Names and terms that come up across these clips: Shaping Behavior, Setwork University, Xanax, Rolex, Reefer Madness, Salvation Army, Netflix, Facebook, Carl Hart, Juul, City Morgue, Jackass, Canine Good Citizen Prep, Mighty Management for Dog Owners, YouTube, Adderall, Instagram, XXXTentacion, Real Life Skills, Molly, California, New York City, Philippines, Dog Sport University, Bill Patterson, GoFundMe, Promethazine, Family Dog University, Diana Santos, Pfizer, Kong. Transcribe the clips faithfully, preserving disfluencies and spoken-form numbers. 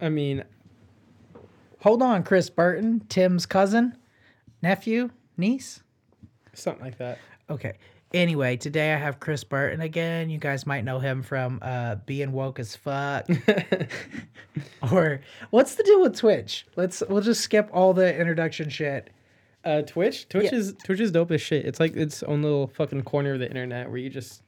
I mean, hold on, Chris Burton, Tim's cousin, nephew, niece, something like that. Okay. Anyway, today I have Chris Burton again. You guys might know him from uh, being woke as fuck. Or what's the deal with Twitch? Let's we'll just skip all the introduction shit. Uh, Twitch, Twitch yeah. is Twitch is dope as shit. It's like its own little fucking corner of the internet where you just,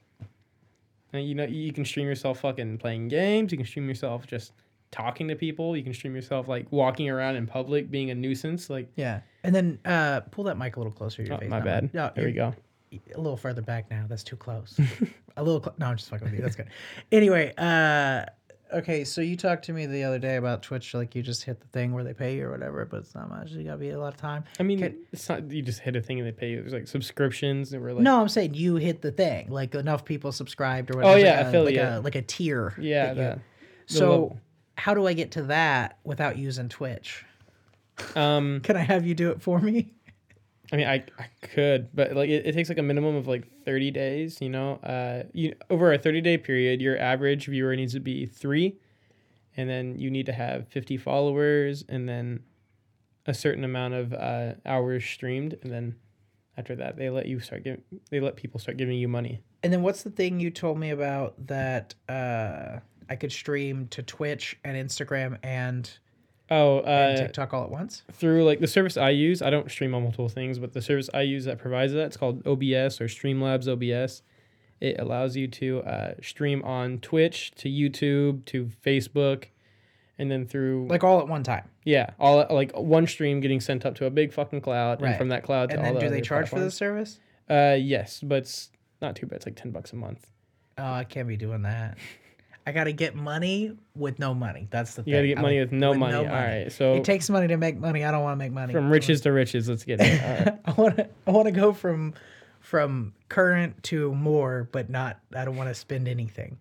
you know, you can stream yourself fucking playing games. You can stream yourself just talking to people. You can stream yourself like walking around in public, being a nuisance. Like yeah, and then uh, pull that mic a little closer to your oh, face. My bad. No, there we go. A little further back now. That's too close. A little. Cl- no, I'm just fucking with you. That's good. Anyway, uh, okay. So you talked to me the other day about Twitch. Like you just hit the thing where they pay you or whatever, but it's not much. You gotta be a lot of time. I mean, Can, it's not. You just hit a thing and they pay you. There's like subscriptions and we're like. No, I'm saying you hit the thing. Like enough people subscribed or whatever. Oh yeah, like a, I feel like yeah. a like a tier. Yeah. That that, you, so level. How do I get to that without using Twitch? Um, Can I have you do it for me? I mean, I, I could, but like it, it takes like a minimum of like thirty days, you know, uh, you over a thirty day period, your average viewer needs to be three, and then you need to have fifty followers and then a certain amount of uh, hours streamed. And then after that, they let you start giving, they let people start giving you money. And then what's the thing you told me about that uh, I could stream to Twitch and Instagram and Oh, uh, and TikTok all at once? Through like the service I use, I don't stream on multiple things, but the service I use that provides that, it's called O B S or Streamlabs O B S. It allows you to uh, stream on Twitch, to YouTube, to Facebook, and then through like all at one time. Yeah, all like one stream getting sent up to a big fucking cloud, right. And from that cloud to and all the other. And then do they charge platforms. For the service? Uh, yes, but it's not too bad. It's like ten bucks a month. Oh, I can't be doing that. I gotta get money with no money. That's the thing. You gotta get money with no money. All right, so it takes money to make money. I don't want to make money. From riches to riches. Let's get it. All right. I want to. I want to go from, from current to more, but not. I don't want to spend anything.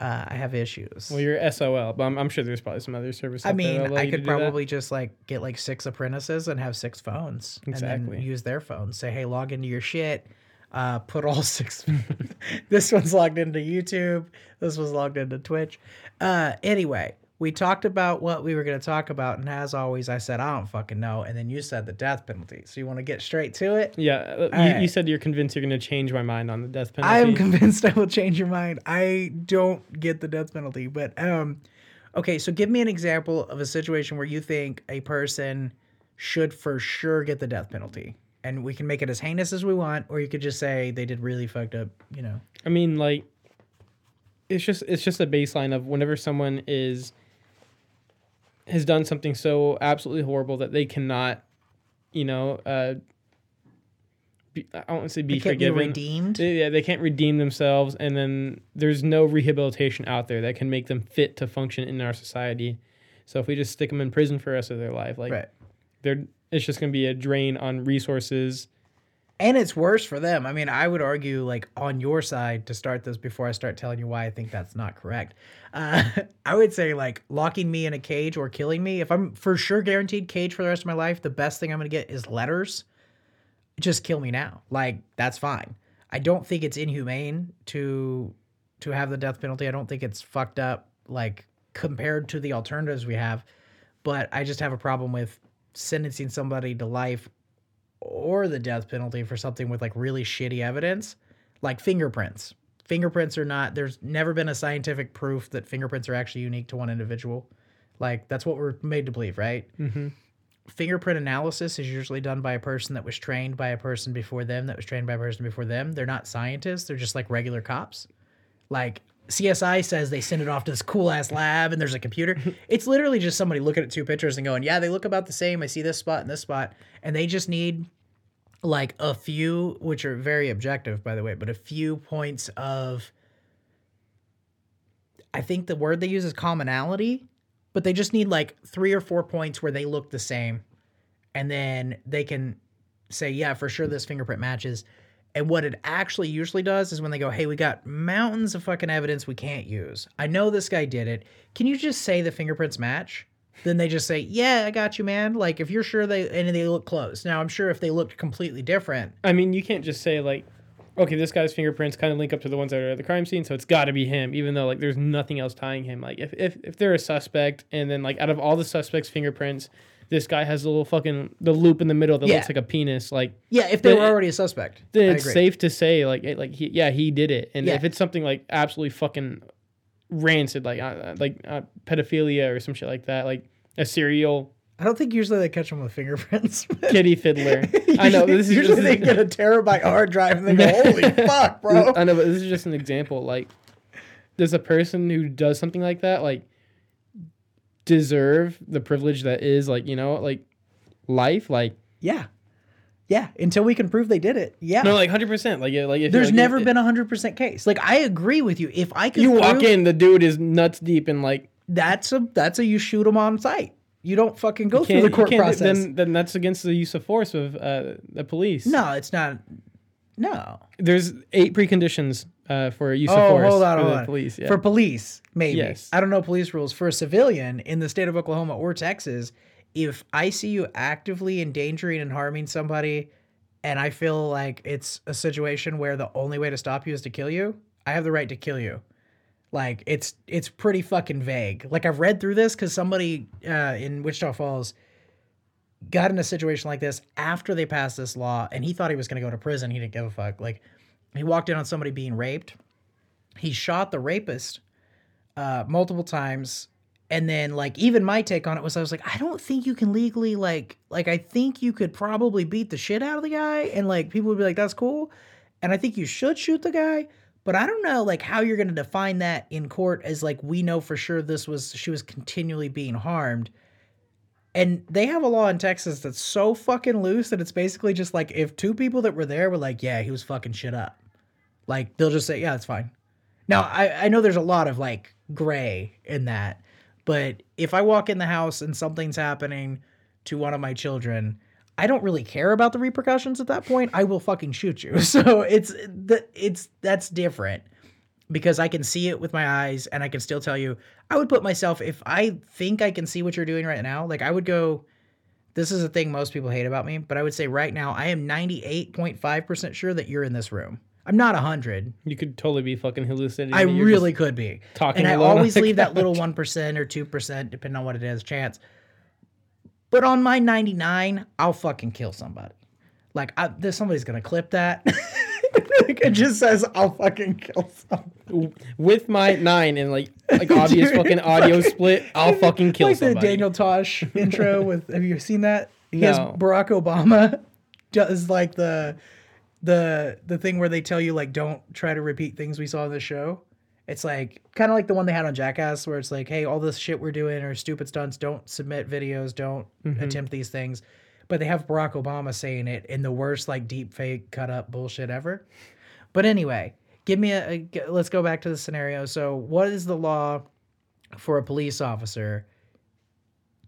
Uh, I have issues. Well, you're S O L, but I'm, I'm sure there's probably some other services. I mean, I could probably just like get like six apprentices and have six phones. Exactly. And then use their phones. Say, hey, log into your shit. Uh, put all six. This one's logged into YouTube. This one's logged into Twitch. Uh, anyway, we talked about what we were going to talk about. And as always, I said, I don't fucking know. And then you said the death penalty. So you want to get straight to it? Yeah. You, right. You said you're convinced you're going to change my mind on the death penalty. I am convinced I will change your mind. I don't get the death penalty. But um, okay, so give me an example of a situation where you think a person should for sure get the death penalty. And we can make it as heinous as we want, or you could just say they did really fucked up, you know. I mean, like, it's just it's just a baseline of whenever someone is has done something so absolutely horrible that they cannot, you know, uh, be, I don't want to say be they forgiven. They can't be redeemed? They, yeah, they can't redeem themselves, and then there's no rehabilitation out there that can make them fit to function in our society. So if we just stick them in prison for the rest of their life, like, right. they're... It's just going to be a drain on resources. And it's worse for them. I mean, I would argue, like, on your side to start this before I start telling you why I think that's not correct. Uh, I would say, like, locking me in a cage or killing me. If I'm for sure guaranteed cage for the rest of my life, the best thing I'm going to get is letters. Just kill me now. Like, that's fine. I don't think it's inhumane to to have the death penalty. I don't think it's fucked up, like, compared to the alternatives we have. But I just have a problem with sentencing somebody to life or the death penalty for something with like really shitty evidence, like fingerprints. Fingerprints are not, there's never been a scientific proof that fingerprints are actually unique to one individual. Like that's what we're made to believe, right? Mm-hmm. Fingerprint analysis is usually done by a person that was trained by a person before them, that was trained by a person before them. They're not scientists. They're just like regular cops. Like C S I says they send it off to this cool-ass lab and there's a computer. It's literally just somebody looking at two pictures and going, yeah, they look about the same. I see this spot and this spot. And they just need, like, a few, which are very objective, by the way, but a few points of, I think the word they use is commonality, but they just need, like, three or four points where they look the same. And then they can say, yeah, for sure this fingerprint matches. And what it actually usually does is when they go, hey, we got mountains of fucking evidence we can't use. I know this guy did it. Can you just say the fingerprints match? Then they just say, yeah, I got you, man. Like, if you're sure they, and they look close. Now, I'm sure if they looked completely different. I mean, you can't just say, like, okay, this guy's fingerprints kind of link up to the ones that are at the crime scene, so it's got to be him, even though, like, there's nothing else tying him. Like, if, if if they're a suspect, and then, like, out of all the suspects' fingerprints, this guy has a little fucking, the loop in the middle that yeah. looks like a penis, like... Yeah, if they were already a suspect. Then I it's agree. safe to say, like, it, like he, yeah, he did it. And yeah. if it's something, like, absolutely fucking rancid, like, uh, like uh, pedophilia or some shit like that, like, a serial... I don't think usually they catch them with fingerprints. Kitty fiddler. usually, I know. This is usually just, they get a terabyte hard drive and they go, holy fuck, bro. I know, but this is just an example. Like, does a person who does something like that, like, deserve the privilege that is, like, you know, like, life? Like, yeah. Yeah. Until we can prove they did it. Yeah. No, like, one hundred percent. Like, like if There's like, never it, been a one hundred percent case. Like, I agree with you. If I could You prove, walk in, the dude is nuts deep and, like... That's a, that's a you shoot him on sight. You don't fucking go through the court process. Then, then that's against the use of force of uh, the police. No, it's not. No. There's eight preconditions uh, for use oh, of force hold on, for hold on. police. Yeah. For police, maybe. Yes. I don't know police rules. For a civilian in the state of Oklahoma or Texas, if I see you actively endangering and harming somebody and I feel like it's a situation where the only way to stop you is to kill you, I have the right to kill you. Like, it's it's pretty fucking vague. Like, I've read through this because somebody uh, in Wichita Falls got in a situation like this after they passed this law, and he thought he was going to go to prison. He didn't give a fuck. Like, he walked in on somebody being raped. He shot the rapist uh, multiple times. And then, like, even my take on it was I was like, I don't think you can legally, like, like, I think you could probably beat the shit out of the guy. And, like, people would be like, that's cool. And I think you should shoot the guy. But I don't know, like, how you're going to define that in court as, like, we know for sure this was, she was continually being harmed. And they have a law in Texas that's so fucking loose that it's basically just, like, if two people that were there were like, yeah, he was fucking shit up. Like, they'll just say, yeah, it's fine. Now, I, I know there's a lot of, like, gray in that. But if I walk in the house and something's happening to one of my children, I don't really care about the repercussions at that point. I will fucking shoot you. So it's it's that's different because I can see it with my eyes and I can still tell you, I would put myself, if I think I can see what you're doing right now, like I would go, this is a thing most people hate about me, but I would say right now, I am ninety-eight point five percent sure that you're in this room. I'm not one hundred. You could totally be fucking hallucinating. I really could be. Talking and I always leave that little one percent or two percent, depending on what it is, chance. But on my ninety-nine, I'll fucking kill somebody. Like, I, there's somebody's going to clip that. Like, it just says, I'll fucking kill somebody. With my nine and, like, like obvious Dude, fucking audio fucking, split, I'll fucking kill like somebody. Like the Daniel Tosh intro with, have you seen that? He no. has Barack Obama does, like, the, the, the thing where they tell you, like, don't try to repeat things we saw on the show. It's like kind of like the one they had on Jackass where it's like, hey, all this shit we're doing are stupid stunts. Don't submit videos. Don't mm-hmm. attempt these things. But they have Barack Obama saying it in the worst, like, deep fake cut up bullshit ever. But anyway, give me a, a let's go back to the scenario. So what is the law for a police officer?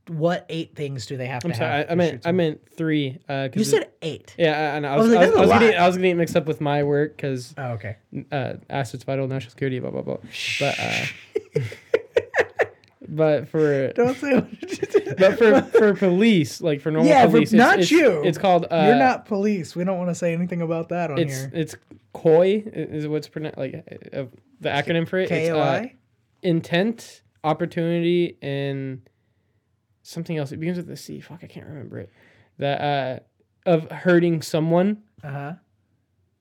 What eight things do they have I'm to sorry, have? I, I meant I meant three. Uh, you said eight. Yeah, I know. I, I was, I was, like, I was, I was getting I was getting mixed up with my work because oh, okay. Uh, assets, vital, national security, blah blah blah. But uh, but for don't say what you did. But for for police, like for normal yeah, police, for, it's, not it's, you. It's called. Uh, You're not police. We don't want to say anything about that on it's, here. It's C O I is what's pronounced like uh, the acronym for it. K O I. Uh, intent, opportunity, and something else. It begins with a C. Fuck, I can't remember it. That uh, of hurting someone. Uh huh.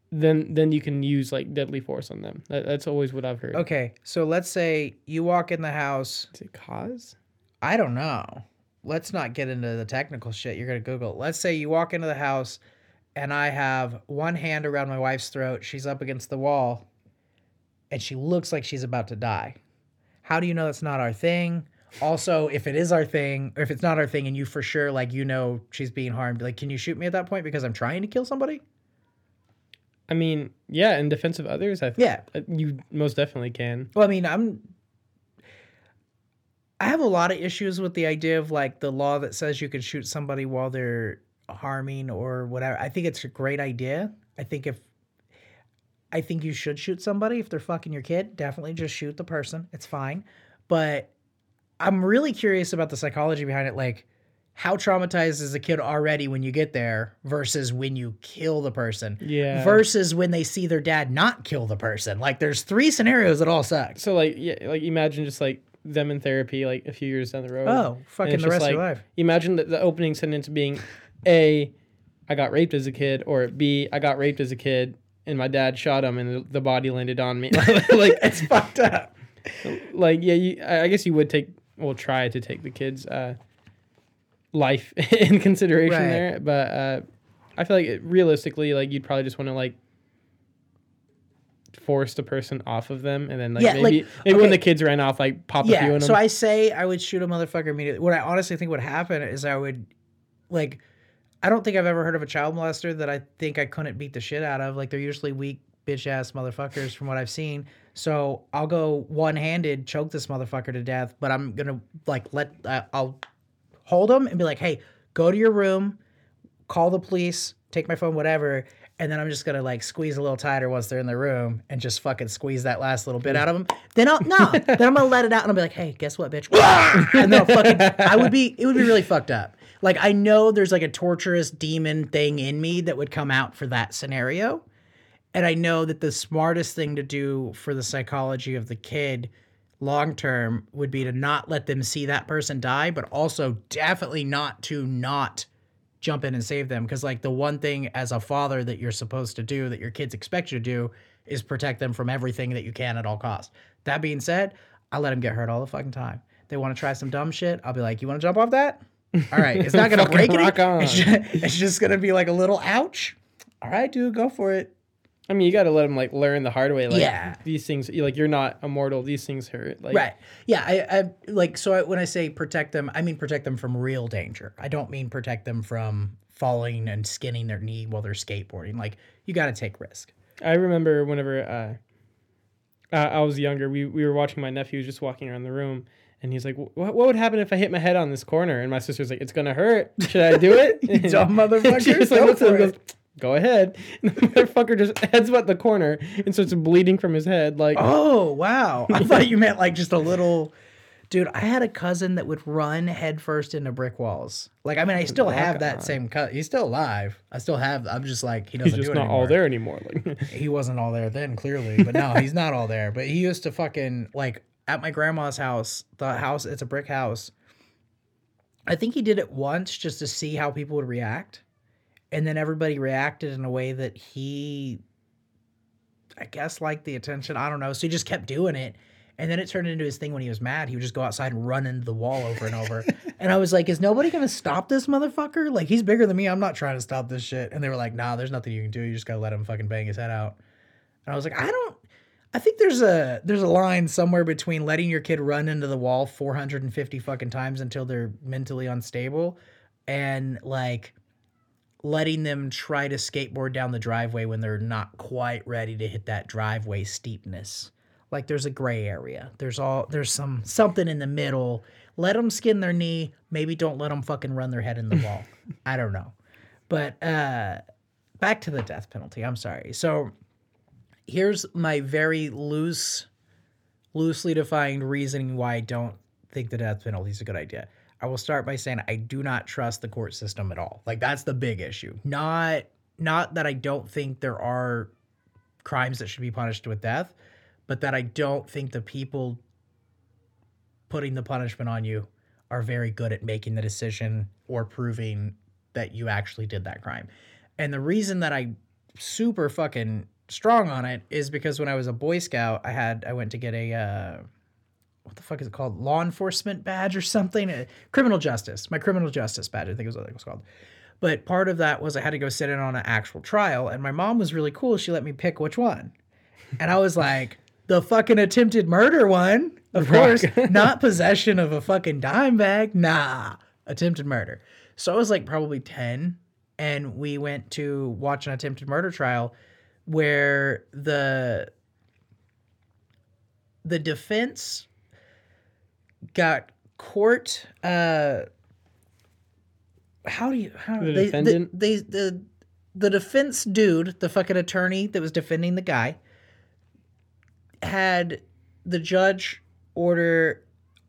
Then, then you can use like deadly force on them. That, that's always what I've heard. Okay, so let's say you walk in the house. Is it cause? I don't know. Let's not get into the technical shit. You're gonna Google it. Let's say you walk into the house, and I have one hand around my wife's throat. She's up against the wall, and she looks like she's about to die. How do you know that's not our thing? Also, if it is our thing, or if it's not our thing, and you for sure, like, you know she's being harmed, like, can you shoot me at that point because I'm trying to kill somebody? I mean, yeah, in defense of others, I think yeah. you most definitely can. Well, I mean, I'm... I have a lot of issues with the idea of, like, the law that says you can shoot somebody while they're harming or whatever. I think it's a great idea. I think if... I think you should shoot somebody if they're fucking your kid. Definitely just shoot the person. It's fine. But... I'm really curious about the psychology behind it. Like, how traumatized is a kid already when you get there versus when you kill the person? Yeah. Versus when they see their dad not kill the person. Like, there's three scenarios that all suck. So, like, yeah, like imagine just, like, them in therapy, like, a few years down the road. Oh, fucking the rest like, of your life. Imagine the, the opening sentence being, A, I got raped as a kid, or B, I got raped as a kid, and my dad shot him, and the body landed on me. Like, it's fucked up. Like, yeah, you, I guess you would take, well, try to take the kids, uh, life in consideration right. there, but uh I feel like it, realistically, like, you'd probably just want to, like, force the person off of them, and then, like, yeah, maybe, like, maybe okay. when the kids ran off, like, pop yeah, a few in them. So I say I would shoot a motherfucker immediately. What I honestly think would happen is I would, like, I don't think I've ever heard of a child molester that I think I couldn't beat the shit out of. Like, they're usually weak bitch ass motherfuckers from what I've seen. So I'll go one handed choke this motherfucker to death, but I'm gonna, like, let uh, I'll. hold them and be like, hey, go to your room, call the police, take my phone, whatever. And then I'm just going to, like, squeeze a little tighter once they're in the room and just fucking squeeze that last little bit out of them. Then I'll, no, then I'm going to let it out and I'll be like, hey, guess what, bitch? And then I'll fucking, I would be, it would be really fucked up. Like, I know there's, like, a torturous demon thing in me that would come out for that scenario. And I know that the smartest thing to do for the psychology of the kid long-term would be to not let them see that person die, but also definitely not to not jump in and save them. Because, like, the one thing as a father that you're supposed to do, that your kids expect you to do, is protect them from everything that you can at all costs. That being said, I let them get hurt all the fucking time. They want to try some dumb shit. I'll be like, you want to jump off that? All right. It's not going to break rock on. It's just, it's just going to be like a little ouch. All right, dude, go for it. I mean, you got to let them, like, learn the hard way. Like, yeah. These things, like, you're not immortal. These things hurt. Like, right. Yeah. I, I like, so I, when I say protect them, I mean protect them from real danger. I don't mean protect them from falling and skinning their knee while they're skateboarding. Like, you got to take risk. I remember whenever uh, I was younger, we, we were watching my nephew just walking around the room. And he's like, what what would happen if I hit my head on this corner? And my sister's like, it's going to hurt. Should I do it? You dumb motherfucker. She's like, what's up? Goes, go ahead. And the motherfucker just heads about the corner and starts bleeding from his head. Like, oh, wow. I thought you meant, like, just a little... Dude, I had a cousin that would run headfirst into brick walls. Like, I mean, I still have that same cousin. He's still alive. I still have... I'm just like, he doesn't do it anymore. He's just not all there anymore. Like, he wasn't all there then, clearly. But no, he's not all there. But he used to fucking, like, at my grandma's house, the house, it's a brick house. I think he did it once just to see how people would react. And then everybody reacted in a way that he, I guess, liked the attention. I don't know. So he just kept doing it. And then it turned into his thing when he was mad. He would just go outside and run into the wall over and over. And I was like, is nobody going to stop this motherfucker? Like, he's bigger than me. I'm not trying to stop this shit. And they were like, nah, there's nothing you can do. You just got to let him fucking bang his head out. And I was like, I don't. I think there's a there's a line somewhere between letting your kid run into the wall four hundred fifty fucking times until they're mentally unstable and, like, letting them try to skateboard down the driveway when they're not quite ready to hit that driveway steepness. Like, there's a gray area. There's all there's some something in the middle. Let them skin their knee. Maybe don't let them fucking run their head in the wall. I don't know. But uh, back to the death penalty. I'm sorry. So here's my very loose, loosely defined reasoning why I don't think the death penalty is a good idea. I will start by saying I do not trust the court system at all. Like, that's the big issue. Not not that I don't think there are crimes that should be punished with death, but that I don't think the people putting the punishment on you are very good at making the decision or proving that you actually did that crime. And the reason that I super fucking strong on it is because when I was a Boy Scout, I had I went to get a... Uh, what the fuck is it called? Law enforcement badge or something? Uh, criminal justice. My criminal justice badge, I think is what it was called. But part of that was I had to go sit in on an actual trial, and my mom was really cool. She let me pick which one. And I was like, the fucking attempted murder one, of course. Not possession of a fucking dime bag. Nah, attempted murder. So I was like probably ten, and we went to watch an attempted murder trial where the the defense... got court. Uh, how do you? How the they, defendant. They, they the the defense dude, the fucking attorney that was defending the guy, had the judge order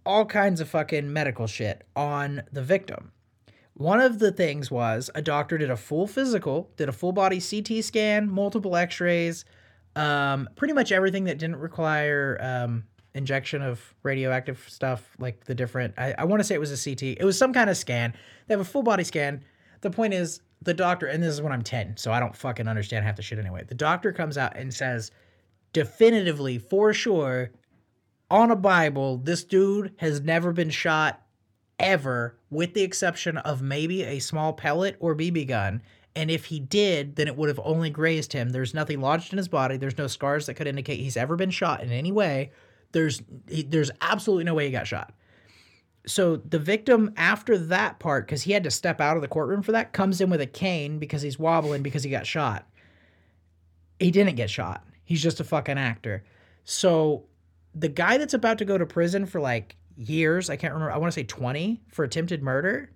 all kinds of fucking medical shit on the victim, One of the things was a doctor did a full physical, did a full body C T scan, multiple x-rays, um, pretty much everything that didn't require um, injection of radioactive stuff, like the different, I, I want to say it was a C T. It was some kind of scan. They have a full body scan. The point is the doctor, and this is when I'm ten, so I don't fucking understand half the shit anyway. The doctor comes out and says definitively for sure on a Bible, this dude has never been shot ever, with the exception of maybe a small pellet or B B gun. And if he did, then it would have only grazed him. There's nothing lodged in his body. There's no scars that could indicate he's ever been shot in any way. There's he, there's absolutely no way he got shot. So the victim, after that part, because he had to step out of the courtroom for that, comes in with a cane because he's wobbling because he got shot. He didn't get shot. He's just a fucking actor. So the guy that's about to go to prison for like years, I can't remember, I want to say twenty for attempted murder,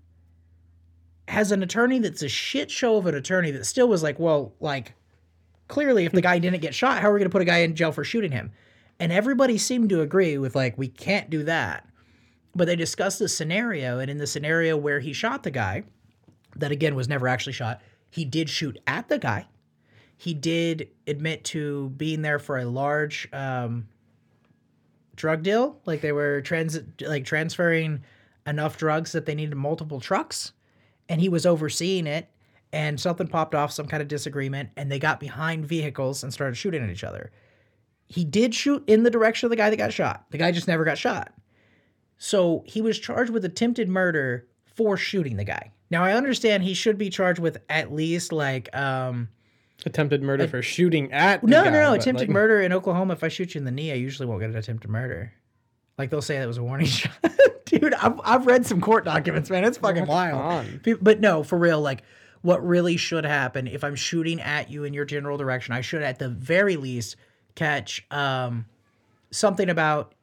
has an attorney that's a shit show of an attorney that still was like, well, like, clearly if the guy didn't get shot, how are we going to put a guy in jail for shooting him? And everybody seemed to agree with like, we can't do that. But they discussed the scenario, and in the scenario where he shot the guy, that again was never actually shot, he did shoot at the guy. He did admit to being there for a large um, drug deal, like they were trans like transferring enough drugs that they needed multiple trucks, and he was overseeing it, and something popped off, some kind of disagreement, and they got behind vehicles and started shooting at each other. He did shoot in the direction of the guy that got shot. The guy just never got shot. So he was charged with attempted murder for shooting the guy. Now, I understand he should be charged with at least like um, attempted murder a, for shooting at. No, the guy, no, no. Attempted like, murder in Oklahoma. If I shoot you in the knee, I usually won't get an attempted murder. Like they'll say that was a warning shot. Dude, I've, I've read some court documents, man. It's fucking wild. People, but no, for real, like what really should happen if I'm shooting at you in your general direction, I should at the very least catch um, something about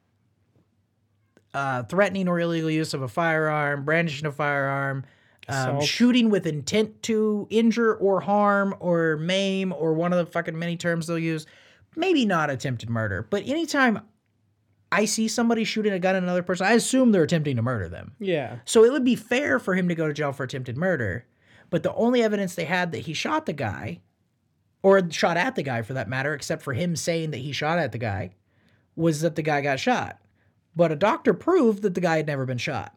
Uh, threatening or illegal use of a firearm, brandishing a firearm, um, shooting with intent to injure or harm or maim, or one of the fucking many terms they'll use. Maybe not attempted murder, but anytime I see somebody shooting a gun at another person, I assume they're attempting to murder them. Yeah. So it would be fair for him to go to jail for attempted murder, but the only evidence they had that he shot the guy, or shot at the guy for that matter, except for him saying that he shot at the guy, was that the guy got shot. But a doctor proved that the guy had never been shot.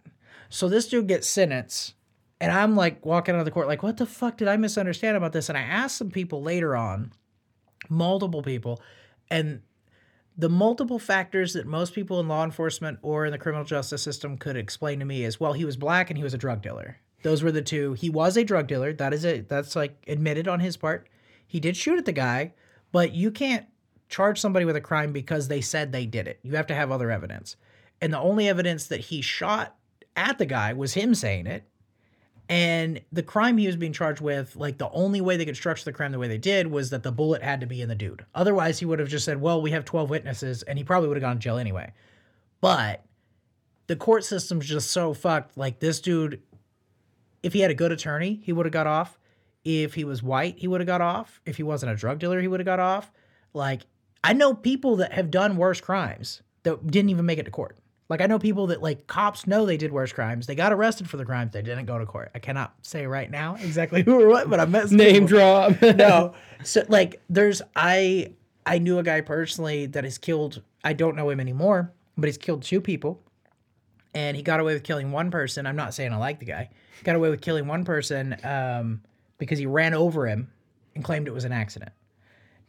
So this dude gets sentenced, and I'm like walking out of the court like, what the fuck did I misunderstand about this? And I asked some people later on, multiple people, and the multiple factors that most people in law enforcement or in the criminal justice system could explain to me is, well, he was black and he was a drug dealer. Those were the two. He was a drug dealer. That is it. That's like admitted on his part. He did shoot at the guy, but you can't charge somebody with a crime because they said they did it. You have to have other evidence. And the only evidence that he shot at the guy was him saying it. And the crime he was being charged with, like the only way they could structure the crime the way they did was that the bullet had to be in the dude. Otherwise, he would have just said, well, we have twelve witnesses, and he probably would have gone to jail anyway. But the court system's just so fucked. Like this dude, if he had a good attorney, he would have got off. If he was white, he would have got off. If he wasn't a drug dealer, he would have got off. Like, I know people that have done worse crimes that didn't even make it to court. Like, I know people that, like, cops know they did worse crimes. They got arrested for the crimes. They didn't go to court. I cannot say right now exactly who or what, but I met some name drop. No. So, like, there's – I I knew a guy personally that has killed – I don't know him anymore, but he's killed two people. And he got away with killing one person. I'm not saying I like the guy. Got away with killing one person um, because he ran over him and claimed it was an accident.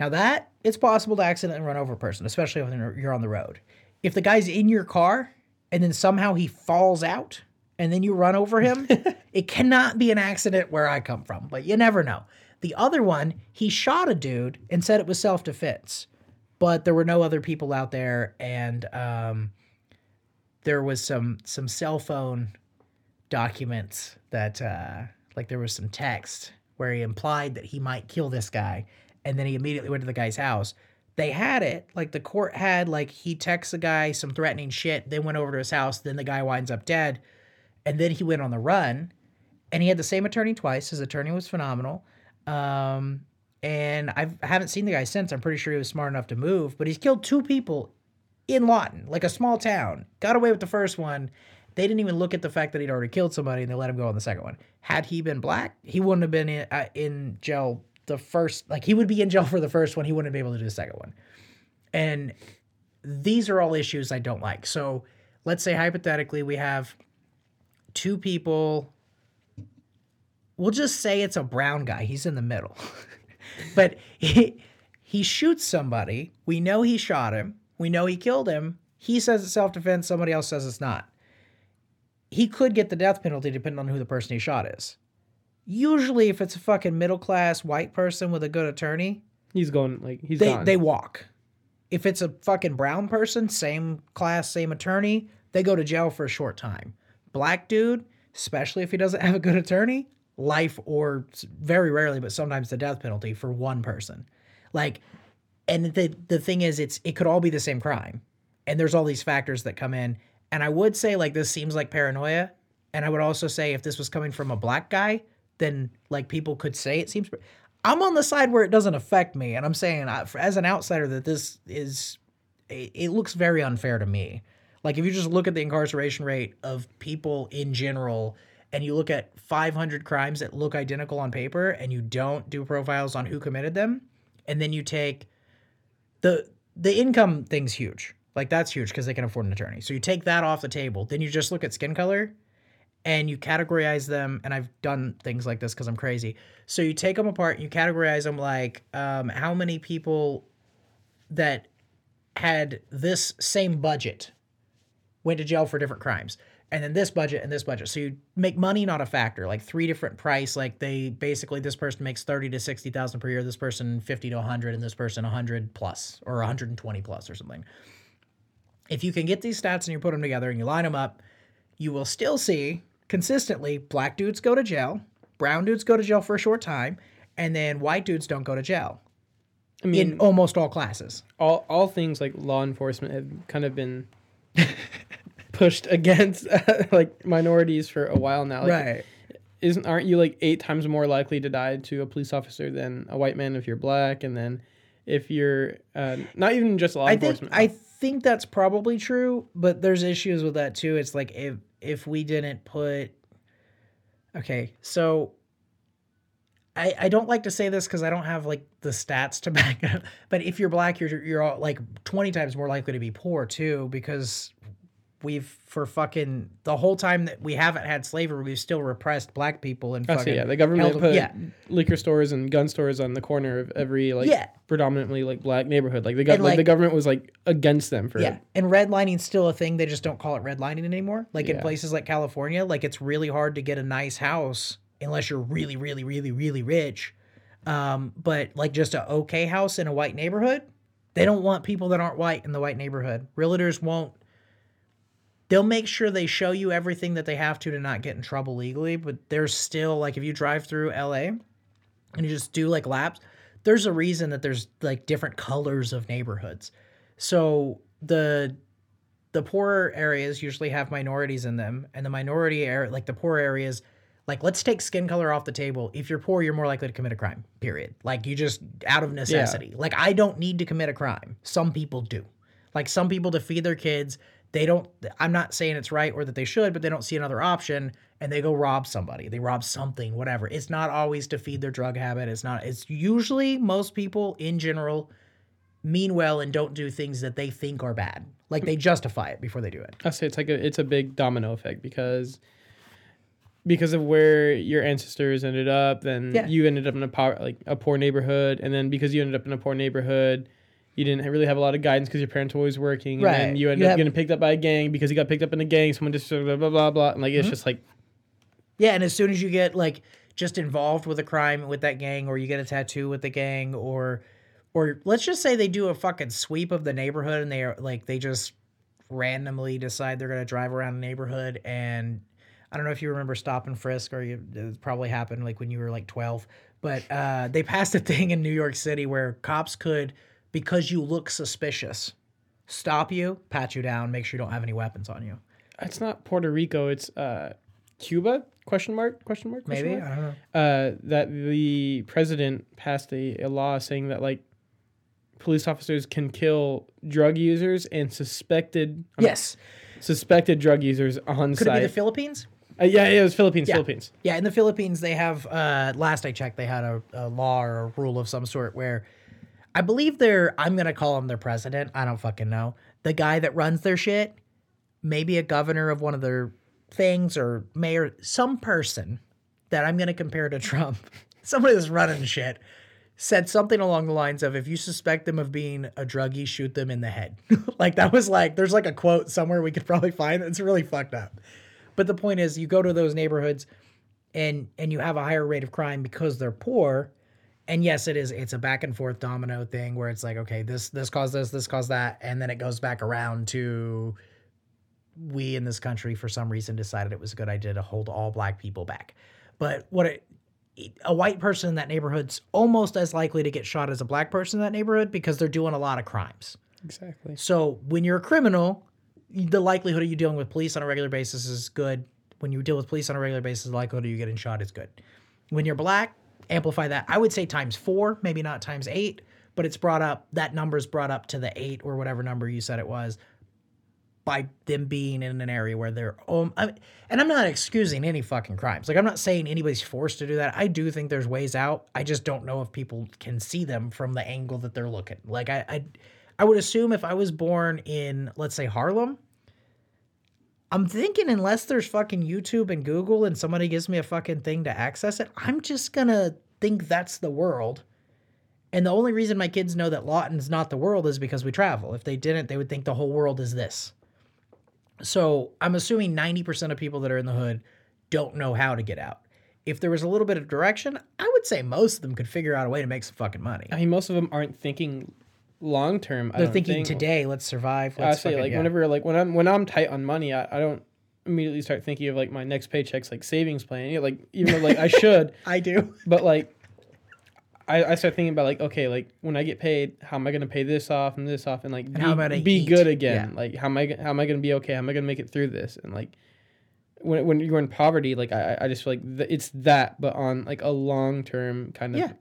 Now that, it's possible to accidentally run over a person, especially when you're on the road. If the guy's in your car and then somehow he falls out and then you run over him, it cannot be an accident where I come from, but you never know. The other one, he shot a dude and said it was self-defense, but there were no other people out there, and um, there was some some cell phone documents that, uh, like there was some text where he implied that he might kill this guy. And then he immediately went to the guy's house. They had it, like the court had, like he texts the guy some threatening shit, then went over to his house, then the guy winds up dead, and then he went on the run, and he had the same attorney twice. His attorney was phenomenal, um, and I've, I haven't seen the guy since. I'm pretty sure he was smart enough to move, but he's killed two people in Lawton, like a small town, got away with the first one, They didn't even look at the fact that he'd already killed somebody, and they let him go on the second one. Had he been black, he wouldn't have been in, uh, in jail the first, like he would be in jail for the first one. He wouldn't be able to do the second one. And these are all issues I don't like. So let's say hypothetically we have two people. We'll just say it's a brown guy. He's in the middle. But he he shoots somebody. We know he shot him. We know he killed him. He says it's self-defense. Somebody else says it's not. He could get the death penalty depending on who the person he shot is. Usually if it's a fucking middle-class white person with a good attorney, he's going like he's they, gone. They walk. If it's a fucking brown person, same class, same attorney, they go to jail for a short time. Black dude, especially if he doesn't have a good attorney, life or very rarely, but sometimes the death penalty for one person. Like, and the the thing is, it's it could all be the same crime. And there's all these factors that come in. And I would say, like, this seems like paranoia. And I would also say if this was coming from a black guy, then, like, people could say it seems... I'm on the side where it doesn't affect me, and I'm saying as an outsider that this is, it looks very unfair to me. Like if you just look at the incarceration rate of people in general and you look at five hundred crimes that look identical on paper and you don't do profiles on who committed them, and then you take the the income thing's huge. Like that's huge because they can afford an attorney. So you take that off the table. Then you just look at skin color. And you categorize them, and I've done things like this because I'm crazy. So you take them apart and you categorize them like um, how many people that had this same budget went to jail for different crimes. And then this budget and this budget. So you make money not a factor, like three different price. Like they basically, this person makes thirty to sixty thousand per year, this person fifty to a hundred, and this person a hundred plus or one hundred twenty plus or something. If you can get these stats and you put them together and you line them up, you will still see... consistently, black dudes go to jail, brown dudes go to jail for a short time, and then white dudes don't go to jail. I mean, in almost all classes. All all things like law enforcement have kind of been pushed against uh, like minorities for a while now. Like, right? Isn't aren't you like eight times more likely to die to a police officer than a white man if you're black, and then if you're uh, not even just law I enforcement? Think, I think that's probably true, but there's issues with that too. It's like if. If we didn't put, okay, so I I don't like to say this because I don't have like the stats to back it up. But if you're black, you're you're all, like twenty times more likely to be poor too, because we've for fucking the whole time that we haven't had slavery, we've still repressed black people and. Oh, fucking so yeah, the government put yeah. liquor stores and gun stores on the corner of every like yeah. predominantly like black neighborhood. Like the go- like, like the government was like against them for yeah. it. And redlining's still a thing. They just don't call it redlining anymore. Like yeah. in places like California, like it's really hard to get a nice house unless you're really, really, really, really rich. Um, but like just a okay house in a white neighborhood, they don't want people that aren't white in the white neighborhood. Realtors won't. They'll make sure they show you everything that they have to to not get in trouble legally, but there's still, like, if you drive through L A and you just do, like, laps, there's a reason that there's, like, different colors of neighborhoods. So the the poorer areas usually have minorities in them, and the minority area, like, the poor areas, like, let's take skin color off the table. If you're poor, you're more likely to commit a crime, period. Like, you just, out of necessity. Yeah. Like, I don't need to commit a crime. Some people do. Like, some people to feed their kids... They don't, I'm not saying it's right or that they should, but they don't see another option and they go rob somebody. They rob something, whatever. It's not always to feed their drug habit. It's not, it's usually most people in general mean well and don't do things that they think are bad. Like they justify it before they do it. I say it's like a, it's a big domino effect because, because of where your ancestors ended up, then yeah. you ended up in a poor, like a poor neighborhood. And then because you ended up in a poor neighborhood, you didn't really have a lot of guidance because your parents were always working. Right. And then you end you up have... getting picked up by a gang because you got picked up in a gang. Someone just blah, blah, blah, blah. And, like, mm-hmm. it's just like... Yeah, and as soon as you get, like, just involved with a crime with that gang or you get a tattoo with the gang or... Or let's just say they do a fucking sweep of the neighborhood and they are, like, they just randomly decide they're going to drive around the neighborhood and... I don't know if you remember Stop and Frisk or you, it probably happened, like, when you were, like, twelve. But uh, they passed a thing in New York City where cops could... Because you look suspicious, stop you, pat you down, make sure you don't have any weapons on you. It's not Puerto Rico. It's uh, Cuba? Question mark? Question mark? Question Maybe mark? I don't know. Uh, that the president passed a, a law saying that like police officers can kill drug users and suspected. I mean, yes. suspected drug users on Could site. Could it be the Philippines? Uh, yeah, it was Philippines, yeah. Philippines. Yeah, in the Philippines, they have, uh, last I checked, they had a, a law or a rule of some sort where I believe they're, I'm going to call him their president. I don't fucking know. The guy that runs their shit, maybe a governor of one of their things or mayor, some person that I'm going to compare to Trump, somebody that's running shit, said something along the lines of, if you suspect them of being a druggie, shoot them in the head. Like that was like, there's like a quote somewhere we could probably find. It's really fucked up. But the point is, you go to those neighborhoods and and you have a higher rate of crime because they're poor. And yes, it is. It's a back and forth domino thing where it's like, okay, this this caused this, this caused that. And then it goes back around to we in this country, for some reason, decided it was a good idea to hold all black people back. But what it, a white person in that neighborhood's almost as likely to get shot as a black person in that neighborhood because they're doing a lot of crimes. Exactly. So when you're a criminal, the likelihood of you dealing with police on a regular basis is good. When you deal with police on a regular basis, the likelihood of you getting shot is good. When you're black, amplify that. I would say times four, maybe not times eight, but it's brought up, that number's brought up to the eight or whatever number you said it was by them being in an area where they're, um, I, and I'm not excusing any fucking crimes. Like I'm not saying anybody's forced to do that. I do think there's ways out. I just don't know if people can see them from the angle that they're looking. Like I, I, I would assume if I was born in, let's say, Harlem, I'm thinking unless there's fucking YouTube and Google and somebody gives me a fucking thing to access it, I'm just going to think that's the world. And the only reason my kids know that Lawton's not the world is because we travel. If they didn't, they would think the whole world is this. So I'm assuming ninety percent of people that are in the hood don't know how to get out. If there was a little bit of direction, I would say most of them could figure out a way to make some fucking money. I mean, most of them aren't thinking long term. They're I don't thinking think. Today, let's survive. Let's I say fucking, like yeah. whenever like when I'm when I'm tight on money, I, I don't immediately start thinking of like my next paycheck's like savings plan. You know, like even though like I should. I do. But like I, I start thinking about like, okay, like when I get paid, how am I gonna pay this off and this off and like and be, how about I be eat? Good again? Yeah. Like how am I how am I gonna be okay? How am I gonna make it through this? And like when when you're in poverty, like I I just feel like th- it's that, but on like a long term kind of yeah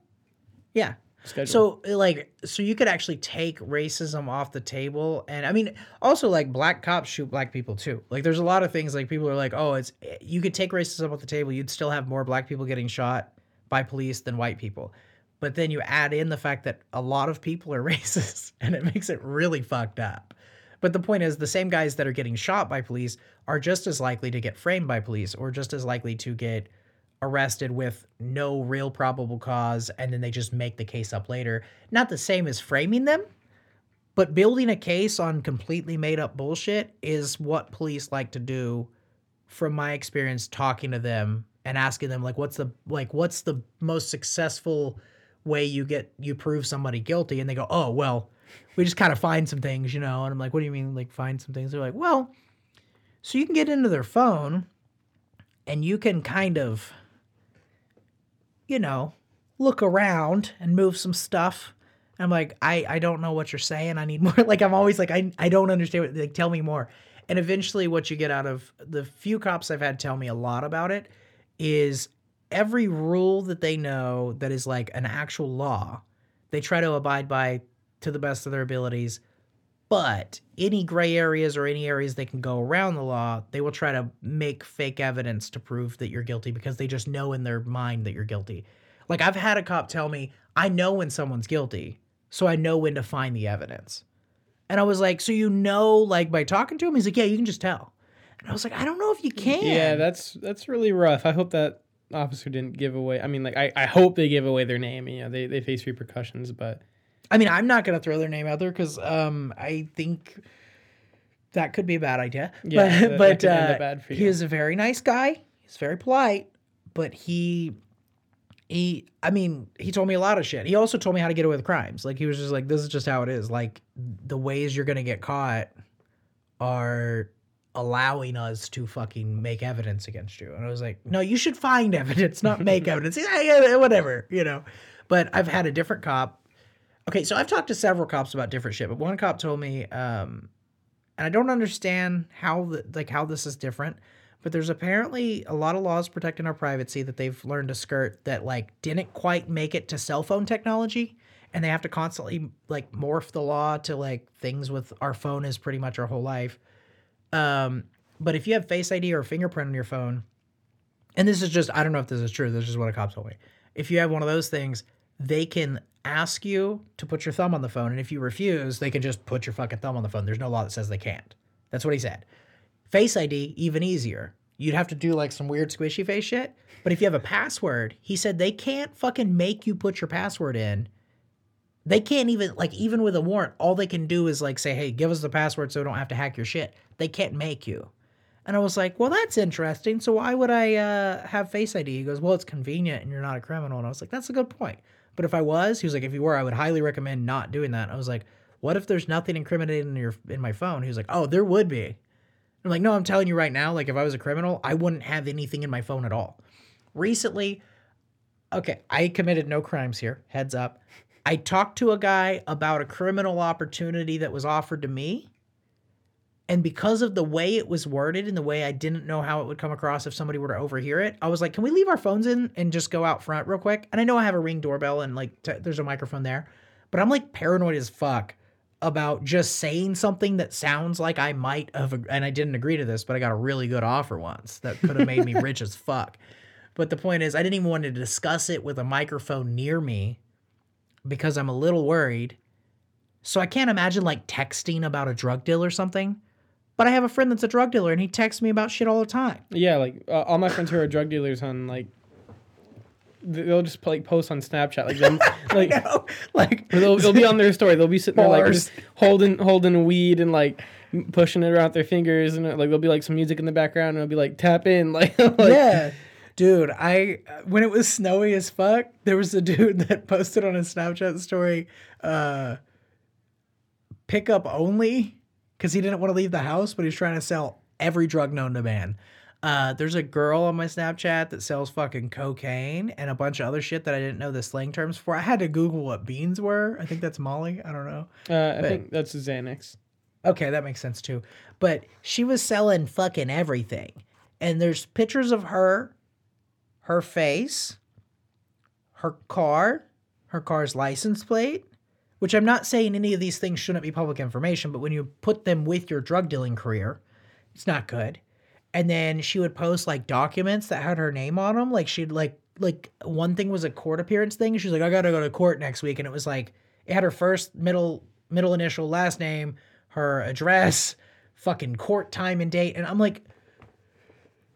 yeah. Schedule. So like, so you could actually take racism off the table. And I mean, also like black cops shoot black people too. Like there's a lot of things like people are like, oh, it's, you could take racism off the table. You'd still have more black people getting shot by police than white people. But then you add in the fact that a lot of people are racist and it makes it really fucked up. But the point is the same guys that are getting shot by police are just as likely to get framed by police or just as likely to get arrested with no real probable cause, and then they just make the case up later. Not the same as framing them, but building a case on completely made up bullshit is what police like to do from my experience talking to them and asking them like, what's the, like, what's the most successful way you get, you prove somebody guilty? And they go, oh, well, we just kind of find some things, you know? And I'm like, what do you mean? Like find some things? They're like, well, so you can get into their phone and you can kind of, you know, look around and move some stuff. And I'm like, I, I don't know what you're saying. I need more. Like, I'm always like, I, I don't understand. What, like, tell me more. And eventually what you get out of the few cops I've had tell me a lot about it is every rule that they know that is like an actual law, they try to abide by to the best of their abilities. But any gray areas or any areas they can go around the law, they will try to make fake evidence to prove that you're guilty because they just know in their mind that you're guilty. Like I've had a cop tell me, I know when someone's guilty, so I know when to find the evidence. And I was like, so you know, like by talking to him, he's like, yeah, you can just tell. And I was like, I don't know if you can. Yeah, that's that's really rough. I hope that officer didn't give away. I mean, like I, I hope they give away their name. You know, they, they face repercussions, but... I mean, I'm not going to throw their name out there because um, I think that could be a bad idea. Yeah, but but that could uh, end up bad for you. He is a very nice guy. He's very polite. But he, he, I mean, he told me a lot of shit. He also told me how to get away with crimes. Like, he was just like, this is just how it is. Like, the ways you're going to get caught are allowing us to fucking make evidence against you. And I was like, no, you should find evidence, not make evidence. Yeah, yeah, whatever, you know. But I've had a different cop. Okay, so I've talked to several cops about different shit, but one cop told me, um, and I don't understand how the, like how this is different, but there's apparently a lot of laws protecting our privacy that they've learned to skirt that like didn't quite make it to cell phone technology, and they have to constantly like morph the law to like things with our phone is pretty much our whole life. Um, but if you have Face I D or fingerprint on your phone, and this is just, I don't know if this is true, this is what a cop told me. If you have one of those things, they can ask you to put your thumb on the phone. And if you refuse, they can just put your fucking thumb on the phone. There's no law that says they can't. That's what he said. Face I D, even easier. You'd have to do like some weird squishy face shit. But if you have a password, he said they can't fucking make you put your password in. They can't even, like, even with a warrant, all they can do is like say, hey, give us the password so we don't have to hack your shit. They can't make you. And I was like, well, that's interesting. So why would I uh, have Face I D? He goes, well, it's convenient and you're not a criminal. And I was like, that's a good point. But if I was, he was like, if you were, I would highly recommend not doing that. And I was like, what if there's nothing incriminating in your in my phone? He was like, oh, there would be. I'm like, no, I'm telling you right now, like if I was a criminal, I wouldn't have anything in my phone at all. Recently, okay, I committed no crimes here, heads up. I talked to a guy about a criminal opportunity that was offered to me. And because of the way it was worded and the way I didn't know how it would come across if somebody were to overhear it, I was like, can we leave our phones in and just go out front real quick? And I know I have a Ring doorbell and like t- there's a microphone there, but I'm like paranoid as fuck about just saying something that sounds like I might have, ag- and I didn't agree to this, but I got a really good offer once that could have made me rich as fuck. But the point is I didn't even want to discuss it with a microphone near me because I'm a little worried. So I can't imagine like texting about a drug deal or something. But I have a friend that's a drug dealer, and he texts me about shit all the time. Yeah, like, uh, all my friends who are drug dealers on, like, they'll just, like, post on Snapchat. Like, them, like, no, like they'll, they'll be on their story. They'll be sitting there, like, just holding, holding weed and, like, pushing it around their fingers. And, like, there'll be, like, some music in the background, and it'll be, like, tap in. Like, like yeah. Dude, I, when it was snowy as fuck, there was a dude that posted on his Snapchat story, uh, pickup only. Because he didn't want to leave the house, but he's trying to sell every drug known to man. Uh, there's a girl on my Snapchat that sells fucking cocaine and a bunch of other shit that I didn't know the slang terms for. I had to Google what beans were. I think that's Molly. I don't know. Uh, I but, think that's Xanax. Okay, that makes sense too. But she was selling fucking everything. And there's pictures of her, her face, her car, her car's license plate. Which I'm not saying any of these things shouldn't be public information, but when you put them with your drug dealing career, it's not good. And then she would post like documents that had her name on them. Like she'd like, like one thing was a court appearance thing. She's like, I got to go to court next week. And it was like, it had her first middle, middle initial, last name, her address, fucking court time and date. And I'm like,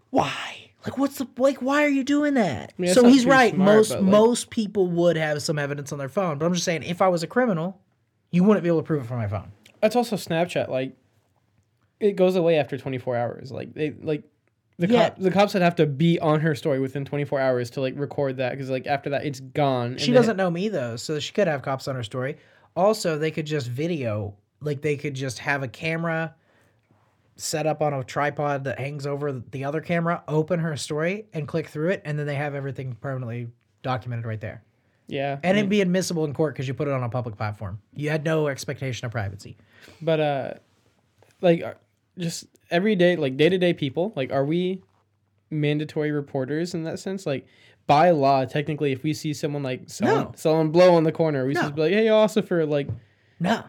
why? Like, what's the, like, why are you doing that? I mean, so he's right. Smart, most like, most people would have some evidence on their phone. But I'm just saying, if I was a criminal, you wouldn't be able to prove it from my phone. That's also Snapchat. Like, it goes away after twenty-four hours. Like, they like the, yeah. cop, the cops would have to be on her story within twenty-four hours to, like, record that. Because, like, after that, it's gone. She doesn't know me, though. So she could have cops on her story. Also, they could just video. Like, they could just have a camera set up on a tripod that hangs over the other camera, open her story and click through it. And then they have everything permanently documented right there. Yeah. And I mean, it'd be admissible in court because you put it on a public platform. You had no expectation of privacy. But, uh, like just every day, like day to day people, like, are we mandatory reporters in that sense? Like by law, technically, if we see someone like selling, no. selling blow on the corner, we no. should be like, hey, officer, like, no.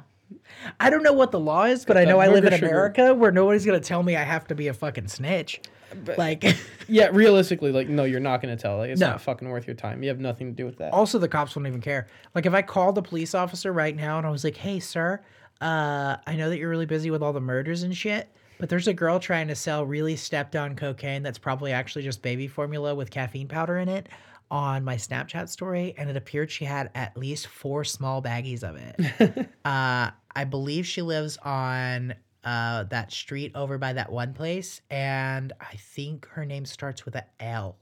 I don't know what the law is, but I know I live in America where nobody's going to tell me I have to be a fucking snitch. But, like, yeah, realistically, like, no, you're not going to tell. Like, it's no. not fucking worth your time. You have nothing to do with that. Also, the cops wouldn't even care. Like, if I called a police officer right now and I was like, hey, sir, uh, I know that you're really busy with all the murders and shit, but there's a girl trying to sell really stepped-on cocaine that's probably actually just baby formula with caffeine powder in it on my Snapchat story, and it appeared she had at least four small baggies of it. uh, I believe she lives on uh, that street over by that one place, and I think her name starts with an L.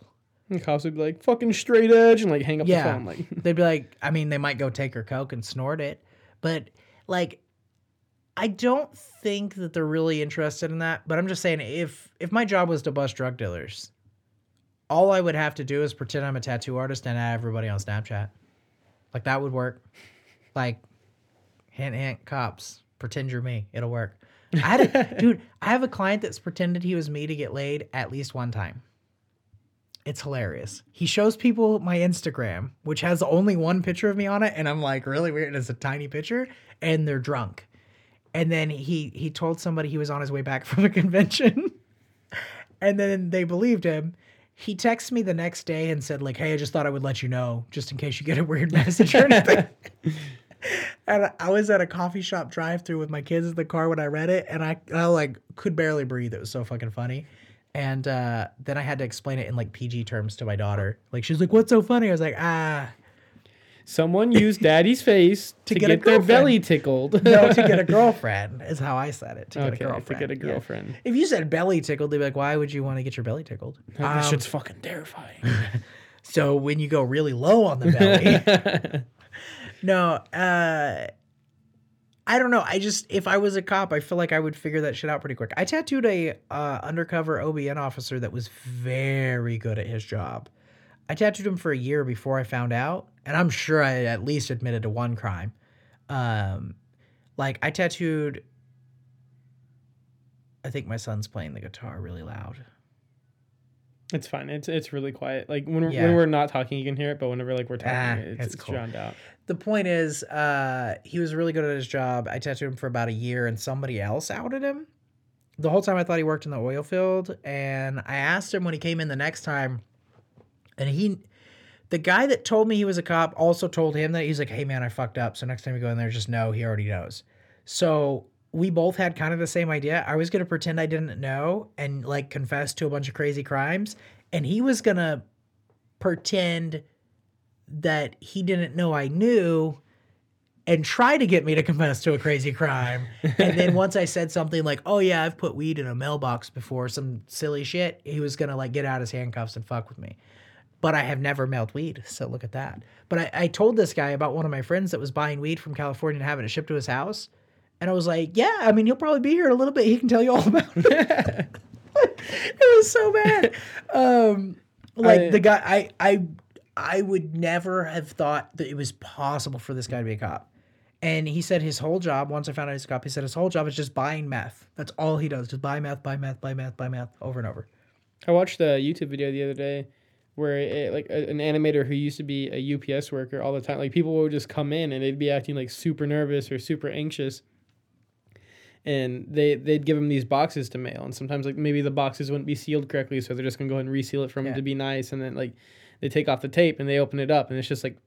And cops would be like, fucking straight edge, and like hang up yeah. the phone. Like they'd be like, I mean, they might go take her coke and snort it, but like, I don't think that they're really interested in that, but I'm just saying, if if my job was to bust drug dealers, all I would have to do is pretend I'm a tattoo artist and add everybody on Snapchat. Like, that would work. Like, hint, hint, cops, pretend you're me. It'll work. I had a, dude, I have a client that's pretended he was me to get laid at least one time. It's hilarious. He shows people my Instagram, which has only one picture of me on it, and I'm like, really weird. And it's a tiny picture, and they're drunk. And then he, he told somebody he was on his way back from a convention and then they believed him. He texted me the next day and said, like, hey, I just thought I would let you know just in case you get a weird message or anything. And I was at a coffee shop drive-thru with my kids in the car when I read it, and I, I like could barely breathe. It was so fucking funny. And uh, then I had to explain it in like P G terms to my daughter. Like, she's like, what's so funny? I was like, ah. Someone used daddy's face to, to get, get their belly tickled. No, to get a girlfriend is how I said it. To okay, get a girlfriend. To get a girlfriend. Yeah. If you said belly tickled, they'd be like, why would you want to get your belly tickled? Um, that shit's fucking terrifying. So when you go really low on the belly. No, uh, I don't know. I just, if I was a cop, I feel like I would figure that shit out pretty quick. I tattooed a uh, undercover O B N officer that was very good at his job. I tattooed him for a year before I found out. And I'm sure I at least admitted to one crime. Um, like, I tattooed... I think my son's playing the guitar really loud. It's fine. It's it's really quiet. Like, when, yeah. when we're not talking, you can hear it. But whenever, like, we're talking, ah, it's, it's, it's cool. drowned out. The point is, uh, he was really good at his job. I tattooed him for about a year, and somebody else outed him. The whole time I thought he worked in the oil field. And I asked him when he came in the next time, and he... The guy that told me he was a cop also told him that he's like, hey, man, I fucked up. So next time we go in there, just know he already knows. So we both had kind of the same idea. I was going to pretend I didn't know and like confess to a bunch of crazy crimes. And he was going to pretend that he didn't know I knew and try to get me to confess to a crazy crime. And then once I said something like, oh, yeah, I've put weed in a mailbox before, some silly shit, he was going to like get out his handcuffs and fuck with me. But I have never mailed weed, so look at that. But I, I told this guy about one of my friends that was buying weed from California and having it shipped to his house. And I was like, yeah, I mean, he'll probably be here in a little bit. He can tell you all about it. It was so bad. Um, like I, the guy, I, I, I would never have thought that it was possible for this guy to be a cop. And he said his whole job, once I found out he's a cop, he said his whole job is just buying meth. That's all he does, just buy meth, buy meth, buy meth, buy meth, over and over. I watched a YouTube video the other day where it, like a, an animator who used to be a U P S worker all the time, like people would just come in and they'd be acting like super nervous or super anxious, and they they'd give them these boxes to mail, and sometimes like maybe the boxes wouldn't be sealed correctly, so they're just gonna go ahead and reseal it for them yeah. to be nice, and then like they take off the tape and they open it up and it's just like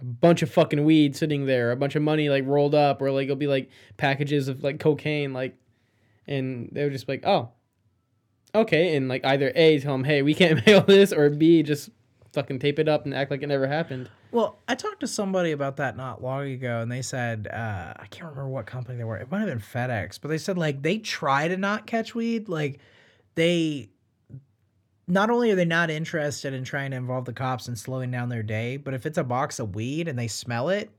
a bunch of fucking weed sitting there, a bunch of money like rolled up, or like it'll be like packages of like cocaine, like, and they would just be like, oh. Okay, and like either A, tell them, hey, we can't mail this, or B, just fucking tape it up and act like it never happened. Well, I talked to somebody about that not long ago, and they said, uh, I can't remember what company they were. It might have been FedEx, but they said, like, they try to not catch weed. Like, they, not only are they not interested in trying to involve the cops and slowing down their day, but if it's a box of weed and they smell it,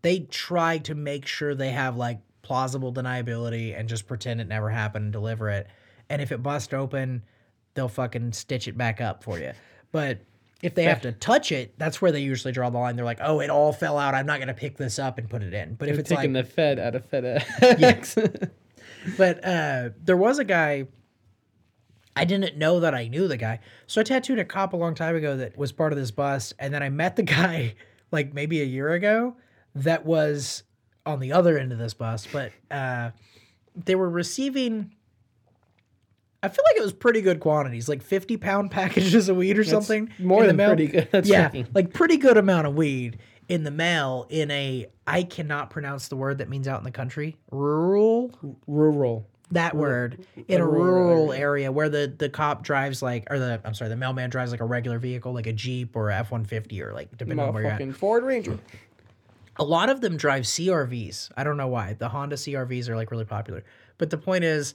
they try to make sure they have, like, plausible deniability and just pretend it never happened and deliver it. And if it busts open, they'll fucking stitch it back up for you. But if they have to touch it, that's where they usually draw the line. They're like, oh, it all fell out. I'm not going to pick this up and put it in. But if They're it's taking like, the Fed out of FedEx. Yeah. But uh, there was a guy. I didn't know that I knew the guy. So I tattooed a cop a long time ago that was part of this bust. And then I met the guy like maybe a year ago that was on the other end of this bust. But uh, they were receiving... I feel like it was pretty good quantities, like fifty-pound packages of weed or that's something. More than mail. Pretty good. That's yeah, shocking. Like pretty good amount of weed in the mail in a, I cannot pronounce the word that means out in the country, rural? Rural. That rural. word, in a, a rural, rural area. area where the, the cop drives like, or the, I'm sorry, the mailman drives like a regular vehicle, like a Jeep or a F one fifty or like, depending on where you're at. Ford Ranger. A lot of them drive C R Vs. I don't know why. The Honda C R Vs are like really popular. But the point is,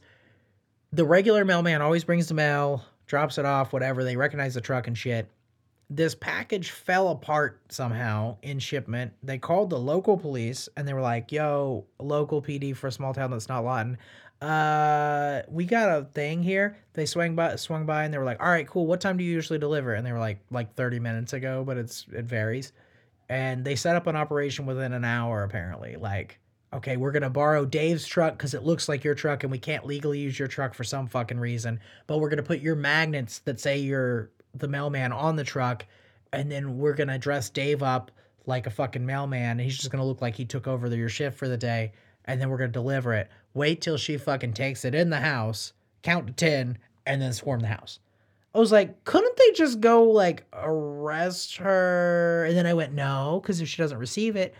the regular mailman always brings the mail, drops it off, whatever. They recognize the truck and shit. This package fell apart somehow in shipment. They called the local police, and they were like, yo, local P D for a small town that's not Lawton. Uh, we got a thing here. They swung by, swung by, and they were like, all right, cool. What time do you usually deliver? And they were like, like thirty minutes ago, but it's it varies. And they set up an operation within an hour, apparently, like... Okay, we're going to borrow Dave's truck because it looks like your truck and we can't legally use your truck for some fucking reason. But we're going to put your magnets that say you're the mailman on the truck, and then we're going to dress Dave up like a fucking mailman. And he's just going to look like he took over the, your shift for the day. and then we're going to deliver it. Wait till she fucking takes it in the house, count to ten, and then swarm the house. I was like, couldn't they just go, like, arrest her? And then I went, no, because if she doesn't receive it.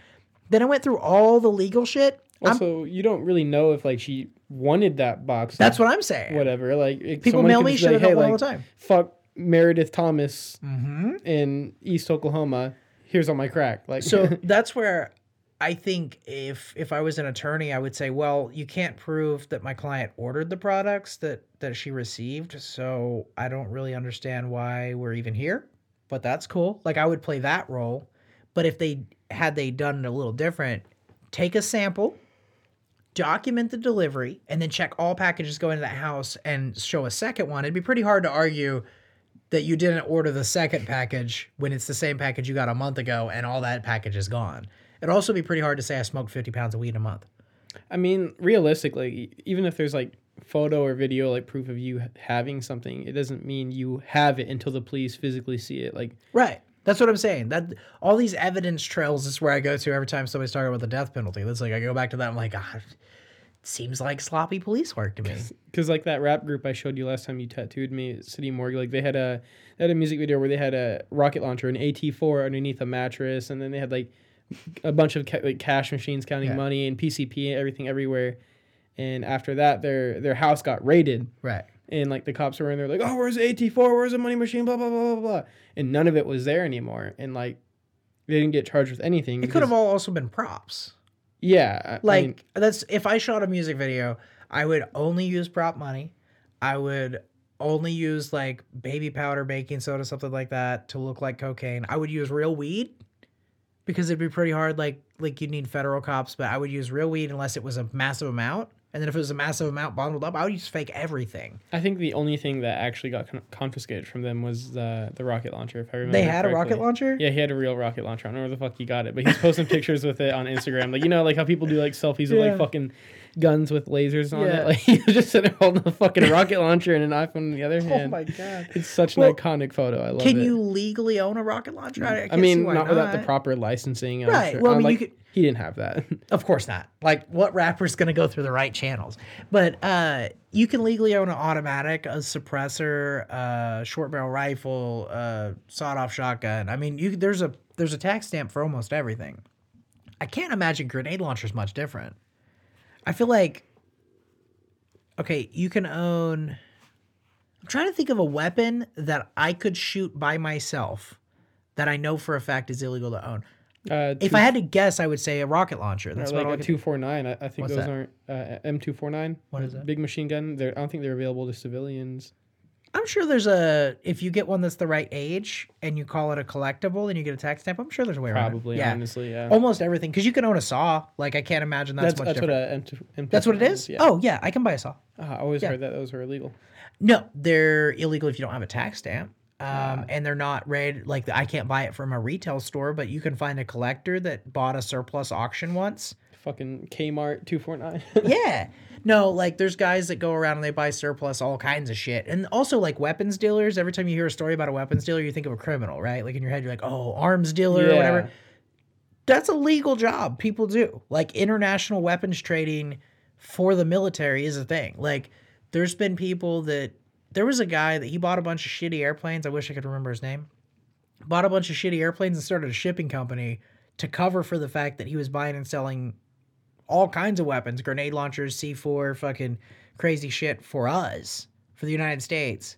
Then I went through all the legal shit. Also, I'm, you don't really know if, like, she wanted that box. That's what I'm saying. Whatever. Like, people mail me shit like, hey, like, all the time. Fuck Meredith Thomas mm-hmm. in East Oklahoma. Here's all my crack. Like, so that's where I think if if I was an attorney, I would say, well, you can't prove that my client ordered the products that, that she received, so I don't really understand why we're even here, but that's cool. Like, I would play that role, but if they had they done it a little different, take a sample, document the delivery, and then check all packages go into that house and show a second one, it'd be pretty hard to argue that you didn't order the second package when it's the same package you got a month ago and all that package is gone. It'd also be pretty hard to say I smoked fifty pounds of weed a month. I mean, realistically, even if there's like photo or video, like proof of you having something, it doesn't mean you have it until the police physically see it. Like, right. That's what I'm saying. That all these evidence trails is where I go to every time somebody's talking about the death penalty. That's like, I go back to that. I'm like, ah, it seems like sloppy police work to me. Because like that rap group I showed you last time you tattooed me, City Morgue, like they had a, they had a music video where they had a rocket launcher, an A T four underneath a mattress. And then they had like a bunch of ca- like cash machines counting yeah. money and P C P and everything everywhere. And after that, their their house got raided. Right. And like the cops were in there like, oh, where's the A T four? Where's the money machine? Blah, blah, blah, blah, blah. And none of it was there anymore. And like they didn't get charged with anything. It because, could have all also been props. Yeah. Like I mean, that's if I shot a music video, I would only use prop money. I would only use like baby powder, baking soda, something like that to look like cocaine. I would use real weed. Because it'd be pretty hard, like, like you'd need federal cops, but I would use real weed unless it was a massive amount. And then if it was a massive amount bundled up, I would use fake everything. I think the only thing that actually got con- confiscated from them was the, the rocket launcher, if I remember correctly. They had a rocket launcher? Yeah, he had a real rocket launcher. I don't know where the fuck he got it, but he's posting pictures with it on Instagram. Like, you know, like how people do, like, selfies yeah. with, like, fucking guns with lasers on yeah. it. Like, he was just sitting there holding a fucking rocket launcher and an iPhone in the other hand. Oh, my God. It's such well, an iconic photo. I love can it. Can you legally own a rocket launcher? I, I, I mean, not, not without the proper licensing. Right. Sure. Well, I mean, like, you could... He didn't have that. Of course not. Like, what rapper's going to go through the right channels? But uh, you can legally own an automatic, a suppressor, a short barrel rifle, a sawed-off shotgun. I mean, you there's a there's a tax stamp for almost everything. I can't imagine grenade launchers much different. I feel like, okay, you can own... I'm trying to think of a weapon that I could shoot by myself that I know for a fact is illegal to own. Uh, two, if I had to guess, I would say a rocket launcher. That's like a two forty-nine. I, I think those that? aren't uh, M two forty-nine. What is it? Big machine gun. They're, I don't think they're available to civilians. I'm sure there's a if you get one that's the right age and you call it a collectible and you get a tax stamp. I'm sure there's a way around it. Probably, yeah. honestly, yeah. Almost everything because you can own a saw. Like I can't imagine that's, that's much that's different. What a M two, M two that's what it is. Yeah. Oh yeah, I can buy a saw. Uh, I always yeah. heard that those were illegal. No, they're illegal if you don't have a tax stamp. Um, and they're not rated, like, I can't buy it from a retail store, but you can find a collector that bought a surplus auction once. Fucking Kmart two forty-nine. Yeah. No, like, there's guys that go around and they buy surplus all kinds of shit. And also, like, weapons dealers, every time you hear a story about a weapons dealer, you think of a criminal, right? Like, in your head, you're like, oh, arms dealer yeah. or whatever. That's a legal job people do. Like, international weapons trading for the military is a thing. Like, there's been people that... There was a guy that he bought a bunch of shitty airplanes. I wish I could remember his name. Bought a bunch of shitty airplanes and started a shipping company to cover for the fact that he was buying and selling all kinds of weapons, grenade launchers, C four, fucking crazy shit for us, for the United States,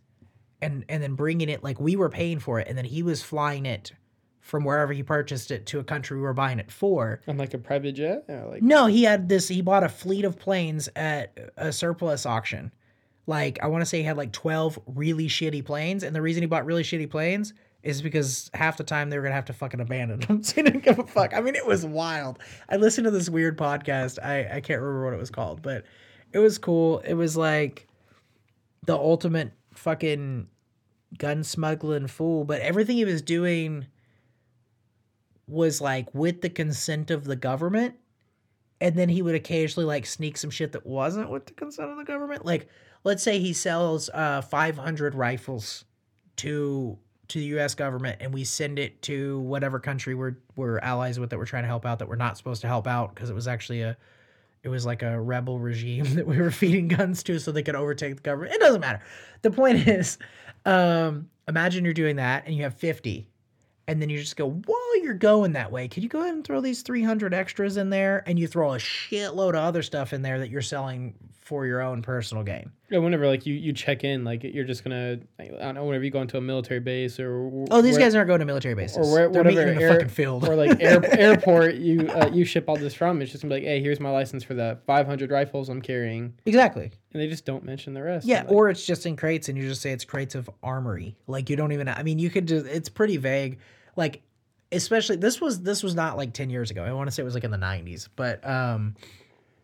and and then bringing it like we were paying for it, and then he was flying it from wherever he purchased it to a country we were buying it for. And like a private jet? Or like- no, he had this. He bought a fleet of planes at a surplus auction. Like, I want to say he had like twelve really shitty planes. And the reason he bought really shitty planes is because half the time they were going to have to fucking abandon them. So he didn't give a fuck. I mean, it was wild. I listened to this weird podcast. I, I can't remember what it was called, but it was cool. It was like the ultimate fucking gun smuggling fool. But everything he was doing was like with the consent of the government. And then he would occasionally like sneak some shit that wasn't with the consent of the government. Like, let's say he sells uh, five hundred rifles to to the U S government, and we send it to whatever country we're we're allies with that we're trying to help out that we're not supposed to help out because it was actually a It was like a rebel regime that we were feeding guns to so they could overtake the government. It doesn't matter. The point is, um, imagine you're doing that and you have fifty. And then you just go, while you're going that way, could you go ahead and throw these three hundred extras in there? And you throw a shitload of other stuff in there that you're selling for your own personal gain. Yeah, whenever, like, you, you check in, like, you're just going to, I don't know, whenever you go into a military base or... Oh, these where, guys aren't going to military bases. Or where, whatever in air, a fucking field. Or, like, air, airport you uh, you ship all this from. It's just going to be like, hey, here's my license for the five hundred rifles I'm carrying. Exactly. And they just don't mention the rest. Yeah, like, or it's just in crates, and you just say it's crates of armory. Like, you don't even... I mean, you could just... It's pretty vague. Like, especially... This was, this was not, like, ten years ago. I want to say it was, like, in the nineties. But, um...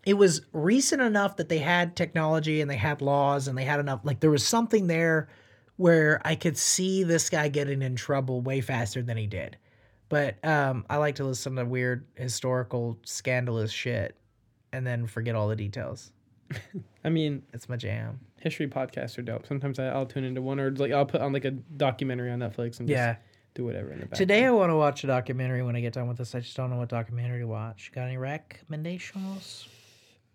it was recent enough that they had technology and they had laws and they had enough, like there was something there where I could see this guy getting in trouble way faster than he did. But um, I like to listen to weird historical scandalous shit and then forget all the details. I mean, it's my jam. History podcasts are dope. Sometimes I, I'll tune into one or like I'll put on like a documentary on Netflix and yeah. just do whatever in the back. Today I want to watch a documentary when I get done with this. I just don't know what documentary to watch. Got any recommendations?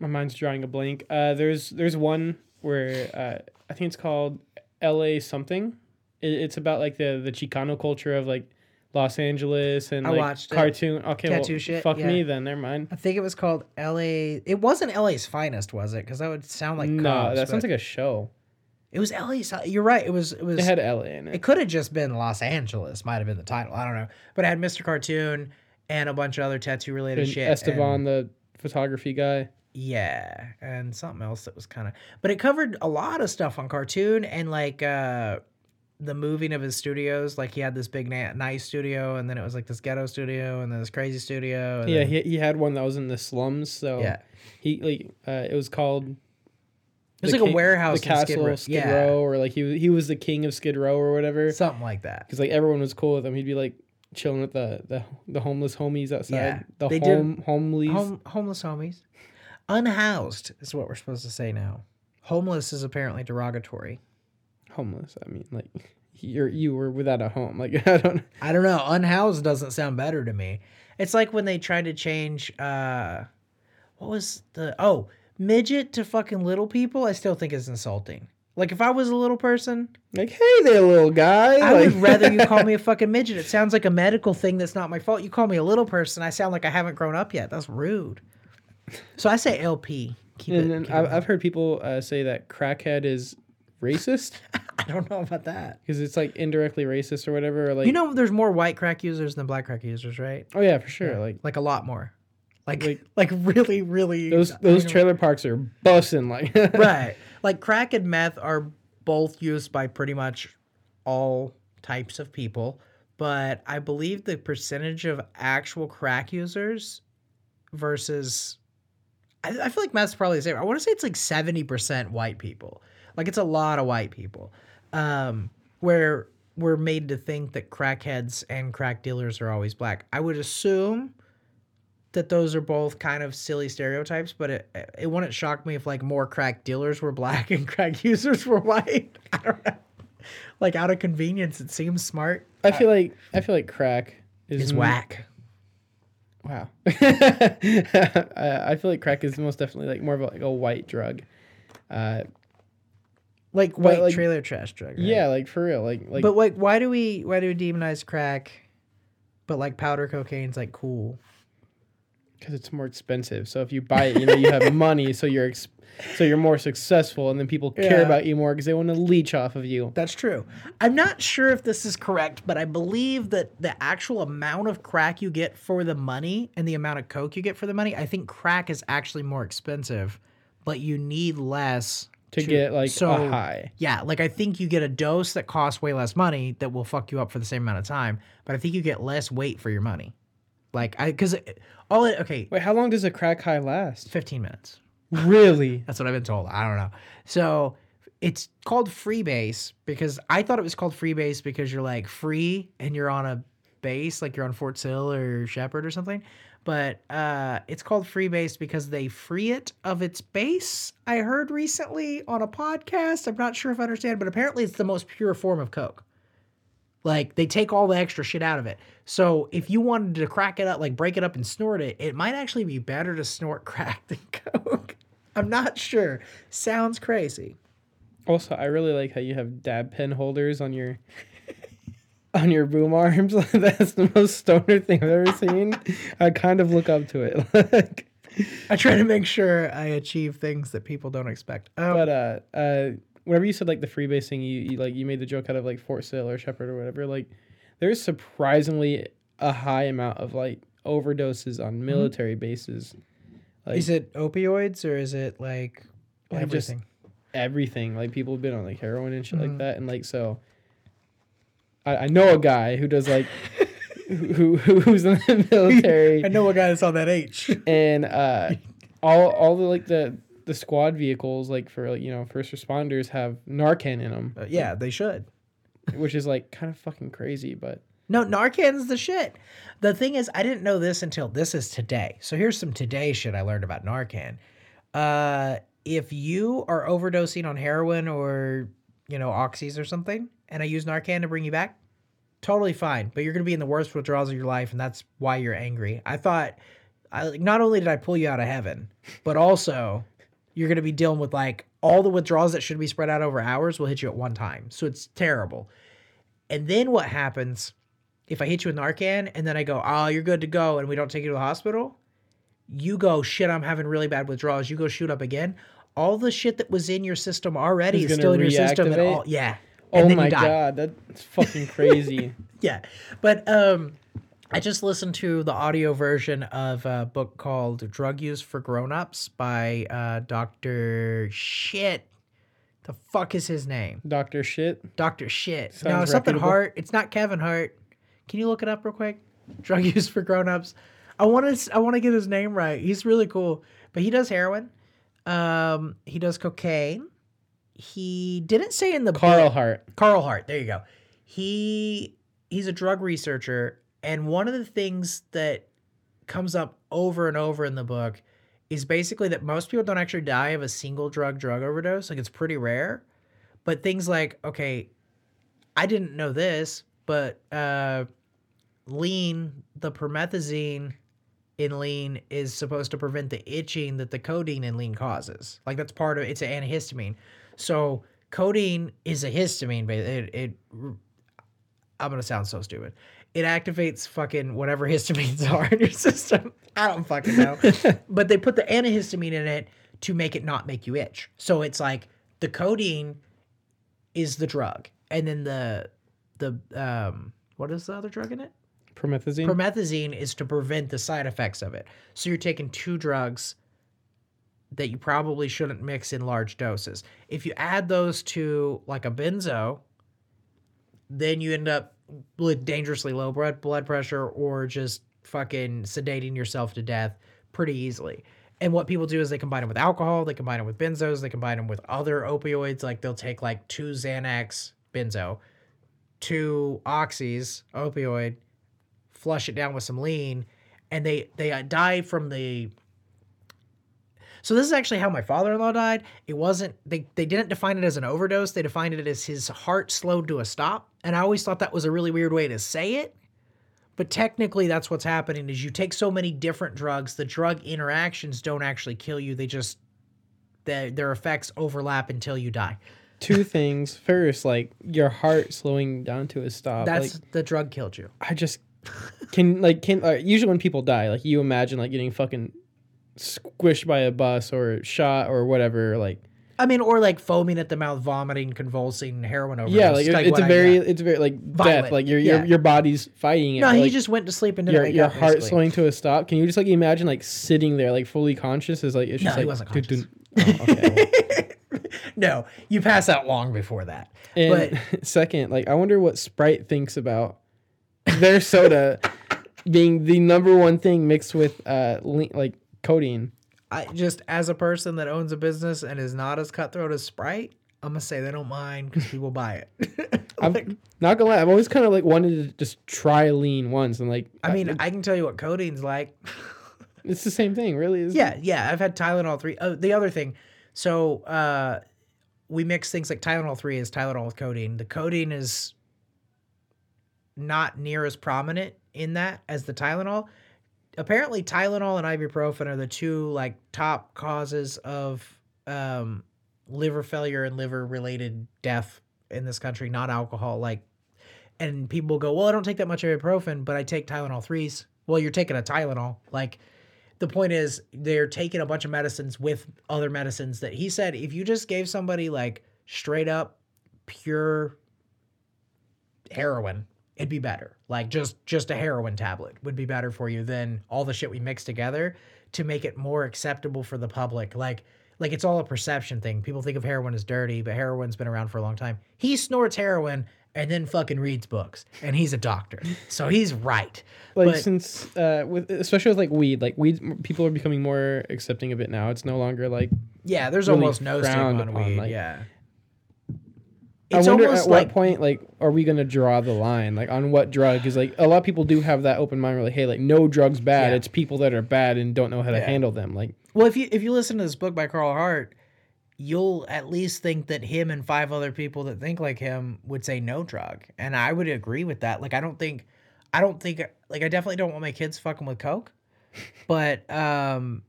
My mind's drawing a blank. Uh, there's there's one where uh, I think it's called L A something. It, it's about like the, the Chicano culture of like Los Angeles and I like watched cartoon. It. Okay, Tattoo well, shit. fuck yeah. me then. Never mind. I think it was called L A. It wasn't L A's Finest, was it? Because that would sound like no. Combs, that sounds like a show. It was L A's. You're right. It was. It was. It had L A in it. It could have just been Los Angeles. Might have been the title. I don't know. But it had Mister Cartoon and a bunch of other tattoo related shit. Esteban, and, the photography guy. Yeah, and something else that was kind of... But it covered a lot of stuff on cartoon and, like, uh, the moving of his studios. Like, he had this big, na- nice studio, and then it was, like, this ghetto studio, and then this crazy studio. And yeah, then... he he had one that was in the slums, so... Yeah. He, like, uh, it was called... It was like king, a warehouse in Skid Row. Skid yeah. Row, or, like, he, he was the king of Skid Row or whatever. Something like that. Because, like, everyone was cool with him. He'd be, like... chilling with the, the, the homeless homies outside. Yeah, the they home did, homelies. Home, homeless homies. Unhoused is what we're supposed to say now. Homeless is apparently derogatory. Homeless. I mean, like you're you were without a home. Like I don't. I don't know. Unhoused doesn't sound better to me. It's like when they tried to change. Uh, what was the oh midget to fucking little people? I still think is insulting. Like, if I was a little person... Like, hey there, little guy. I like... would rather you call me a fucking midget. It sounds like a medical thing that's not my fault. You call me a little person, I sound like I haven't grown up yet. That's rude. So I say L P. Keep and it, then keep I've, it. I've heard people uh, say that crackhead is racist. I don't know about that. Because it's, like, indirectly racist or whatever. Or like... You know, there's more white crack users than black crack users, right? Oh, yeah, for sure. Yeah. Like, like, a lot more. Like, like, like really, really... Those those trailer parks are bussin', like... Right. Like, crack and meth are both used by pretty much all types of people, but I believe the percentage of actual crack users versus... I, I feel like meth's probably the same. I want to say it's like seventy percent white people. Like, it's a lot of white people. Um, where we're made to think that crackheads and crack dealers are always black. I would assume... that those are both kind of silly stereotypes, but it it wouldn't shock me if like more crack dealers were black and crack users were white. I don't know. Like out of convenience, it seems smart. I feel like I feel like crack is it's m- whack. Wow. I feel like crack is most definitely like more of a, like a white drug, uh, like white like, trailer trash drug. Right? Yeah, like for real. Like like. But like, why do we why do we demonize crack, but like powder cocaine's like cool. Because it's more expensive. So if you buy it, you know, you have money, so you're ex- so you're more successful, and then people yeah. care about you more because they want to leech off of you. That's true. I'm not sure if this is correct, but I believe that the actual amount of crack you get for the money and the amount of coke you get for the money, I think crack is actually more expensive, but you need less... To, to get, like, so, a high. Yeah, like, I think you get a dose that costs way less money that will fuck you up for the same amount of time, but I think you get less weight for your money. Like, I, because all it, okay. Wait, how long does a crack high last? fifteen minutes. Really? That's what I've been told. I don't know. So it's called freebase because I thought it was called freebase because you're like free and you're on a base, like you're on Fort Sill or Shepherd or something. But uh, it's called freebase because they free it of its base. I heard recently on a podcast. I'm not sure if I understand, but apparently it's the most pure form of coke. Like, they take all the extra shit out of it. So if you wanted to crack it up, like break it up and snort it, it might actually be better to snort crack than coke. I'm not sure. Sounds crazy. Also, I really like how you have dab pen holders on your on your boom arms. That's the most stoner thing I've ever seen. I kind of look up to it. Like, I try to make sure I achieve things that people don't expect. Um, but uh, uh, whenever you said like the freebase thing, you, you like you made the joke out of like Fort Sill or Shepherd or whatever. Like, there's surprisingly a high amount of like overdoses on military mm-hmm. bases. Like, is it opioids or is it like everything? Just, everything, like people have been on like heroin and shit mm. like that, and like so I, I know a guy who does like who, who who's in the military. I know a guy that's on that H, and uh all all the like the the squad vehicles, like for like, you know, first responders have Narcan in them. Uh, yeah, they should, which is like kind of fucking crazy, but no, Narcan's the shit. The thing is, I didn't know this until this is today. So here's some today shit I learned about Narcan. Uh, if you are overdosing on heroin or, you know, oxys or something, and I use Narcan to bring you back, totally fine. But you're going to be in the worst withdrawals of your life, and that's why you're angry. I thought, I, not only did I pull you out of heaven, but also you're going to be dealing with, like, all the withdrawals that should be spread out over hours will hit you at one time. So it's terrible. And then what happens if I hit you with Narcan and then I go, oh, you're good to go, and we don't take you to the hospital, you go, shit, I'm having really bad withdrawals. You go shoot up again. All the shit that was in your system already is still in your system at all. Yeah. Oh my God, that's fucking crazy. Yeah. But um, I just listened to the audio version of a book called Drug Use for Grownups by uh, Doctor Shit. The fuck is his name? Doctor Shit? Doctor Shit. Sounds no, something reputable. Hart. It's not Kevin Hart. Can you look it up real quick? Drug Use for Grownups. I want to I want to get his name right. He's really cool. But he does heroin. Um, he does cocaine. He didn't say in the Carl book. Hart. Carl Hart. There you go. He he's a drug researcher, and one of the things that comes up over and over in the book is basically that most people don't actually die of a single drug drug overdose. Like, it's pretty rare. But things like, okay, I didn't know this, but uh, lean, the promethazine in lean is supposed to prevent the itching that the codeine in lean causes. Like, that's part of it. It's an antihistamine. So codeine is a histamine, but it, it I'm going to sound so stupid. It activates fucking whatever histamines are in your system. I don't fucking know. But they put the antihistamine in it to make it not make you itch. So it's like the codeine is the drug. And then the... The um, what is the other drug in it? Promethazine. Promethazine is to prevent the side effects of it. So you're taking two drugs that you probably shouldn't mix in large doses. If you add those to like a benzo, then you end up with dangerously low blood blood pressure or just fucking sedating yourself to death pretty easily. And what people do is they combine them with alcohol, they combine them with benzos, they combine them with other opioids. Like, they'll take like two Xanax, benzo, two oxys, opioid, flush it down with some lean, and they they die from the... So this is actually how my father-in-law died. It wasn't... They, they didn't define it as an overdose. They defined it as his heart slowed to a stop, and I always thought that was a really weird way to say it, but technically that's what's happening is you take so many different drugs, the drug interactions don't actually kill you. They just... They, their effects overlap until you die. Two things. First, like, your heart slowing down to a stop. That's like, the drug killed you. I just can like can uh, usually when people die, like, you imagine like getting fucking squished by a bus or shot or whatever. Like, I mean, or like foaming at the mouth, vomiting, convulsing, heroin overdose. Yeah, like, like it's a I very, got. it's very like Violent. death. Like your your yeah. your body's fighting it. No, he like, just went to sleep and didn't your, wake your up. Your heart basically. slowing to a stop. Can you just like imagine like sitting there like fully conscious? Is like it's no, just he like wasn't conscious. Oh, okay. Well. No, you pass out long before that. And but second, like, I wonder what Sprite thinks about their soda being the number one thing mixed with uh, le- like codeine. I just, as a person that owns a business and is not as cutthroat as Sprite, I'm gonna say they don't mind because people buy it. Like, I'm not gonna lie, I've always kind of like wanted to just try lean once and like. I mean, I, I can tell you what codeine's like. It's the same thing, really. Isn't yeah, it? yeah. I've had Tylenol three. Oh, the other thing. So uh, we mix things like Tylenol three is Tylenol with codeine. The codeine is not near as prominent in that as the Tylenol. Apparently Tylenol and ibuprofen are the two like top causes of um, liver failure and liver related death in this country, not alcohol. Like, and people go, well, I don't take that much ibuprofen, but I take Tylenol threes. Well, you're taking a Tylenol. Like, the point is they're taking a bunch of medicines with other medicines that he said, if you just gave somebody like straight up pure heroin, it'd be better. Like just, just a heroin tablet would be better for you than all the shit we mix together to make it more acceptable for the public. Like, like it's all a perception thing. People think of heroin as dirty, but heroin's been around for a long time. He snorts heroin and then fucking reads books, and he's a doctor, so he's right. Like, but, since, uh, with, especially with like weed, like weed, people are becoming more accepting of it now. It's no longer like, yeah, there's really almost no stigma on weed. On, like, yeah, it's I wonder almost at like, what point, like, are we going to draw the line, like, on what drug is like? A lot of people do have that open mind, where like, hey, like, no drugs bad. Yeah. It's people that are bad and don't know how to yeah. handle them. Like, well, if you if you listen to this book by Carl Hart, you'll at least think that him and five other people that think like him would say no drug. And I would agree with that. Like, I don't think, I don't think, like, I definitely don't want my kids fucking with coke, but um,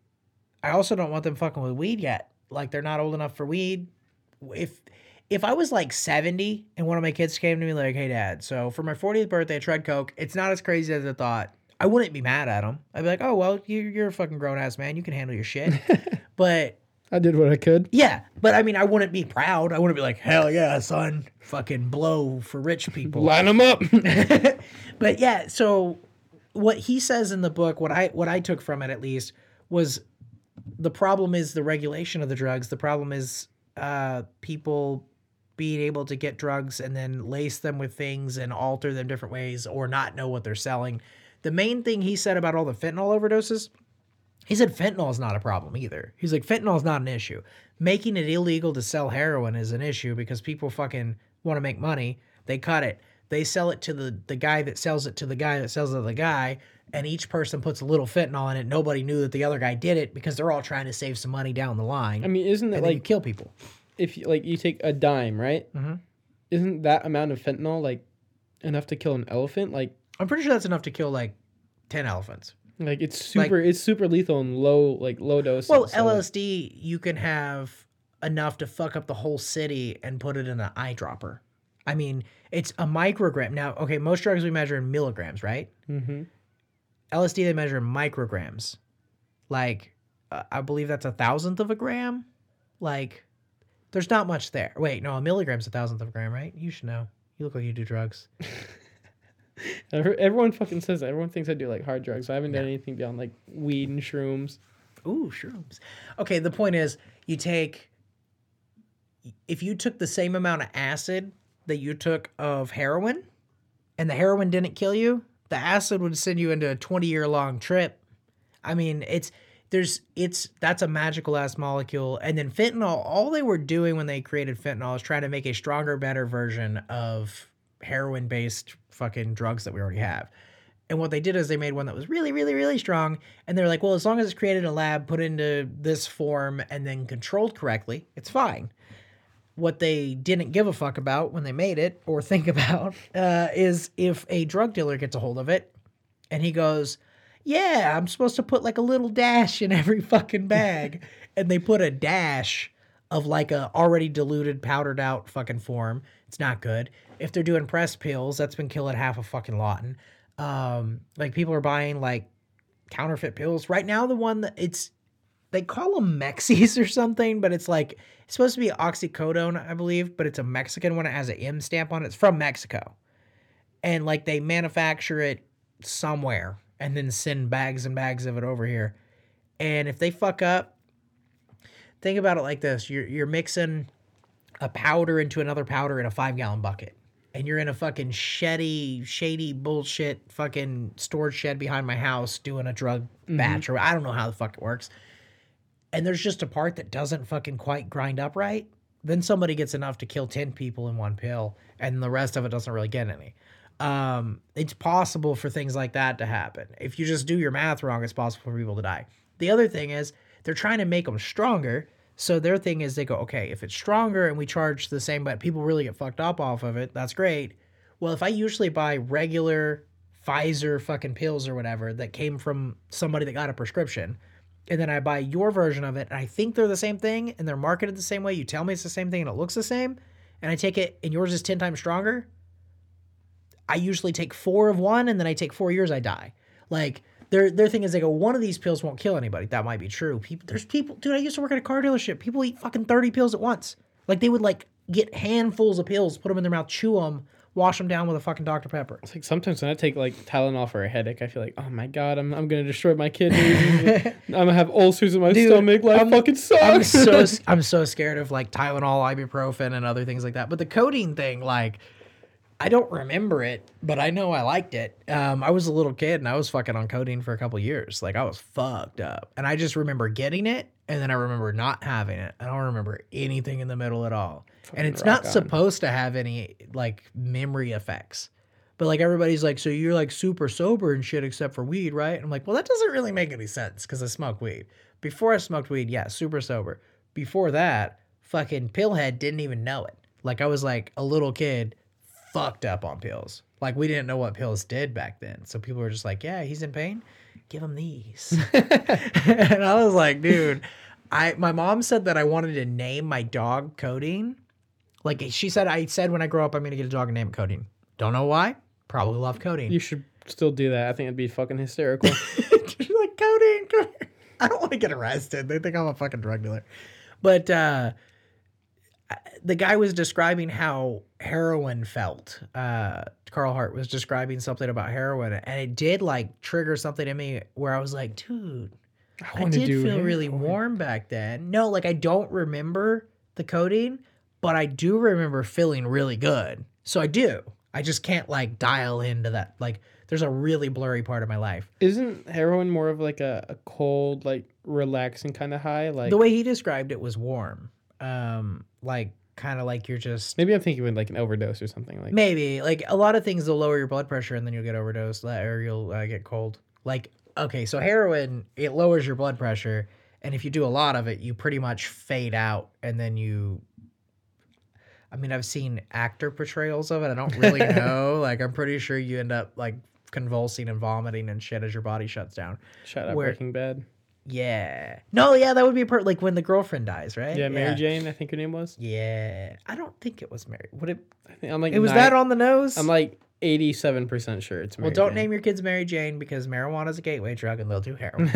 I also don't want them fucking with weed yet. Like, they're not old enough for weed. If, if I was like seventy and one of my kids came to me like, hey dad, so for my fortieth birthday, I tried coke. It's not as crazy as I thought. I wouldn't be mad at them. I'd be like, oh, well, you're, you're a fucking grown ass man. You can handle your shit. But I did what I could. Yeah. But I mean, I wouldn't be proud. I wouldn't be like, hell yeah, son, fucking blow for rich people. Line them up. But yeah, so what he says in the book, what I what I took from it at least, was the problem is the regulation of the drugs. The problem is uh, people being able to get drugs and then lace them with things and alter them different ways or not know what they're selling. The main thing he said about all the fentanyl overdoses, he said fentanyl is not a problem either. He's like, fentanyl is not an issue. Making it illegal to sell heroin is an issue because people fucking want to make money. They cut it. They sell it to the, the guy that sells it to the guy that sells it to the guy, and each person puts a little fentanyl in it. Nobody knew that the other guy did it because they're all trying to save some money down the line. I mean, isn't that like... you kill people. If you, like, you take a dime, right? Mm-hmm. Isn't that amount of fentanyl like enough to kill an elephant? Like, I'm pretty sure that's enough to kill like ten elephants. Like, it's super, like, it's super lethal and low, like low dose. Well, so L S D, you can have enough to fuck up the whole city and put it in an eyedropper. I mean, it's a microgram. Now, okay, most drugs we measure in milligrams, right? Mm-hmm. L S D, they measure in micrograms. Like, uh, I believe that's a thousandth of a gram. Like, there's not much there. Wait, no, a milligram's a thousandth of a gram, right? You should know. You look like you do drugs. Everyone fucking says that. Everyone thinks I do like hard drugs. I haven't done yeah. anything beyond like weed and shrooms. Ooh, shrooms. Okay, the point is, you take, if you took the same amount of acid that you took of heroin, and the heroin didn't kill you, the acid would send you into a twenty year long trip. I mean, it's there's it's that's a magical ass molecule. And then fentanyl, all they were doing when they created fentanyl is trying to make a stronger, better version of heroin based fucking drugs that we already have. And what they did is they made one that was really, really, really strong. And they're like, well, as long as it's created in a lab, put into this form and then controlled correctly, it's fine. What they didn't give a fuck about when they made it or think about uh, is if a drug dealer gets a hold of it and he goes, yeah, I'm supposed to put like a little dash in every fucking bag. And they put a dash of like a already diluted, powdered out fucking form. It's not good. If they're doing press pills, that's been killing half of fucking Lawton. Um, like, people are buying like counterfeit pills right now. The one that it's, they call them Mexis or something, but it's like, it's supposed to be oxycodone, I believe, but it's a Mexican one. It has an M stamp on it. It's from Mexico. And like, they manufacture it somewhere and then send bags and bags of it over here. And if they fuck up, think about it like this. You're, you're mixing a powder into another powder in a five gallon bucket. And you're in a fucking shady, shady bullshit fucking storage shed behind my house doing a drug mm-hmm. batch, or I don't know how the fuck it works. And there's just a part that doesn't fucking quite grind up right. Then somebody gets enough to kill ten people in one pill, and the rest of it doesn't really get any. Um, it's possible for things like that to happen. If you just do your math wrong, it's possible for people to die. The other thing is they're trying to make them stronger. So their thing is they go, okay, if it's stronger and we charge the same, but people really get fucked up off of it, that's great. well, if I usually buy regular Pfizer fucking pills or whatever that came from somebody that got a prescription, and then I buy your version of it, and I think they're the same thing, and they're marketed the same way, you tell me it's the same thing, and it looks the same, and I take it, and yours is ten times stronger, I usually take four of one, and then I take four years, I die. Like, their their thing is, they go, one of these pills won't kill anybody. That might be true. People, there's people, dude, I used to work at a car dealership. People eat fucking thirty pills at once. Like, they would, like, get handfuls of pills, put them in their mouth, chew them, wash them down with a fucking Doctor Pepper. It's like, sometimes when I take, like, Tylenol for a headache, I feel like, oh, my God, I'm I'm going to destroy my kidneys. I'm going to have ulcers in my dude, stomach. Life I'm, fucking sucks. I'm so, I'm so scared of, like, Tylenol, ibuprofen, and other things like that. But the codeine thing, like... I don't remember it, but I know I liked it. Um, I was a little kid, and I was fucking on codeine for a couple years. Like, I was fucked up. And I just remember getting it, and then I remember not having it. I don't remember anything in the middle at all. Fucking and it's not on. Supposed to have any, like, memory effects. But, like, everybody's like, so you're, like, super sober and shit except for weed, right? And I'm like, well, that doesn't really make any sense because I smoke weed. Before I smoked weed, yeah, super sober. Before that, fucking pillhead didn't even know it. Like, I was, like, a little kid fucked up on pills. Like, we didn't know what pills did back then, so people were just like, yeah, he's in pain, give him these. And I was like, dude, I my mom said that I wanted to name my dog Codeine. Like, she said, I said when I grow up I'm gonna get a dog and name it Codeine. Don't know why, probably love Codeine. You should still do that. I think it'd be fucking hysterical. Dude, like, Codeine, Codeine. I don't want to get arrested. They think I'm a fucking drug dealer. But uh the guy was describing how heroin felt. Uh, Carl Hart was describing something about heroin, and it did, like, trigger something in me where I was like, dude, I, I did feel heroin. Really warm back then. No, like, I don't remember the codeine, but I do remember feeling really good. So I do. I just can't, like, dial into that. Like, there's a really blurry part of my life. Isn't heroin more of, like, a, a cold, like, relaxing kind of high? Like, the way he described it was warm. Um, like, kind of like you're just... Maybe I'm thinking with, like, an overdose or something. Like, maybe. Like, a lot of things will lower your blood pressure, and then you'll get overdosed, or you'll uh, get cold. Like, okay, so heroin, it lowers your blood pressure, and if you do a lot of it, you pretty much fade out, and then you... I mean, I've seen actor portrayals of it. I don't really know. Like, I'm pretty sure you end up, like, convulsing and vomiting and shit as your body shuts down. Shut up, Where... Breaking Bad. Yeah. No, yeah, that would be a part, like, when the girlfriend dies, right? Yeah, Mary yeah. Jane, I think her name was. Yeah. I don't think it was Mary. Would it? I think I'm like it was nine, that on the nose? I'm like eighty-seven percent sure it's Mary Well, don't Jane. Name your kids Mary Jane because marijuana is a gateway drug and they'll do heroin.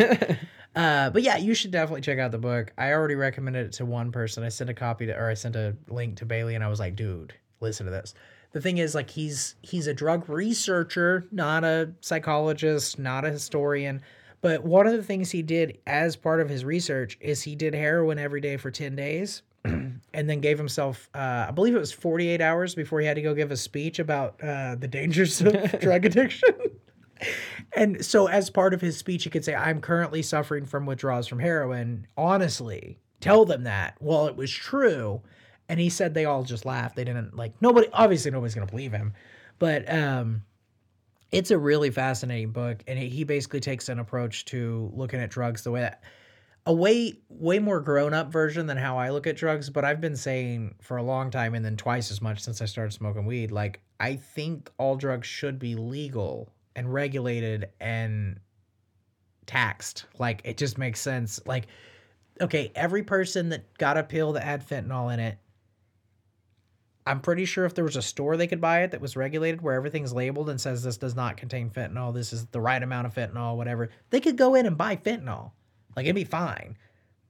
uh, but yeah, you should definitely check out the book. I already recommended it to one person. I sent a copy to, or I sent a link to Bailey, and I was like, dude, listen to this. The thing is, like, he's he's a drug researcher, not a psychologist, not a historian. But one of the things he did as part of his research is he did heroin every day for ten days and then gave himself, uh, I believe it was forty-eight hours before he had to go give a speech about uh, the dangers of drug addiction. And so as part of his speech, he could say, I'm currently suffering from withdrawals from heroin. Honestly, tell them that. Well, it was true. And he said they all just laughed. They didn't, like, nobody, obviously nobody's going to believe him. But, um... it's a really fascinating book, and it, he basically takes an approach to looking at drugs the way that a way way more grown-up version than how I look at drugs. But I've been saying for a long time, and then twice as much since I started smoking weed, like, I think all drugs should be legal and regulated and taxed. Like, it just makes sense. Like, okay, every person that got a pill that had fentanyl in it, I'm pretty sure if there was a store they could buy it that was regulated where everything's labeled and says this does not contain fentanyl, this is the right amount of fentanyl, whatever, they could go in and buy fentanyl. Like, it'd be fine.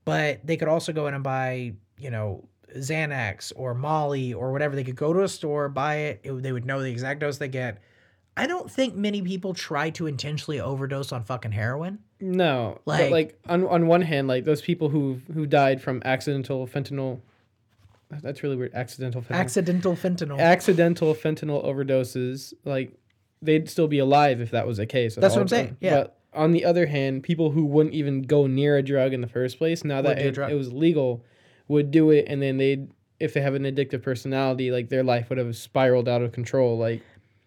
But they could also go in and buy, you know, Xanax or Molly or whatever. They could go to a store, buy it. it they would know the exact dose they get. I don't think many people try to intentionally overdose on fucking heroin. No. Like, but like on, on one hand, like, those people who who died from accidental fentanyl That's really weird. Accidental fentanyl. Accidental fentanyl. Accidental fentanyl overdoses. Like, they'd still be alive if that was the case. That's what I'm saying. Yeah. But on the other hand, people who wouldn't even go near a drug in the first place, now that it, it was legal, would do it, and then they'd, if they have an addictive personality, like, their life would have spiraled out of control. Like,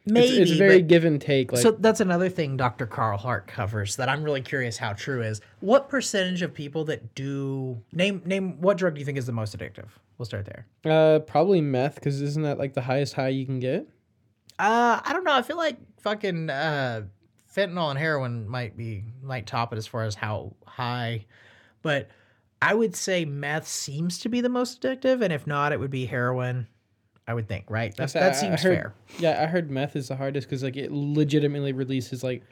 maybe it's, it's very give and take. Like, so that's another thing Doctor Carl Hart covers that I'm really curious how true is. What percentage of people that do name name what drug do you think is the most addictive? We'll start there. Uh, probably meth, because isn't that, like, the highest high you can get? Uh, I don't know. I feel like fucking uh, fentanyl and heroin might be might top it as far as how high, but I would say meth seems to be the most addictive, and if not, it would be heroin. I would think, right? That's, that seems I heard, fair. Yeah, I heard meth is the hardest because like it legitimately releases like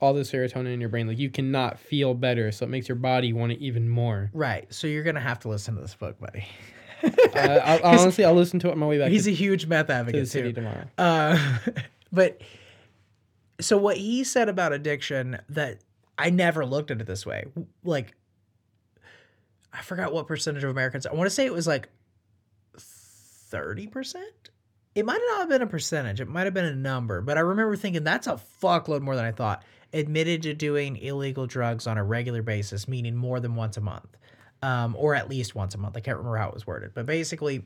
all the serotonin in your brain. Like you cannot feel better, so it makes your body want it even more. Right. So you're gonna have to listen to this book, buddy. uh, I'll, honestly, I'll listen to it on my way back. He's to, a huge meth advocate to the city too. Tomorrow. Uh, but so what he said about addiction that I never looked at it this way. Like I forgot what percentage of Americans. I want to say it was like. thirty percent? It might not have been a percentage. It might have been a number. But I remember thinking that's a fuckload more than I thought. Admitted to doing illegal drugs on a regular basis, meaning more than once a month. Um, or at least once a month. I can't remember how it was worded. But basically,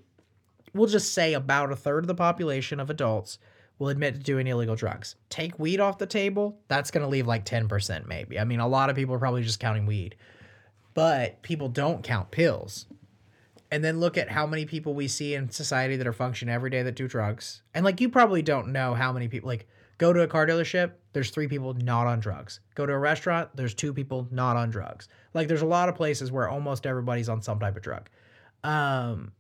we'll just say about a third of the population of adults will admit to doing illegal drugs. Take weed off the table, that's going to leave like ten percent maybe. I mean, a lot of people are probably just counting weed. But people don't count pills. And then look at how many people we see in society that are functioning every day that do drugs. And, like, you probably don't know how many people, like, go to a car dealership, there's three people not on drugs. Go to a restaurant, there's two people not on drugs. Like, there's a lot of places where almost everybody's on some type of drug. Um,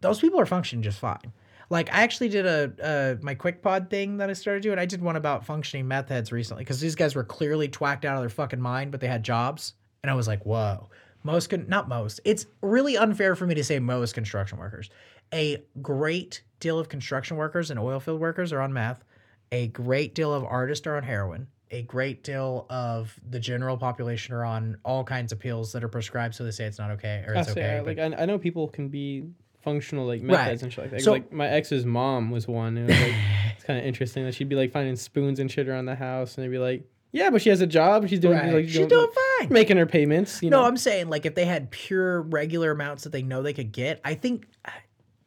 those people are functioning just fine. Like, I actually did a, uh, my quick pod thing that I started doing. I did one about functioning meth heads recently because these guys were clearly twacked out of their fucking mind, but they had jobs. And I was like, whoa. Most, con- not most, it's really unfair for me to say most construction workers. A great deal of construction workers and oil field workers are on meth. A great deal of artists are on heroin. A great deal of the general population are on all kinds of pills that are prescribed, so they say it's not okay or it's I okay. Say, but- like, I, I know people can be functional, like meth heads right. and shit like that. So, like, my ex's mom was one. It was like, it's kind of interesting that she'd be like finding spoons and shit around the house, and they'd be like, yeah, but she has a job. She's doing right. like she's doing, doing fine, making her payments. You no, know. I'm saying like if they had pure regular amounts that they know they could get, I think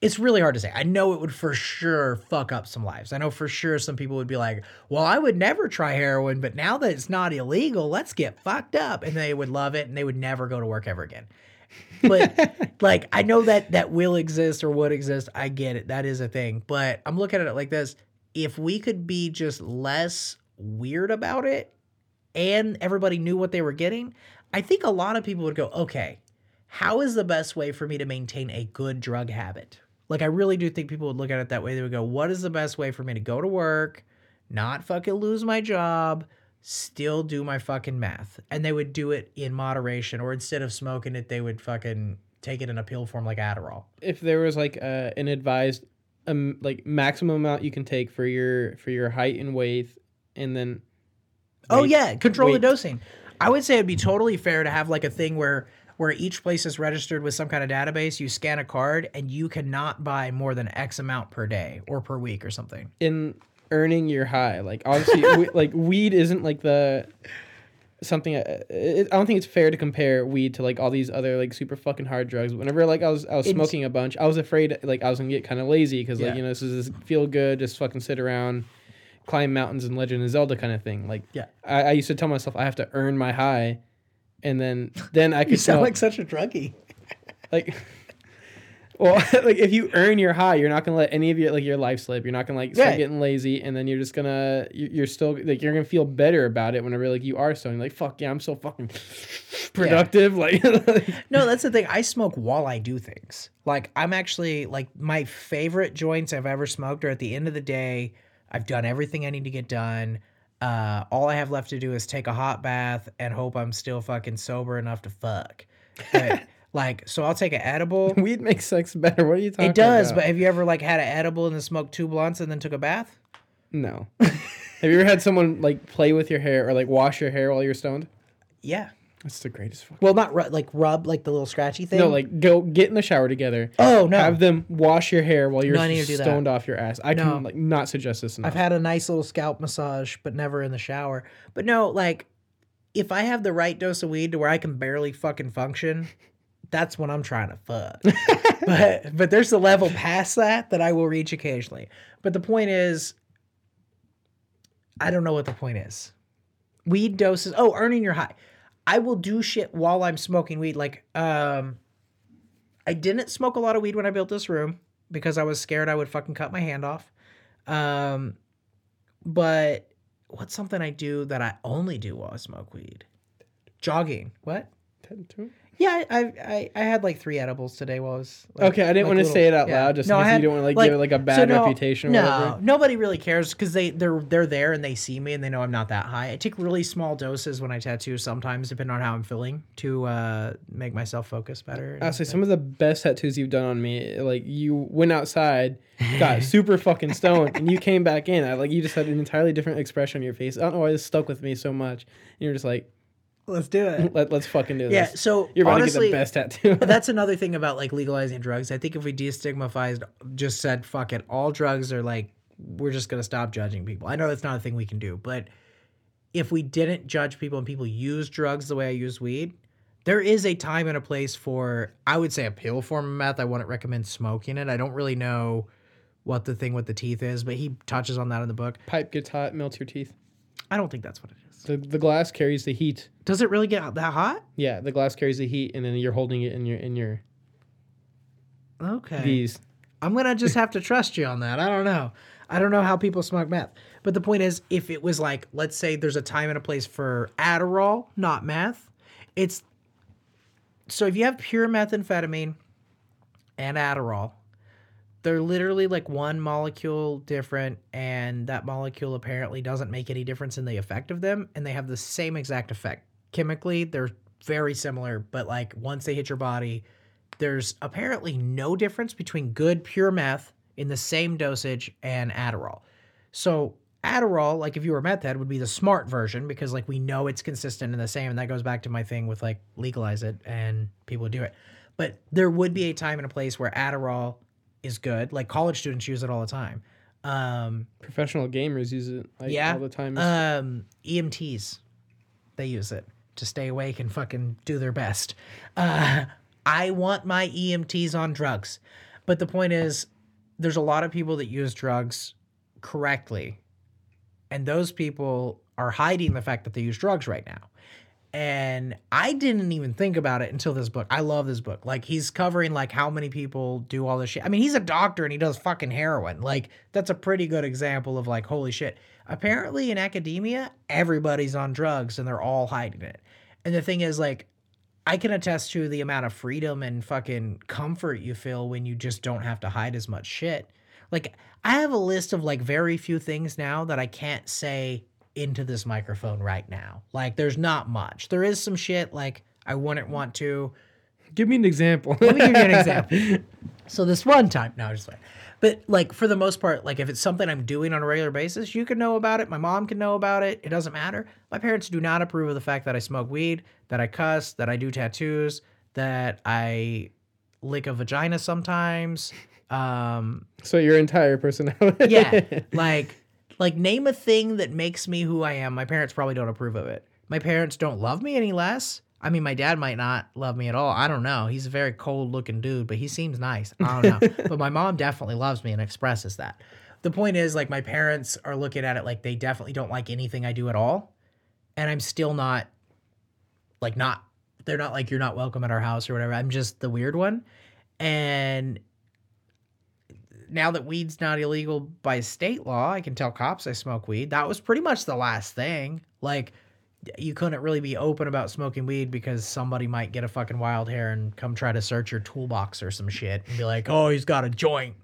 it's really hard to say. I know it would for sure fuck up some lives. I know for sure some people would be like, "Well, I would never try heroin, but now that it's not illegal, let's get fucked up," and they would love it and they would never go to work ever again. But like I know that that will exist or would exist. I get it. That is a thing. But I'm looking at it like this: if we could be just less weird about it. And everybody knew what they were getting, I think a lot of people would go, okay, how is the best way for me to maintain a good drug habit? Like, I really do think people would look at it that way. They would go, what is the best way for me to go to work, not fucking lose my job, still do my fucking meth? And they would do it in moderation, or instead of smoking it, they would fucking take it in a pill form like Adderall. If there was like uh, an advised, um, like maximum amount you can take for your for your height and weight, and then... Wait, oh, yeah. Control wait. the dosing. I would say it'd be totally fair to have like a thing where where each place is registered with some kind of database. You scan a card and you cannot buy more than X amount per day or per week or something. In earning your high. Like, obviously, we, like weed isn't like the... Something... It, I don't think it's fair to compare weed to like all these other like super fucking hard drugs. Whenever like I was I was it's, smoking a bunch, I was afraid like I was going to get kind of lazy because like, yeah. you know, this is this feel good, just fucking sit around. Climb mountains and Legend of Zelda kind of thing. Like, yeah. I, I used to tell myself I have to earn my high, and then then I could. You sound smoke. Like such a druggie. Like, well, like if you earn your high, you're not gonna let any of your like your life slip. You're not gonna like start right. getting lazy, and then you're just gonna you're still like you're gonna feel better about it whenever like you are smoking. Like, fuck yeah, I'm so fucking productive. Yeah. Like, like, no, that's the thing. I smoke while I do things. Like, I'm actually like my favorite joints I've ever smoked are at the end of the day. I've done everything I need to get done. Uh, all I have left to do is take a hot bath and hope I'm still fucking sober enough to fuck. But, like, so I'll take an edible. Weed makes sex better. What are you talking about? It does, about? But have you ever, like, had an edible and then smoked two blunts and then took a bath? No. Have you ever had someone, like, play with your hair or, like, wash your hair while you're stoned? Yeah. That's the greatest fucking... Well, not ru- like rub, like the little scratchy thing? No, like go get in the shower together. Oh, no. Have them wash your hair while you're no, stoned off your ass. I no. can like not suggest this enough. I've had a nice little scalp massage, but never in the shower. But no, like if I have the right dose of weed to where I can barely fucking function, that's when I'm trying to fuck. but But there's a level past that that I will reach occasionally. But the point is, I don't know what the point is. Weed doses... Oh, earning your high... I will do shit while I'm smoking weed. Like, um, I didn't smoke a lot of weed when I built this room because I was scared I would fucking cut my hand off. Um, But what's something I do that I only do while I smoke weed? Jogging. What? ten to? Yeah, I, I I had like three edibles today while I was... Like, okay, I didn't like want to little, say it out yeah. loud just no, because had, you don't want to like, like, give it like a bad so no, reputation or no, whatever. No, nobody really cares because they, they're they're there and they see me and they know I'm not that high. I take really small doses when I tattoo sometimes, depending on how I'm feeling, to uh, make myself focus better. I'll say some of the best tattoos you've done on me, like you went outside, got super fucking stoned, and you came back in. I, like you just had an entirely different expression on your face. I don't know why this stuck with me so much. And you're just like... Let's do it. Let, let's fucking do yeah, this. Yeah, so you're about honestly, to get the best tattoo. That's another thing about like legalizing drugs. I think if we destigmatized, just said, fuck it, all drugs are like, we're just going to stop judging people. I know that's not a thing we can do, but if we didn't judge people and people use drugs the way I use weed, there is a time and a place for, I would say, a pill form of meth. I wouldn't recommend smoking it. I don't really know what the thing with the teeth is, but he touches on that in the book. Pipe gets hot, melts your teeth. I don't think that's what it is. The, the glass carries the heat. Does it really get that hot? Yeah, the glass carries the heat, and then you're holding it in your in your. Okay. These. I'm gonna just have to trust you on that. I don't know. I don't know how people smoke meth, but the point is, if it was like, let's say, there's a time and a place for Adderall, not meth. It's. So if you have pure methamphetamine, and Adderall. They're literally like one molecule different, and that molecule apparently doesn't make any difference in the effect of them, and they have the same exact effect. Chemically, they're very similar, but like once they hit your body, there's apparently no difference between good pure meth in the same dosage and Adderall. So Adderall, like if you were a meth head, would be the smart version because like we know it's consistent and the same, and that goes back to my thing with like legalize it and people would do it. But there would be a time and a place where Adderall is good. Like college students use it all the time. Um, Professional gamers use it like, yeah, all the time. Um, E M Ts, they use it to stay awake and fucking do their best. Uh, I want my E M Ts on drugs. But the point is, there's a lot of people that use drugs correctly. And those people are hiding the fact that they use drugs right now. And I didn't even think about it until this book. I love this book. Like, he's covering, like, how many people do all this shit. I mean, he's a doctor and he does fucking heroin. Like, that's a pretty good example of, like, holy shit. Apparently, in academia, everybody's on drugs and they're all hiding it. And the thing is, like, I can attest to the amount of freedom and fucking comfort you feel when you just don't have to hide as much shit. Like, I have a list of, like, very few things now that I can't say into this microphone right now. Like, there's not much. There is some shit, like, I wouldn't want to... Give me an example. Let me give you an example. So this one time... No, I'm just like... But, like, for the most part, like, if it's something I'm doing on a regular basis, you can know about it. My mom can know about it. It doesn't matter. My parents do not approve of the fact that I smoke weed, that I cuss, that I do tattoos, that I lick a vagina sometimes. Um, so your entire personality. Yeah. Like... Like, name a thing that makes me who I am. My parents probably don't approve of it. My parents don't love me any less. I mean, my dad might not love me at all. I don't know. He's a very cold-looking dude, but he seems nice. I don't know. But my mom definitely loves me and expresses that. The point is, like, my parents are looking at it like they definitely don't like anything I do at all. And I'm still not, like, not, they're not like, you're not welcome at our house or whatever. I'm just the weird one. And... Now that weed's not illegal by state law, I can tell cops I smoke weed. That was pretty much the last thing. Like, you couldn't really be open about smoking weed because somebody might get a fucking wild hair and come try to search your toolbox or some shit and be like, oh, he's got a joint.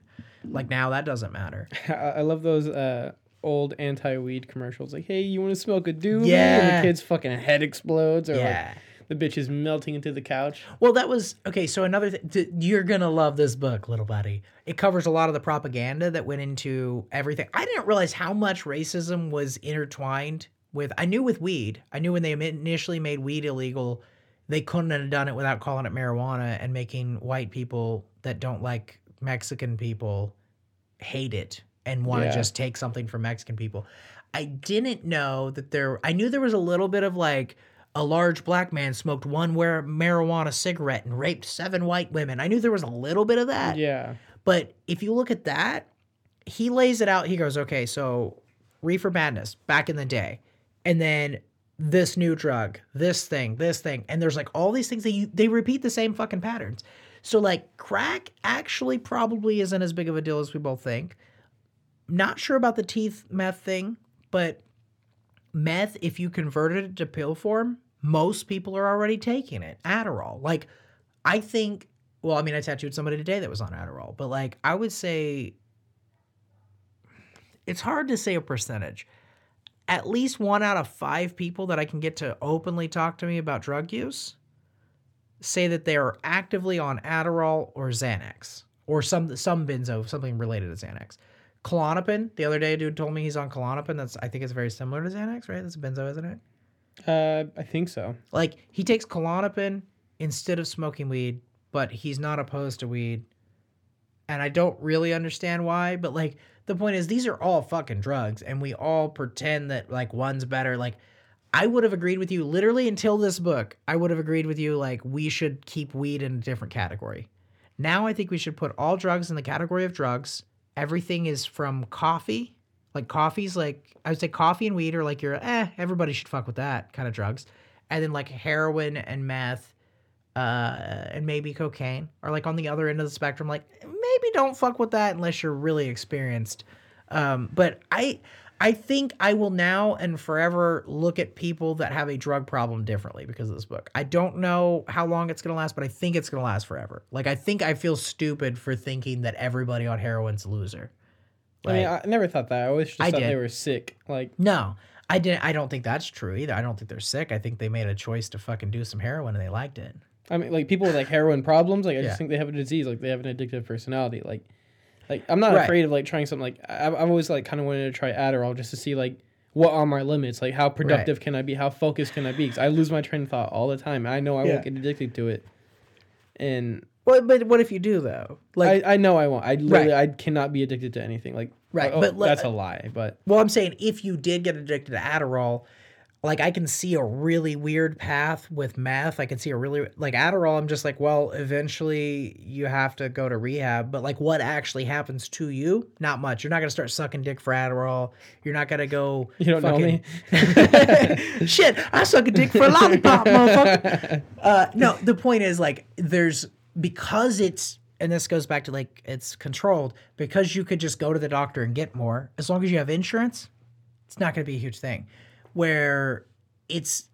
Like, now that doesn't matter. I love those uh, old anti-weed commercials. Like, hey, you want to smoke a doobie? Yeah. And the kid's fucking head explodes. Or yeah. Like, the bitch is melting into the couch. Well, that was... Okay, so another thing... Th- you're going to love this book, little buddy. It covers a lot of the propaganda that went into everything. I didn't realize how much racism was intertwined with... I knew with weed. I knew when they initially made weed illegal, they couldn't have done it without calling it marijuana and making white people that don't like Mexican people hate it and want to yeah. just take something from Mexican people. I didn't know that there... I knew there was a little bit of like... A large black man smoked one marijuana cigarette and raped seven white women. I knew there was a little bit of that. Yeah. But if you look at that, he lays it out. He goes, okay, so reefer madness back in the day. And then this new drug, this thing, this thing. And there's like all these things that you, they repeat the same fucking patterns. So like crack actually probably isn't as big of a deal as we both think. Not sure about the teeth meth thing. But meth, if you converted it to pill form, most people are already taking it. Adderall. Like, I think, well, I mean, I tattooed somebody today that was on Adderall, but like, I would say it's hard to say a percentage. At least one out of five people that I can get to openly talk to me about drug use say that they are actively on Adderall or Xanax or some some benzo, something related to Xanax. Klonopin, the other day a dude told me he's on Klonopin. That's, I think it's very similar to Xanax, right? That's a benzo, isn't it? Uh, I think so. Like, he takes Klonopin instead of smoking weed, but he's not opposed to weed. And I don't really understand why, but like, the point is, these are all fucking drugs, and we all pretend that like one's better. Like, I would have agreed with you literally until this book. I would have agreed with you, like, we should keep weed in a different category. Now I think we should put all drugs in the category of drugs. Everything is from coffee, like coffee's like, I would say coffee and weed are like your, eh, everybody should fuck with that kind of drugs. And then like heroin and meth uh, and maybe cocaine are like on the other end of the spectrum. Like, maybe don't fuck with that unless you're really experienced. Um, but I, I think I will now and forever look at people that have a drug problem differently because of this book. I don't know how long it's going to last, but I think it's going to last forever. Like, I think I feel stupid for thinking that everybody on heroin's a loser. Like, I mean, I never thought that. I always just I thought did. They were sick. Like, no, I didn't. I don't think that's true either. I don't think they're sick. I think they made a choice to fucking do some heroin and they liked it. I mean, like, people with like heroin problems, like, I yeah. just think they have a disease. Like, they have an addictive personality. Like, Like, I'm not right. afraid of, like, trying something, like, I've always, like, kind of wanted to try Adderall just to see, like, what are my limits? Like, how productive right. can I be? How focused can I be? Because I lose my train of thought all the time. I know I yeah. won't get addicted to it. And... Well, but what if you do, though? Like, I, I know I won't. I literally, right. I cannot be addicted to anything. Like, right. oh, but le- that's a lie, but... Well, I'm saying if you did get addicted to Adderall, like, I can see a really weird path with meth. I can see a really... Like, Adderall, I'm just like, well, eventually you have to go to rehab. But, like, what actually happens to you? Not much. You're not going to start sucking dick for Adderall. You're not going to go... You don't fucking... know me? Shit, I suck a dick for a lollipop, motherfucker. Uh, no, the point is, like, there's... Because it's... And this goes back to, like, it's controlled. Because you could just go to the doctor and get more, as long as you have insurance, it's not going to be a huge thing. Where it's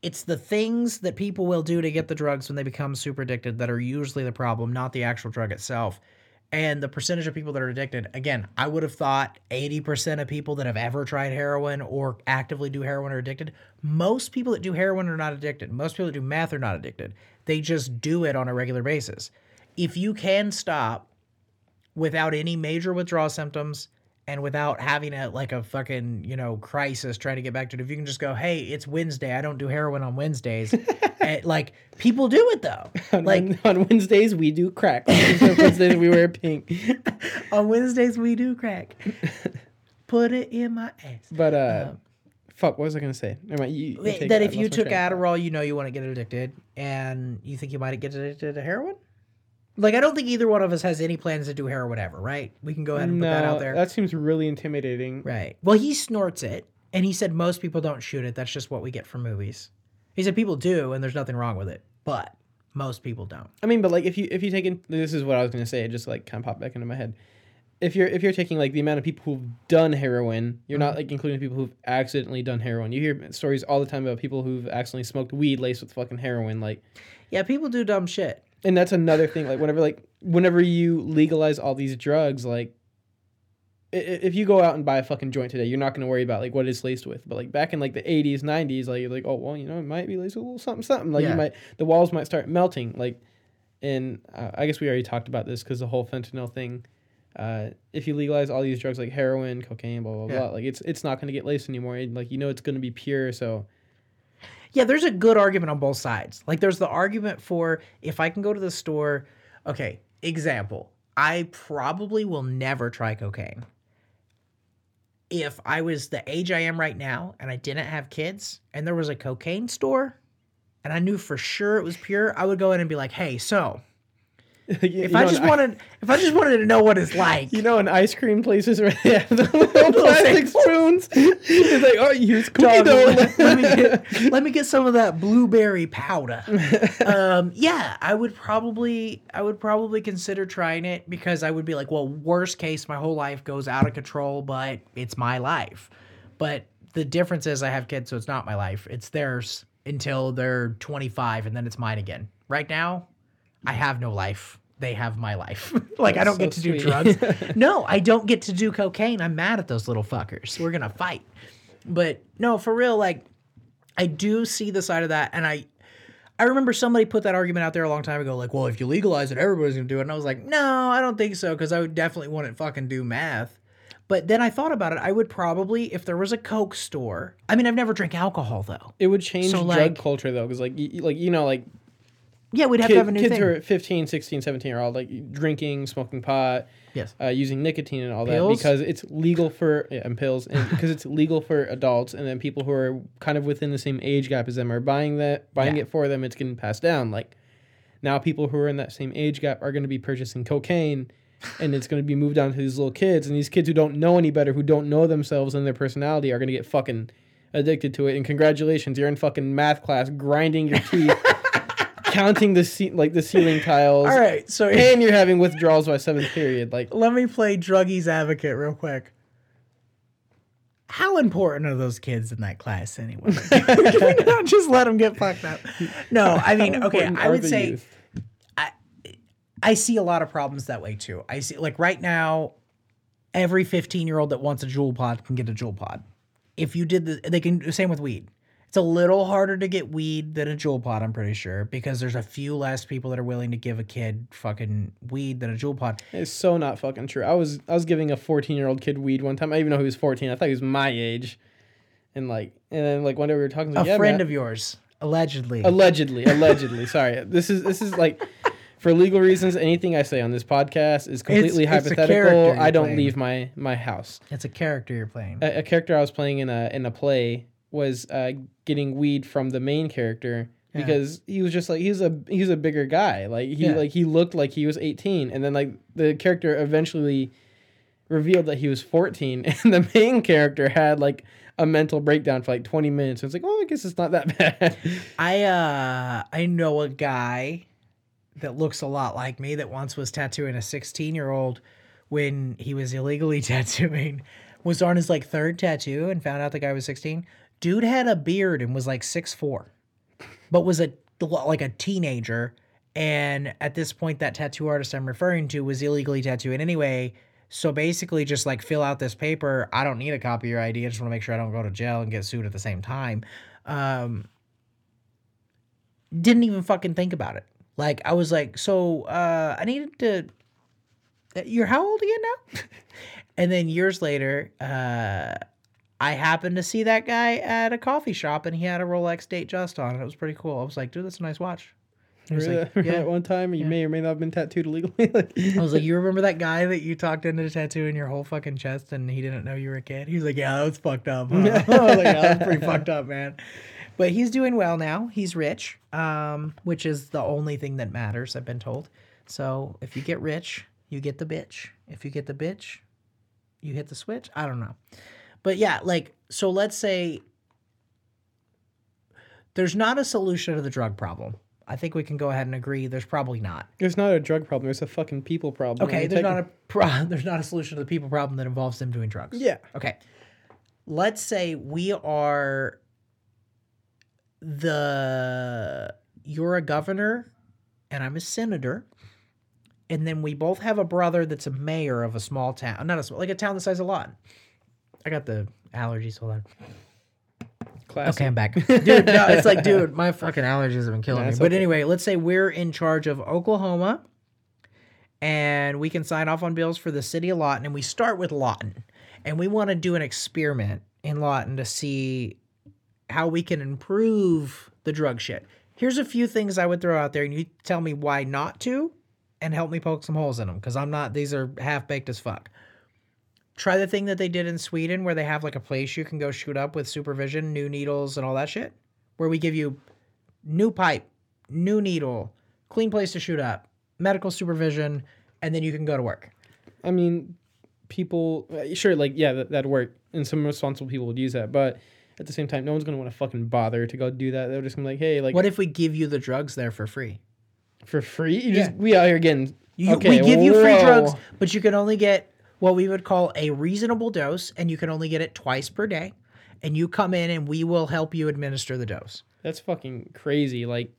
it's the things that people will do to get the drugs when they become super addicted that are usually the problem, not the actual drug itself. And the percentage of people that are addicted, again, I would have thought eighty percent of people that have ever tried heroin or actively do heroin are addicted. Most people that do heroin are not addicted. Most people that do meth are not addicted. They just do it on a regular basis. If you can stop without any major withdrawal symptoms, and without having a like a fucking, you know, crisis trying to get back to it, if you can just go, hey, it's Wednesday. I don't do heroin on Wednesdays. And, like, people do it, though. on, like on, on Wednesdays, we do crack. On Wednesdays, we wear pink. On Wednesdays, we do crack. Put it in my ass. But, uh, um, fuck, what was I going to say? Anyway, you, you that if you took Adderall, you know you want to get addicted. And you think you might get addicted to heroin? Like, I don't think either one of us has any plans to do heroin ever, right? We can go ahead and no, put that out there. That seems really intimidating. Right. Well, he snorts it, and he said most people don't shoot it. That's just what we get from movies. He said people do, and there's nothing wrong with it, but most people don't. I mean, but, like, if you if you take in... This is what I was going to say. It just, like, kind of popped back into my head. If you're if you're taking, like, the amount of people who've done heroin, you're mm-hmm. not, like, including people who've accidentally done heroin. You hear stories all the time about people who've accidentally smoked weed laced with fucking heroin, like... Yeah, people do dumb shit. And that's another thing, like, whenever, like, whenever you legalize all these drugs, like, if you go out and buy a fucking joint today, you're not going to worry about, like, what it's laced with. But, like, back in, like, the eighties, nineties, like, you're like, oh, well, you know, it might be laced with a little something, something. Like, yeah. you might, the walls might start melting. Like, and uh, I guess we already talked about this because the whole fentanyl thing, uh, if you legalize all these drugs, like heroin, cocaine, blah, blah, yeah. blah, like, it's, it's not going to get laced anymore. And, like, you know, it's going to be pure, so... Yeah, there's a good argument on both sides. Like, there's the argument for if I can go to the store. Okay, example. I probably will never try cocaine. If I was the age I am right now and I didn't have kids and there was a cocaine store and I knew for sure it was pure, I would go in and be like, hey, so... You, if you I just I, wanted, if I just wanted to know what it's like, you know, in ice cream places where they have the little plastic spoons, it's like, oh, you use cookie dough. Let, let me get, let me get some of that blueberry powder. um, yeah, I would probably, I would probably consider trying it because I would be like, well, worst case, my whole life goes out of control, but it's my life. But the difference is I have kids, so it's not my life. It's theirs until they're twenty-five, and then it's mine again. Right now, I have no life. They have my life. Like, that's I don't so get to sweet. do drugs. No, I don't get to do cocaine. I'm mad at those little fuckers. We're going to fight. But no, for real, like, I do see the side of that. And I I remember somebody put that argument out there a long time ago, like, well, if you legalize it, everybody's going to do it. And I was like, no, I don't think so, because I would definitely wouldn't fucking do meth. But then I thought about it. I would probably, if there was a Coke store. I mean, I've never drank alcohol, though. It would change so, like, drug culture, though, because, like, y- like, you know, like, yeah, we'd have Kid, to have a new kids thing. Kids who are fifteen, sixteen, seventeen are all like drinking, smoking pot, yes, uh, using nicotine and all pills? that because it's legal for yeah, and pills and because it's legal for adults, and then people who are kind of within the same age gap as them are buying that, buying yeah. it for them. It's getting passed down. Like now, people who are in that same age gap are going to be purchasing cocaine, and it's going to be moved down to these little kids, and these kids who don't know any better, who don't know themselves and their personality, are going to get fucking addicted to it. And congratulations, you're in fucking math class grinding your teeth. Counting the ce- like the ceiling tiles. All right, so and you're having withdrawals by seventh period. Like, let me play druggies advocate real quick. How important are those kids in that class anyway? Can we not just let them get fucked up? No, I mean, okay, I would say youth? I I see a lot of problems that way too. I see, like, right now, every fifteen year old that wants a Juul pod can get a Juul pod. If you did the, they can do the same with weed. It's a little harder to get weed than a Juul pod, I'm pretty sure, because there's a few less people that are willing to give a kid fucking weed than a Juul pod. It's so not fucking true. I was I was giving a fourteen-year-old kid weed one time. I didn't even know he was fourteen. I thought he was my age. And like, and then like one day we were talking to like, a yeah, friend man. of yours, allegedly. Allegedly, allegedly. Sorry. This is this is like for legal reasons, anything I say on this podcast is completely it's, hypothetical. It's I don't playing. leave my my house. It's a character you're playing. A, a character I was playing in a in a play was uh, getting weed from the main character yeah. because he was just like he's a he's a bigger guy, like he yeah. like he looked like he was eighteen, and then like the character eventually revealed that he was fourteen, and the main character had like a mental breakdown for like twenty minutes. So it's like, oh, I guess it's not that bad. I uh I know a guy that looks a lot like me that once was tattooing a sixteen year old when he was illegally tattooing, was on his like third tattoo and found out the guy was sixteen. Dude had a beard and was like six foot four, but was a like a teenager. And at this point, that tattoo artist I'm referring to was illegally tattooing anyway. So basically just like fill out this paper. I don't need a copy of your I D. I just want to make sure I don't go to jail and get sued at the same time. Um, didn't even fucking think about it. Like I was like, so uh, I needed to, you're how old again now? And then years later, uh, I happened to see that guy at a coffee shop, and he had a Rolex Date Just on, and it was pretty cool. I was like, dude, that's a nice watch. I was like, yeah. At one time, you yeah. may or may not have been tattooed illegally. I was like, you remember that guy that you talked into tattooing your whole fucking chest, and he didn't know you were a kid? He was like, yeah, that was fucked up. Huh? I was like, yeah, that was pretty fucked up, man. But he's doing well now. He's rich, um, which is the only thing that matters, I've been told. So if you get rich, you get the bitch. If you get the bitch, you hit the switch. I don't know. But yeah, like, so let's say there's not a solution to the drug problem. I think we can go ahead and agree there's probably not. There's not a drug problem. There's a fucking people problem. Okay, there's not a pro- there's not a solution to the people problem that involves them doing drugs. Yeah. Okay. Let's say we are the you're a governor and I'm a senator. And then we both have a brother that's a mayor of a small town. Not a small, like a town the size of Lawton. I got the allergies. Hold on. Classic. Okay, I'm back. Dude, no, it's like, dude, my fucking allergies have been killing no, me. But okay. Anyway, let's say we're in charge of Oklahoma, and we can sign off on bills for the city of Lawton, and we start with Lawton. And we want to do an experiment in Lawton to see how we can improve the drug shit. Here's a few things I would throw out there, and you tell me why not to, and help me poke some holes in them, because I'm not, these are half-baked as fuck. Try the thing that they did in Sweden where they have like a place you can go shoot up with supervision, new needles and all that shit, where we give you new pipe, new needle, clean place to shoot up, medical supervision, and then you can go to work. I mean, people, sure, like, yeah, that, that'd work, and some responsible people would use that, but at the same time, no one's going to want to fucking bother to go do that. They're just going to be like, hey, like... What if we give you the drugs there for free? For free? You just yeah. We are here getting... You, okay, we give whoa. you free drugs, but you can only get what we would call a reasonable dose, and you can only get it twice per day. and you come in and we will help you administer the dose. That's fucking crazy. Like,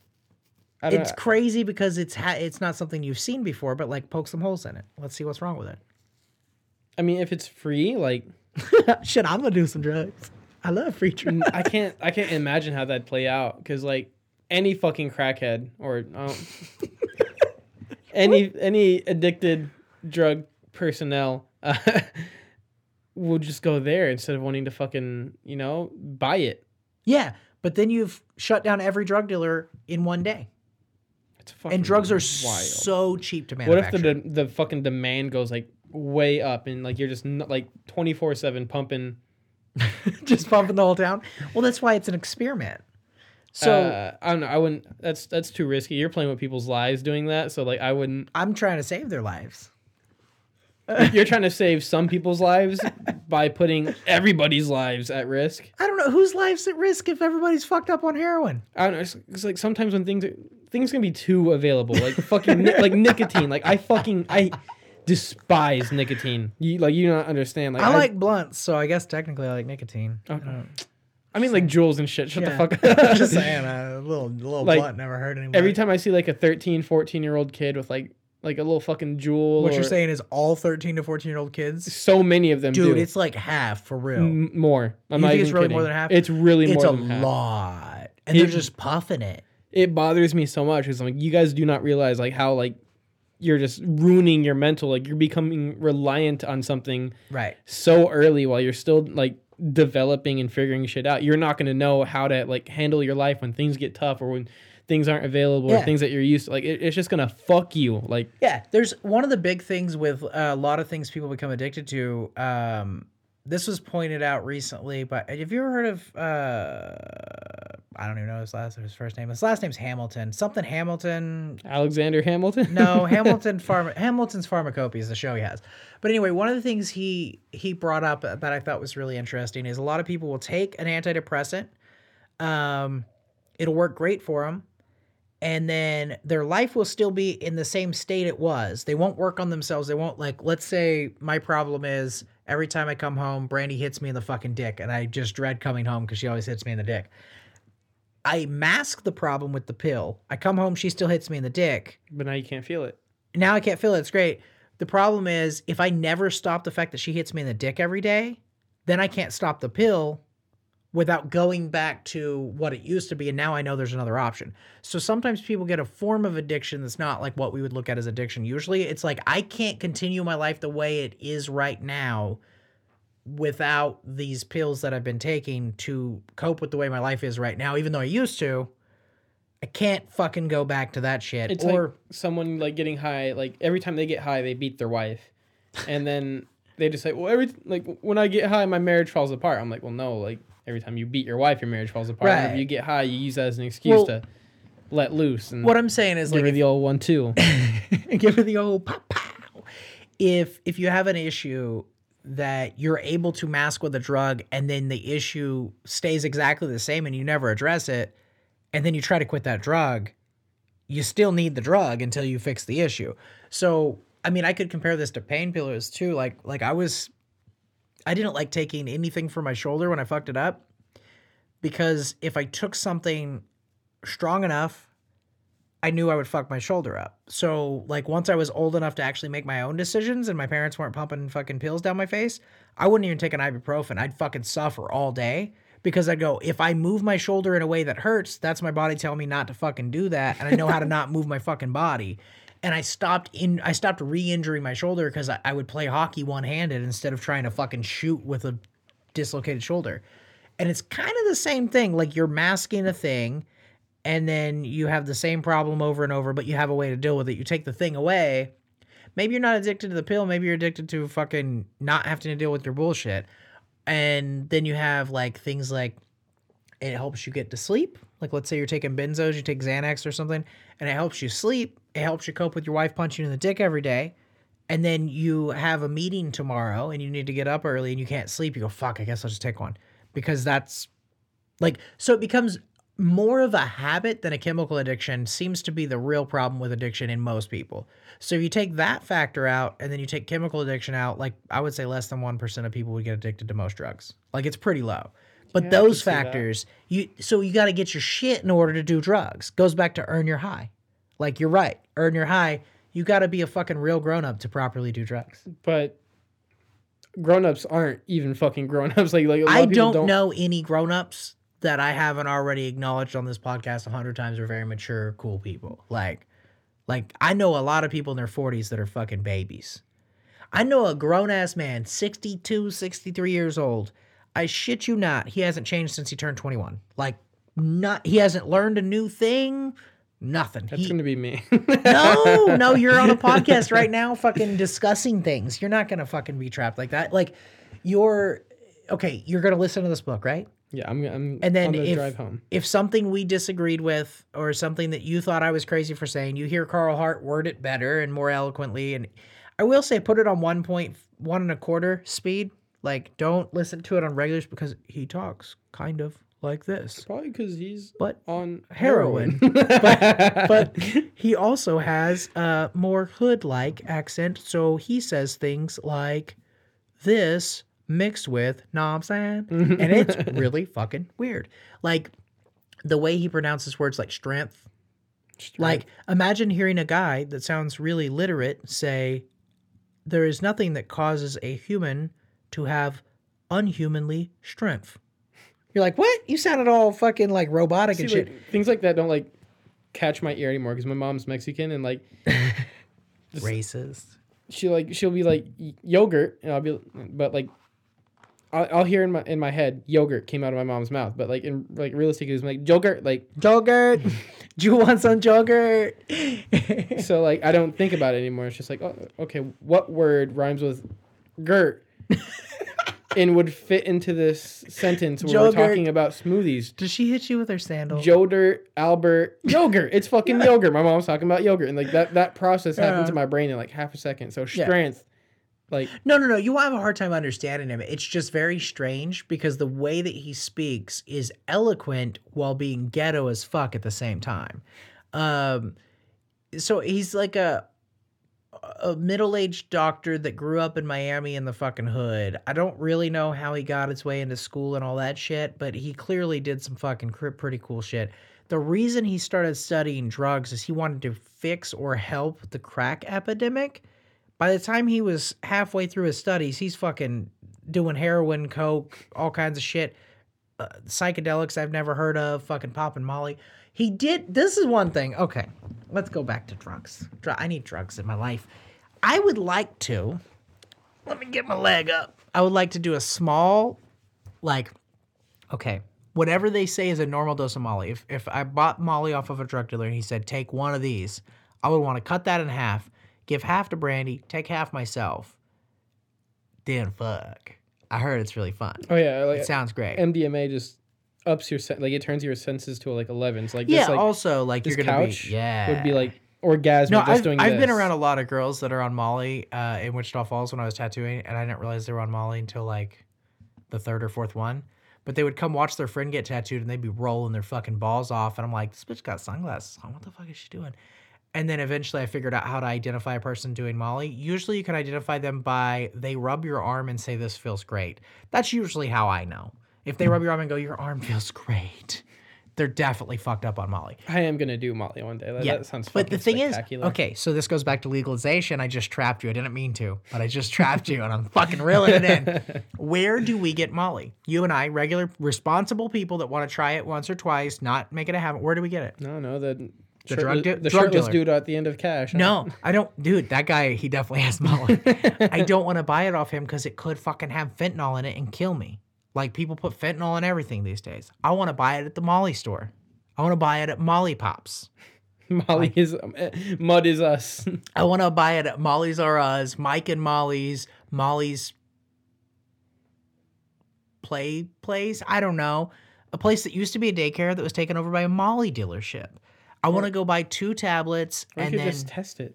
I don't it's know. crazy because it's ha- it's not something you've seen before, but like poke some holes in it. Let's see what's wrong with it. I mean, if it's free, like shit, I'm gonna do some drugs. I love free drugs. I can't. I can't imagine how that'd play out because like any fucking crackhead or um, any any addicted drug personnel uh, will just go there instead of wanting to fucking you know buy it. Yeah, but then you've shut down every drug dealer in one day. It's fucking and drugs are wild. So cheap to manufacture. What if the de- the fucking demand goes like way up and like you're just not, like twenty-four seven pumping. Just pumping the whole town. Well, that's why it's an experiment. So uh, I don't know. I wouldn't. That's that's too risky. You're playing with people's lives doing that. So like, I wouldn't. I'm trying to save their lives. You're trying to save some people's lives by putting everybody's lives at risk. I don't know whose life's at risk if everybody's fucked up on heroin. I don't know. It's, it's like sometimes when things are, things can be too available, like fucking ni- like nicotine. Like I fucking I. despise nicotine. You like you don't understand. Like I, I like blunts, so I guess technically I like nicotine. Okay. I, I mean like jewels and shit. Shut yeah. the fuck up. Just saying a little little like, blunt never hurt anyone. Every time I see like a thirteen, fourteen year old kid with like like a little fucking jewel. What or, you're saying is all thirteen to fourteen year old kids? So many of them Dude, do. It's like half for real. M- more. I'm you not think even it's really kidding. More than half? It's really it's more than half. It's a lot. And it, they're just puffing it. It bothers me so much because I'm like you guys do not realize like how like you're just ruining your mental, like you're becoming reliant on something right so early while you're still like developing and figuring shit out. You're not going to know how to like handle your life when things get tough or when things aren't available yeah. or things that you're used to. Like it, it's just going to fuck you. Like, yeah, there's one of the big things with a lot of things people become addicted to. Um, this was pointed out recently, but have you ever heard of, uh, I don't even know his last his first name. His last name's Hamilton. Something Hamilton. Alexander Hamilton? No, Hamilton Pharma, Hamilton's Pharmacopoeia is the show he has. But anyway, one of the things he he brought up that I thought was really interesting is a lot of people will take an antidepressant. Um, it'll work great for them. And then their life will still be in the same state it was. They won't work on themselves. They won't like, let's say my problem is every time I come home, Brandy hits me in the fucking dick. And I just dread coming home because she always hits me in the dick. I mask the problem with the pill. I come home, she still hits me in the dick. But now you can't feel it. Now I can't feel it. It's great. The problem is if I never stop the fact that she hits me in the dick every day, then I can't stop the pill without going back to what it used to be. And now I know there's another option. So sometimes people get a form of addiction that's not like what we would look at as addiction. Usually it's like I can't continue my life the way it is right now without these pills that I've been taking to cope with the way my life is right now, even though I used to. I can't fucking go back to that shit. It's or like someone like getting high, like every time they get high, they beat their wife. And then they just say, well, every like when I get high, my marriage falls apart. I'm like, well, no, like every time you beat your wife, your marriage falls apart. Right. If you get high, you use that as an excuse well, to let loose. And what I'm saying is give like, her the old one too. Give her the old pow pow. If, if you have an issue that you're able to mask with a drug and then the issue stays exactly the same and you never address it, and then you try to quit that drug, you still need the drug until you fix the issue. So, I mean, I could compare this to painkillers too. Like, like I was, I didn't like taking anything for my shoulder when I fucked it up because if I took something strong enough, I knew I would fuck my shoulder up. So, like, once I was old enough to actually make my own decisions and my parents weren't pumping fucking pills down my face, I wouldn't even take an ibuprofen. I'd fucking suffer all day because I'd go, if I move my shoulder in a way that hurts, that's my body telling me not to fucking do that. And I know how to not move my fucking body. And I stopped in. I stopped re-injuring my shoulder because I, I would play hockey one-handed instead of trying to fucking shoot with a dislocated shoulder. And it's kind of the same thing. Like, you're masking a thing. And then you have the same problem over and over, but you have a way to deal with it. You take the thing away. Maybe you're not addicted to the pill. Maybe you're addicted to fucking not having to deal with your bullshit. And then you have like things like it helps you get to sleep. Like let's say you're taking benzos, you take Xanax or something, and it helps you sleep. It helps you cope with your wife punching you in the dick every day. And then you have a meeting tomorrow and you need to get up early and you can't sleep. You go, fuck, I guess I'll just take one because that's like, so it becomes more of a habit than a chemical addiction seems to be the real problem with addiction in most people. So if you take that factor out and then you take chemical addiction out, like I would say less than one percent of people would get addicted to most drugs. Like it's pretty low. But yeah, those factors, you so you got to get your shit in order to do drugs. Goes back to earn your high. Like, you're right. Earn your high. You got to be a fucking real grown-up to properly do drugs. But grown-ups aren't even fucking grown-ups. Like, like a lot I of people don't, don't know any grown-ups that I haven't already acknowledged on this podcast a hundred times are very mature, cool people. Like, like I know a lot of people in their forties that are fucking babies. I know a grown-ass man, sixty-two, sixty-three years old. I shit you not, he hasn't changed since he turned twenty-one. Like, not he hasn't learned a new thing. Nothing. That's he, gonna be me. no, no, you're on a podcast right now, fucking discussing things. You're not gonna fucking be trapped like that. Like, you're okay. You're gonna listen to this book, right? Yeah, I'm. I'm and then on the if drive home. If something we disagreed with or something that you thought I was crazy for saying, you hear Carl Hart word it better and more eloquently. And I will say, put it on one point one and a quarter speed. Like, don't listen to it on regulars because he talks kind of like this. Probably because he's but on heroin. but, but he also has a more hood-like accent, so he says things like this mixed with, nah, I'm saying. And it's really fucking weird. Like, the way he pronounces words like strength. strength. Like, imagine hearing a guy that sounds really literate say, there is nothing that causes a human to have unhumanly strength. You're like, what? You sounded all fucking like robotic See, and shit. Like, things like that don't like catch my ear anymore because my mom's Mexican and like just, racist. She like she'll be like yogurt, and I'll be but like I'll, I'll hear in my in my head yogurt came out of my mom's mouth, but like in like realistically it was like yogurt, like yogurt. Do you want some yogurt? So like I don't think about it anymore. It's just like, oh, okay, what word rhymes with gert? And would fit into this sentence where Joe we're talking Dirt. About smoothies. Does she hit you with her sandal? Joe Dirt, Albert, yogurt. It's fucking yogurt. My mom's talking about yogurt, and like that, that process happens uh, in my brain in like half a second. So strength, yeah. like no, no, no. You won't have a hard time understanding him. It's just very strange because the way that he speaks is eloquent while being ghetto as fuck at the same time. Um, so he's like a. a middle-aged doctor that grew up in Miami in the fucking hood. I don't really know how he got his way into school and all that shit, but he clearly did some fucking pretty cool shit. The reason he started studying drugs is he wanted to fix or help the crack epidemic. By the time he was halfway through his studies, he's fucking doing heroin, coke, all kinds of shit. Uh, psychedelics I've never heard of, fucking popping Molly. He did, this is one thing. Okay, let's go back to drugs. I need drugs in my life. I would like to, let me get my leg up. I would like to do a small, like, okay, whatever they say is a normal dose of Molly. If if I bought Molly off of a drug dealer and he said, take one of these, I would want to cut that in half, give half to Brandy, take half myself. Then fuck. I heard it's really fun. Oh yeah. Like, it sounds great. M D M A just ups your sen- like it turns your senses to like elevens. Like yeah, this, like, also like this you're gonna couch be yeah would be like orgasmic. No, just I've, doing I've this. Been around a lot of girls that are on Molly uh, in Wichita Falls when I was tattooing, and I didn't realize they were on Molly until like the third or fourth one. But they would come watch their friend get tattooed, and they'd be rolling their fucking balls off, and I'm like, this bitch got sunglasses on. What the fuck is she doing? And then eventually I figured out how to identify a person doing Molly. Usually you can identify them by they rub your arm and say, this feels great. That's usually how I know. If they rub your arm and go, your arm feels great, they're definitely fucked up on Molly. I am going to do Molly one day. That, yeah. that sounds fucking But the thing is, okay, so this goes back to legalization. I just trapped you. I didn't mean to, but I just trapped you, and I'm fucking reeling it in. Where do we get Molly? You and I, regular, responsible people that want to try it once or twice, not make it a habit. Where do we get it? No, no, the... The Shirt, drug, de- the drug shirtless dealer. Dude at the end of Cash. Huh? No, I don't, dude. That guy, he definitely has Molly. I don't want to buy it off him because it could fucking have fentanyl in it and kill me. Like, people put fentanyl in everything these days. I want to buy it at the Molly store. I want to buy it at Molly Pops. Molly like, is um, mud is us. I want to buy it at Molly's R Us, Mike and Molly's, Molly's play place. I don't know, a place that used to be a daycare that was taken over by a Molly dealership. I want to go buy two tablets or and you then... just test it.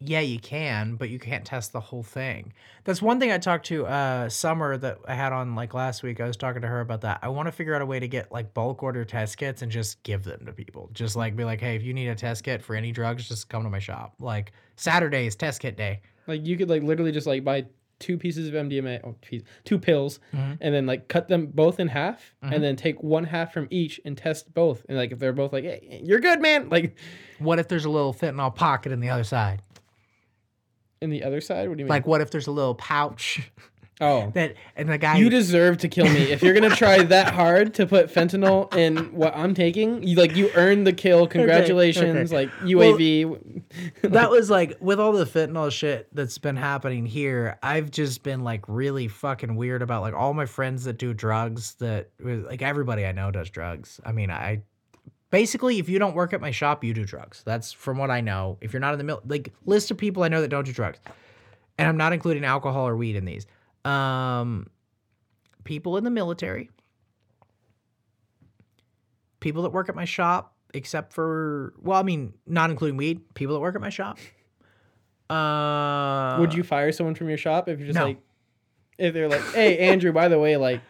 Yeah, you can, but you can't test the whole thing. That's one thing I talked to uh, Summer that I had on like last week. I was talking to her about that. I want to figure out a way to get like bulk order test kits and just give them to people. Just like be like, hey, if you need a test kit for any drugs, just come to my shop. Like Saturday is test kit day. Like you could like literally just like buy two pieces of M D M A, oh, geez, two pills, mm-hmm. and then like cut them both in half, mm-hmm. and then take one half from each and test both. And like if they're both like, hey, you're good, man. Like, what if there's a little fentanyl pocket in the other side? In the other side? What do you mean? Like, what if there's a little pouch? Oh, that and the guy. You deserve to kill me if you're gonna try that hard to put fentanyl in what I'm taking. You, like, you earned the kill. Congratulations, okay, okay. Like U A V. Well, like, that was like with all the fentanyl shit that's been happening here. I've just been like really fucking weird about like all my friends that do drugs. That like everybody I know does drugs. I mean, I basically if you don't work at my shop, you do drugs. That's from what I know. If you're not in the mil- like list of people I know that don't do drugs, and I'm not including alcohol or weed in these. Um, people in the military, people that work at my shop, except for, well, I mean, not including weed, people that work at my shop. Uh, Would you fire someone from your shop if you're just no. like, if they're like, hey, Andrew, by the way, like,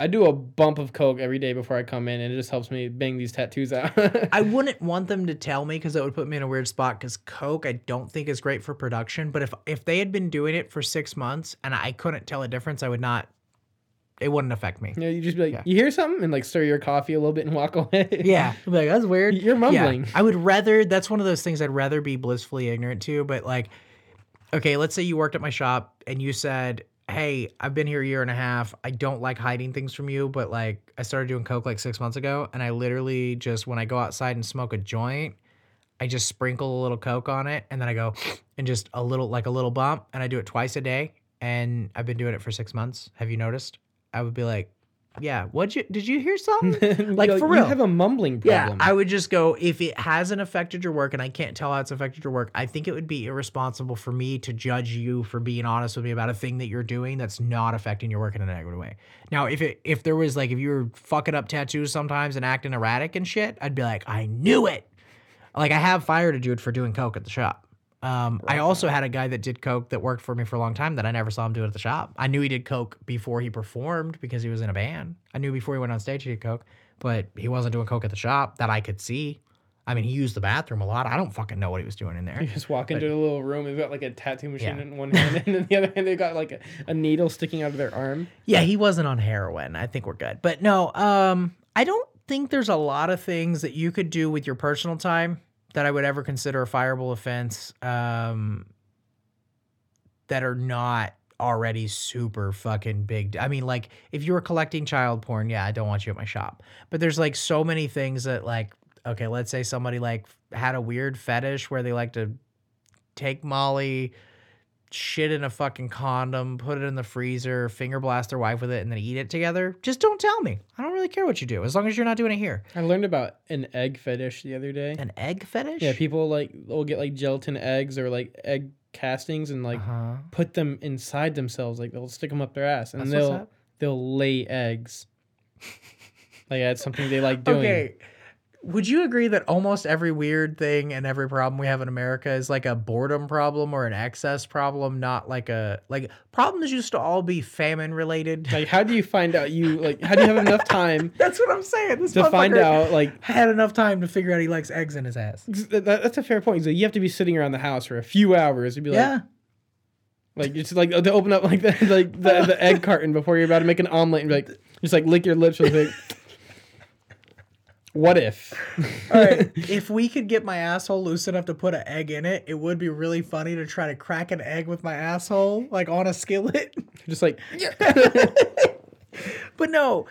I do a bump of coke every day before I come in, and it just helps me bang these tattoos out. I wouldn't want them to tell me because that would put me in a weird spot because coke I don't think is great for production. But if if they had been doing it for six months and I couldn't tell a difference, I would not. It wouldn't affect me. Yeah, you just be like, yeah. You hear something and like stir your coffee a little bit and walk away. Yeah, I'd be like, that's weird. You're mumbling. Yeah. I would rather. That's one of those things I'd rather be blissfully ignorant to. But like, okay, let's say you worked at my shop and you said, hey, I've been here a year and a half. I don't like hiding things from you, but like I started doing coke like six months ago, and I literally just when I go outside and smoke a joint, I just sprinkle a little coke on it, and then I go and just a little like a little bump, and I do it twice a day, and I've been doing it for six months. Have you noticed? I would be like, yeah, what you did you hear something? Like for real, you have a mumbling problem. Yeah, I would just go if it hasn't affected your work, and I can't tell how it's affected your work. I think it would be irresponsible for me to judge you for being honest with me about a thing that you're doing that's not affecting your work in a negative way. Now, if it if there was like if you were fucking up tattoos sometimes and acting erratic and shit, I'd be like, I knew it. Like I have fired a dude for doing coke at the shop. Um, right. I also had a guy that did coke that worked for me for a long time that I never saw him do it at the shop. I knew he did coke before he performed because he was in a band. I knew before he went on stage he did coke, but he wasn't doing coke at the shop that I could see. I mean, he used the bathroom a lot. I don't fucking know what he was doing in there. You just walk but, into a little room. They've got like a tattoo machine yeah. in one hand, and in the other hand they've got like a, a needle sticking out of their arm. Yeah, he wasn't on heroin. I think we're good. But no, um, I don't think there's a lot of things that you could do with your personal time that I would ever consider a fireable offense um, that are not already super fucking big. I mean, like, if you were collecting child porn, yeah, I don't want you at my shop. But there's, like, so many things that, like, okay, let's say somebody, like, had a weird fetish where they like to take Molly, shit in a fucking condom, put it in the freezer, finger blast their wife with it, and then eat it together. Just don't tell me. I don't really care what you do, as long as you're not doing it here. I learned about an egg fetish the other day. An egg fetish? Yeah, people like will get like gelatin eggs or like egg castings and like uh-huh. put them inside themselves. Like they'll stick them up their ass and That's they'll they'll lay eggs. Like that's something they like doing. Okay. Would you agree that almost every weird thing and every problem we have in America is like a boredom problem or an excess problem, not like a, like problems used to all be famine related. Like how do you find out you, like, how do you have enough time? That's what I'm saying. This to find out, like. Had enough time to figure out he likes eggs in his ass. That, that's a fair point. So you have to be sitting around the house for a few hours. You'd be like. Yeah. Like, it's like to open up like the, like the, the egg carton before you're about to make an omelet and be like, just like lick your lips with it. What if? All right. If we could get my asshole loose enough to put an egg in it, it would be really funny to try to crack an egg with my asshole, like on a skillet. Just like, yeah. But no,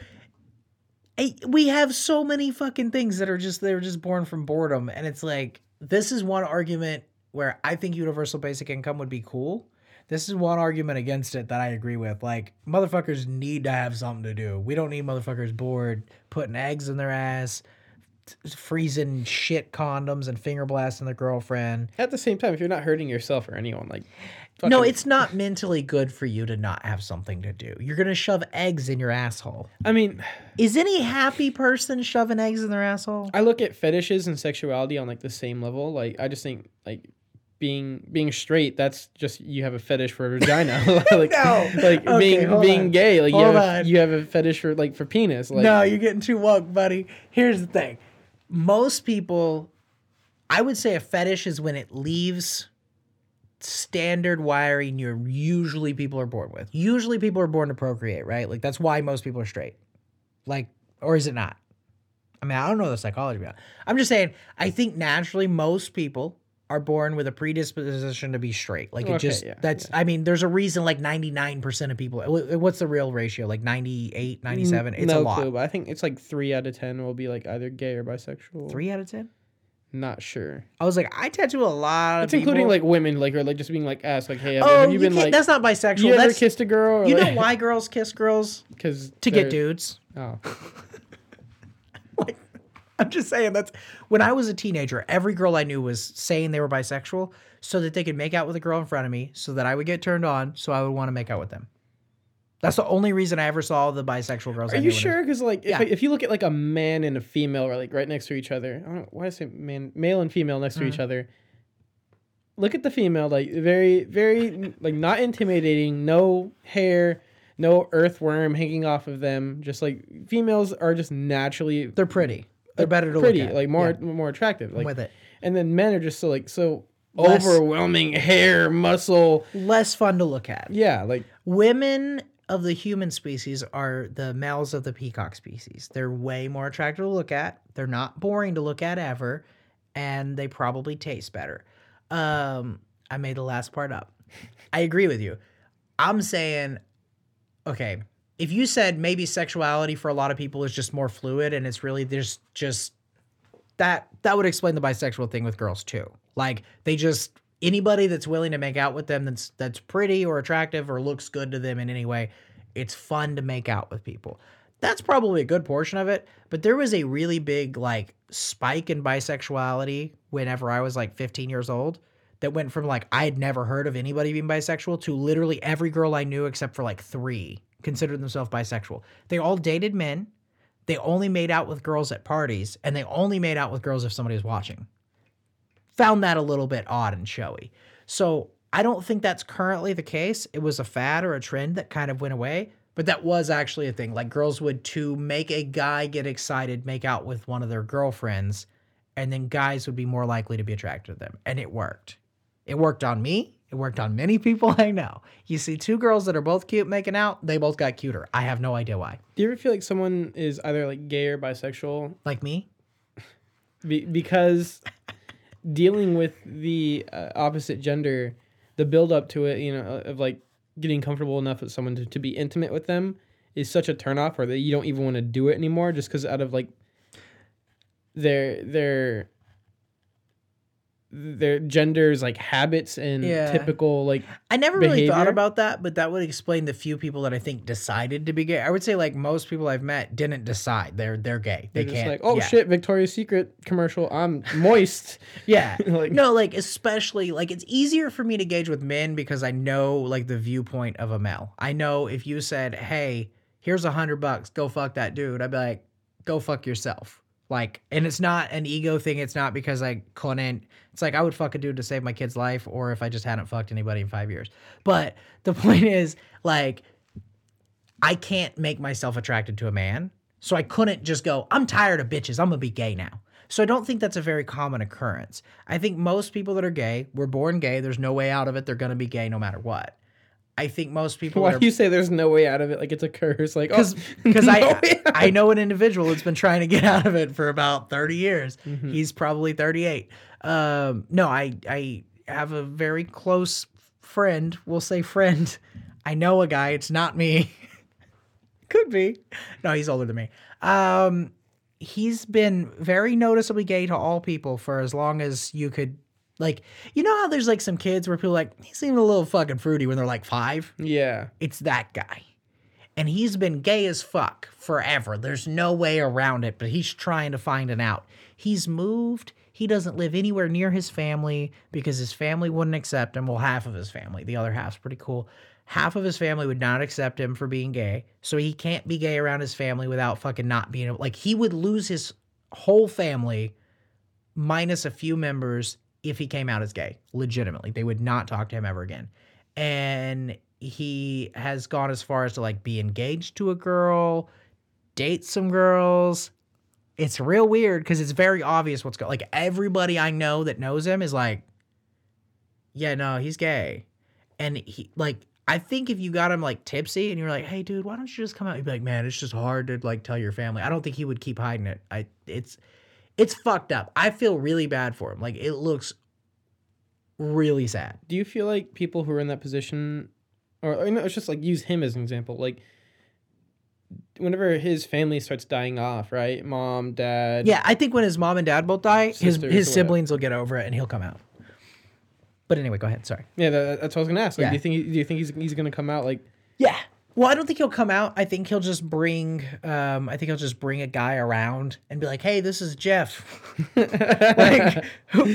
I, we have so many fucking things that are just, they're just born from boredom. And it's like, this is one argument where I think universal basic income would be cool. This is one argument against it that I agree with. Like, motherfuckers need to have something to do. We don't need motherfuckers bored, putting eggs in their ass, t- freezing shit condoms and finger blasting their girlfriend. At the same time, if you're not hurting yourself or anyone, like... Fucking... No, it's not mentally good for you to not have something to do. You're going to shove eggs in your asshole. I mean... Is any happy person shoving eggs in their asshole? I look at fetishes and sexuality on, like, the same level. Like, I just think, like... Being being straight, that's just you have a fetish for a vagina. like no. like okay, being being on. gay, like you have, you have a fetish for like for penis. Like, no, you're getting too woke, buddy. Here's the thing. Most people, I would say a fetish is when it leaves standard wiring you're usually people are born with. Usually people are born to procreate, right? Like, that's why most people are straight. Like, or is it not? I mean, I don't know the psychology behind it. I'm just saying, I think naturally most people are born with a predisposition to be straight. Like, it okay, just, yeah, that's, yeah. I mean, there's a reason like ninety-nine percent of people, what's the real ratio? Like ninety-eight, ninety-seven? It's no a lot. Clue, but I think it's like three out of ten will be like either gay or bisexual. three out of ten? Not sure. I was like, I tattoo a lot of It's people. Including like women, like, or like just being like asked, like, hey, have oh, you, you been like, that's not bisexual. You that's, ever kissed a girl? Or you like, know why girls kiss girls? Because to get dudes. Oh. Like, I'm just saying, that's when I was a teenager, every girl I knew was saying they were bisexual so that they could make out with a girl in front of me so that I would get turned on. So I would want to make out with them. That's the only reason I ever saw the bisexual girls. Are I you sure? Because like, if, yeah. if you look at like a man and a female are like right next to each other, I don't know, why do I say man, male and female next mm-hmm. to each other? Look at the female, like very, very like not intimidating, no hair, no earthworm hanging off of them. Just like females are just naturally, they're pretty. They're better to pretty, look at. Like more, yeah. more attractive. Like, with it, and then men are just so like so. Less, overwhelming hair, muscle, less fun to look at. Yeah, like women of the human species are the males of the peacock species. They're way more attractive to look at. They're not boring to look at ever, and they probably taste better. Um, I made the last part up. I agree with you. I'm saying, okay, if you said maybe sexuality for a lot of people is just more fluid and it's really there's just that that would explain the bisexual thing with girls too. Like they just anybody that's willing to make out with them that's that's pretty or attractive or looks good to them in any way, it's fun to make out with people. That's probably a good portion of it, but there was a really big like spike in bisexuality whenever I was like fifteen years old that went from like I had never heard of anybody being bisexual to literally every girl I knew except for like three considered themselves bisexual. They all dated men. They only made out with girls at parties, and they only made out with girls if somebody was watching. Found that a little bit odd and showy. So I don't think that's currently the case. It was a fad or a trend that kind of went away, but that was actually a thing. Like girls would, to make a guy get excited, make out with one of their girlfriends, and then guys would be more likely to be attracted to them. And it worked. It worked on me. It worked on many people I know. You see two girls that are both cute making out, they both got cuter. I have no idea why. Do you ever feel like someone is either like gay or bisexual? Like me? Be- because... dealing with the uh, opposite gender, the build up to it, you know, of like getting comfortable enough with someone to, to be intimate with them is such a turnoff, or that you don't even want to do it anymore just because out of like their their their gender's like habits and yeah. typical like I never behavior. Really thought about that, but that would explain the few people that I think decided to be gay. I would say like most people I've met didn't decide they're they're gay. They they're can't. Just like, oh yeah. shit, Victoria's Secret commercial. I'm moist. Yeah. Like, no, like especially like it's easier for me to gauge with men because I know like the viewpoint of a male. I know if you said, hey, here's a hundred bucks, go fuck that dude. I'd be like, go fuck yourself. Like, and it's not an ego thing. It's not because I couldn't. It's like I would fuck a dude to save my kid's life or if I just hadn't fucked anybody in five years. But the point is, like, I can't make myself attracted to a man. So I couldn't just go, I'm tired of bitches. I'm going to be gay now. So I don't think that's a very common occurrence. I think most people that are gay were born gay. There's no way out of it. They're going to be gay no matter what. I think most people... Why are, do you say there's no way out of it? Like it's a curse. Like, Because oh, no I I know an individual that's been trying to get out of it for about thirty years. Mm-hmm. He's probably thirty-eight. Um, no, I, I have a very close friend. We'll say friend. I know a guy. It's not me. Could be. No, he's older than me. Um, he's been very noticeably gay to all people for as long as you could... Like, you know how there's like some kids where people are like, he seemed a little fucking fruity when they're like five? Yeah. It's that guy. And he's been gay as fuck forever. There's no way around it, but he's trying to find it out. He's moved. He doesn't live anywhere near his family because his family wouldn't accept him. Well, half of his family. The other half's pretty cool. Half of his family would not accept him for being gay. So he can't be gay around his family without fucking not being able. Like, he would lose his whole family minus a few members if he came out as gay, legitimately. They would not talk to him ever again. And he has gone as far as to, like, be engaged to a girl, date some girls. It's real weird because it's very obvious what's going on. Like, everybody I know that knows him is like, yeah, no, he's gay. And he, like, I think if you got him like tipsy and you were like, hey dude, why don't you just come out? He'd be like, man, it's just hard to like tell your family. I don't think he would keep hiding it. I, it's, it's fucked up. I feel really bad for him. Like, it looks really sad. Do you feel like people who are in that position, or, or no, it's just like, use him as an example. Like, whenever his family starts dying off, right? Mom, dad. Yeah, I think when his mom and dad both die, his his siblings will get over it and he'll come out. But anyway, go ahead. Sorry. Yeah, that, that's what I was gonna ask. Like, yeah. Do you think do you think he's he's gonna come out like? Yeah. Well, I don't think he'll come out. I think he'll just bring. Um, I think he'll just bring a guy around and be like, "Hey, this is Jeff. Like,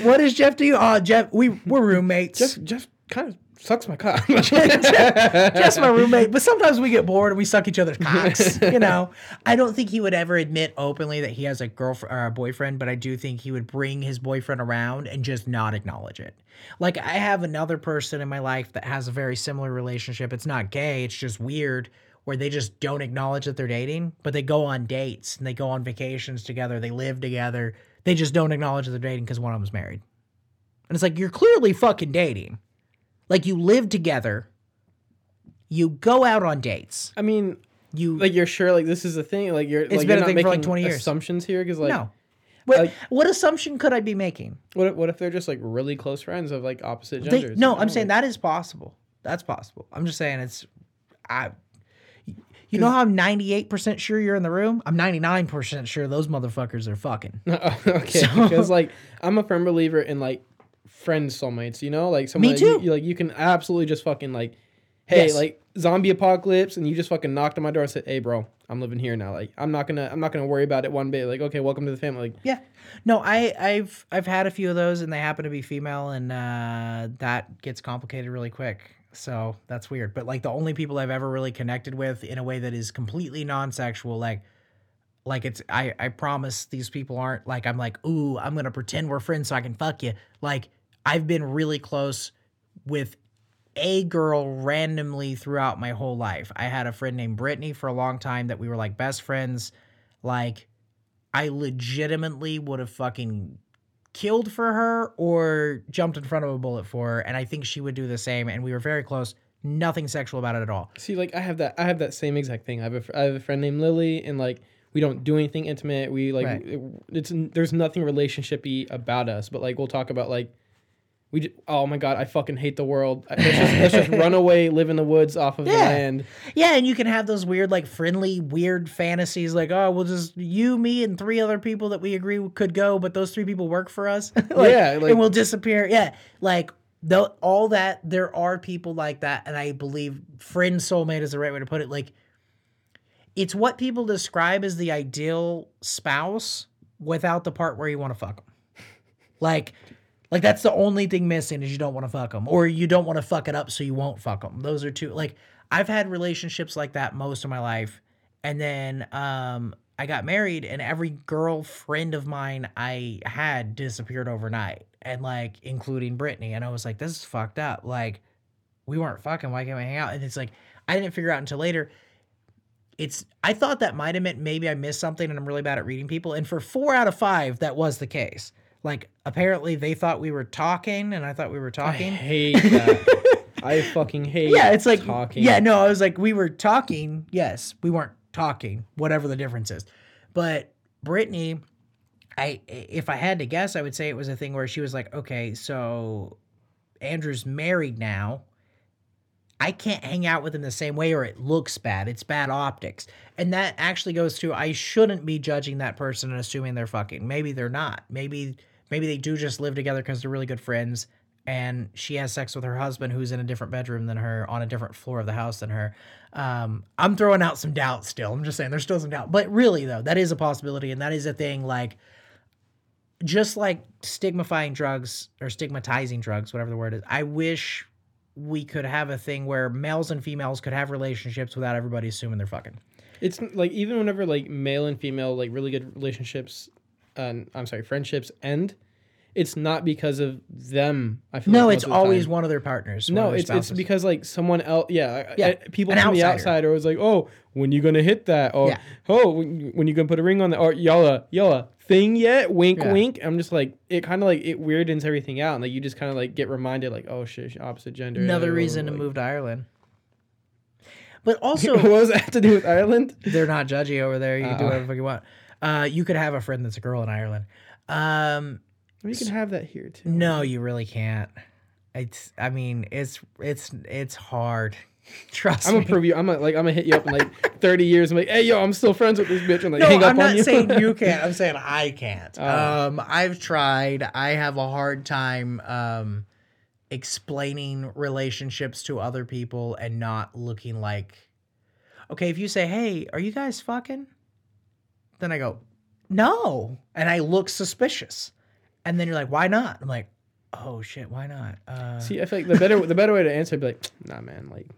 what is Jeff to you? Oh, Jeff, we we're roommates. Jeff, Jeff kind of sucks my cock. Jeff's my roommate, but sometimes we get bored and we suck each other's cocks. You know, I don't think he would ever admit openly that he has a girlfriend or a boyfriend, but I do think he would bring his boyfriend around and just not acknowledge it. Like, I have another person in my life that has a very similar relationship. It's not gay. It's just weird, where they just don't acknowledge that they're dating, but they go on dates and they go on vacations together. They live together. They just don't acknowledge that they're dating because one of them's married. And it's like, you're clearly fucking dating. Like, you live together. You go out on dates. I mean, you like you're sure like this is a thing. Like, you're it's like, been you're a not thing for like twenty years. Assumptions here, because like no. What, like, what assumption could I be making? What if, what if they're just like really close friends of like opposite genders? They, no, I'm like, saying that is possible. That's possible. I'm just saying it's, I, you know how I'm ninety-eight percent sure you're in the room? I'm ninety-nine percent sure those motherfuckers are fucking. Okay, so, because like I'm a firm believer in like friend soulmates, you know, like someone you, you, like you can absolutely just fucking like, hey, yes. Like zombie apocalypse, and you just fucking knocked on my door and said, hey bro, I'm living here now. Like, I'm not gonna, I'm not gonna worry about it one bit. Like, okay, welcome to the family. Like, yeah, no, I, I've, I've had a few of those, and they happen to be female, and uh, that gets complicated really quick. So that's weird. But like the only people I've ever really connected with in a way that is completely non-sexual, like. Like, it's, I, I promise these people aren't, like, I'm like, ooh, I'm going to pretend we're friends so I can fuck you. Like, I've been really close with a girl randomly throughout my whole life. I had a friend named Brittany for a long time that we were, like, best friends. Like, I legitimately would have fucking killed for her or jumped in front of a bullet for her, and I think she would do the same, and we were very close. Nothing sexual about it at all. See, like, I have that, I have that same exact thing. I have a, I have a friend named Lily, and, like, we don't do anything intimate. We like right. it, it's there's nothing relationshipy about us. But like we'll talk about like we. Just, oh my god, I fucking hate the world. Let's just, let's just run away, live in the woods off of yeah. the land. Yeah, and you can have those weird like friendly, weird fantasies. Like, oh, we'll just you, me, and three other people that we agree could go, but those three people work for us. like, yeah, like, and we'll disappear. Yeah, like though all that. There are people like that, and I believe friend soulmate is the right way to put it. Like. It's what people describe as the ideal spouse without the part where you want to fuck them. Like, like that's the only thing missing is you don't want to fuck them, or you don't want to fuck it up so you won't fuck them. Those are two. Like, I've had relationships like that most of my life. And then um, I got married, and every girlfriend of mine I had disappeared overnight, and like including Brittany. And I was like, this is fucked up. Like, we weren't fucking. Why can't we hang out? And it's like, I didn't figure out until later. It's, I thought that might have meant maybe I missed something and I'm really bad at reading people. And for four out of five, that was the case. Like, apparently they thought we were talking and I thought we were talking. I hate that. I fucking hate yeah, it's like, talking. Yeah, no, I was like, we were talking. Yes, we weren't talking, whatever the difference is. But Brittany, I if I had to guess, I would say it was a thing where she was like, okay, so Andrew's married now. I can't hang out with him the same way, or it looks bad. It's bad optics. And that actually goes to, I shouldn't be judging that person and assuming they're fucking. Maybe they're not. Maybe maybe they do just live together because they're really good friends, and she has sex with her husband who's in a different bedroom than her, on a different floor of the house than her. Um, I'm throwing out some doubt still. I'm just saying there's still some doubt. But really, though, that is a possibility, and that is a thing, like, just like stigmatizing drugs or stigmatizing drugs, whatever the word is. I wish we could have a thing where males and females could have relationships without everybody assuming they're fucking. It's like, even whenever like male and female, like really good relationships, uh, I'm sorry, friendships end, it's not because of them. I feel no, like it's always one of their partners. No, their it's spouses. It's because like someone else. Yeah, yeah. I, people An from outsider. the outside are always like, oh, when you gonna hit that? Or yeah. oh, when, when you gonna put a ring on that? Or y'all y'all thing yet? Wink, yeah. wink. I'm just like, it kind of like it weirdens everything out, and like you just kind of like get reminded like, oh shit, opposite gender. Another reason to like, move to Ireland. But also, what does that have to do with Ireland? They're not judgy over there. You uh, can do whatever you want. Uh, you could have a friend that's a girl in Ireland. Um, you can so, have that here too. No, you really can't. It's. I mean, it's it's it's hard. Trust I'm me. I'm gonna prove you. I'm gonna like. I'm gonna hit you up in like thirty years. I'm like, hey, yo, I'm still friends with this bitch. And like, no, hang up I'm not on you. saying you can't. I'm saying I can't. Uh, um, I've tried. I have a hard time. Um. Explaining relationships to other people and not looking like, okay, if you say, hey, are you guys fucking? Then I go, no. And I look suspicious. And then you're like, why not? I'm like, oh shit, why not? Uh... See, I feel like the better the better way to answer, I'd be like, nah, man, like,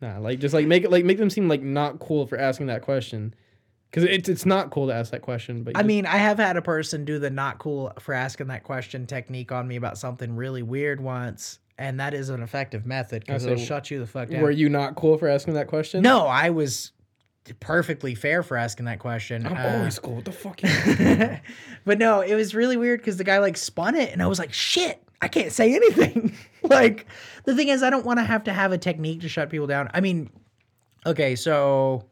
nah, like, just like make it like make them seem like not cool for asking that question. Because it's it's not cool to ask that question. But I just... mean, I have had a person do the not cool for asking that question technique on me about something really weird once. And that is an effective method because it'll shut you the fuck down. Were you not cool for asking that question? No, I was perfectly fair for asking that question. I'm uh, always cool. What the fuck? You But no, it was really weird because the guy like spun it and I was like, shit, I can't say anything. Like, the thing is, I don't want to have to have a technique to shut people down. I mean, okay, so...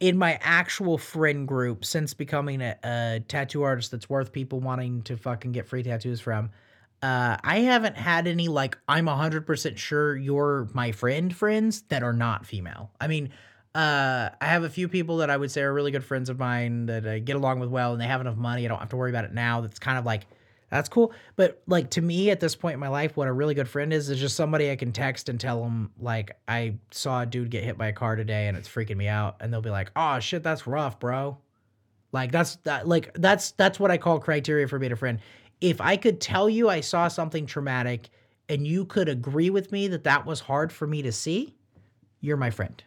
in my actual friend group, since becoming a, a tattoo artist that's worth people wanting to fucking get free tattoos from, uh, I haven't had any, like, I'm one hundred percent sure you're my friend friends that are not female. I mean, uh, I have a few people that I would say are really good friends of mine that I get along with well, and they have enough money. I don't have to worry about it now. That's kind of like, that's cool. But, like, to me, at this point in my life, what a really good friend is is just somebody I can text and tell them, like, I saw a dude get hit by a car today and it's freaking me out. And they'll be like, oh, shit, that's rough, bro. Like, that's that, like that's that's what I call criteria for being a friend. If I could tell you I saw something traumatic and you could agree with me that that was hard for me to see, you're my friend.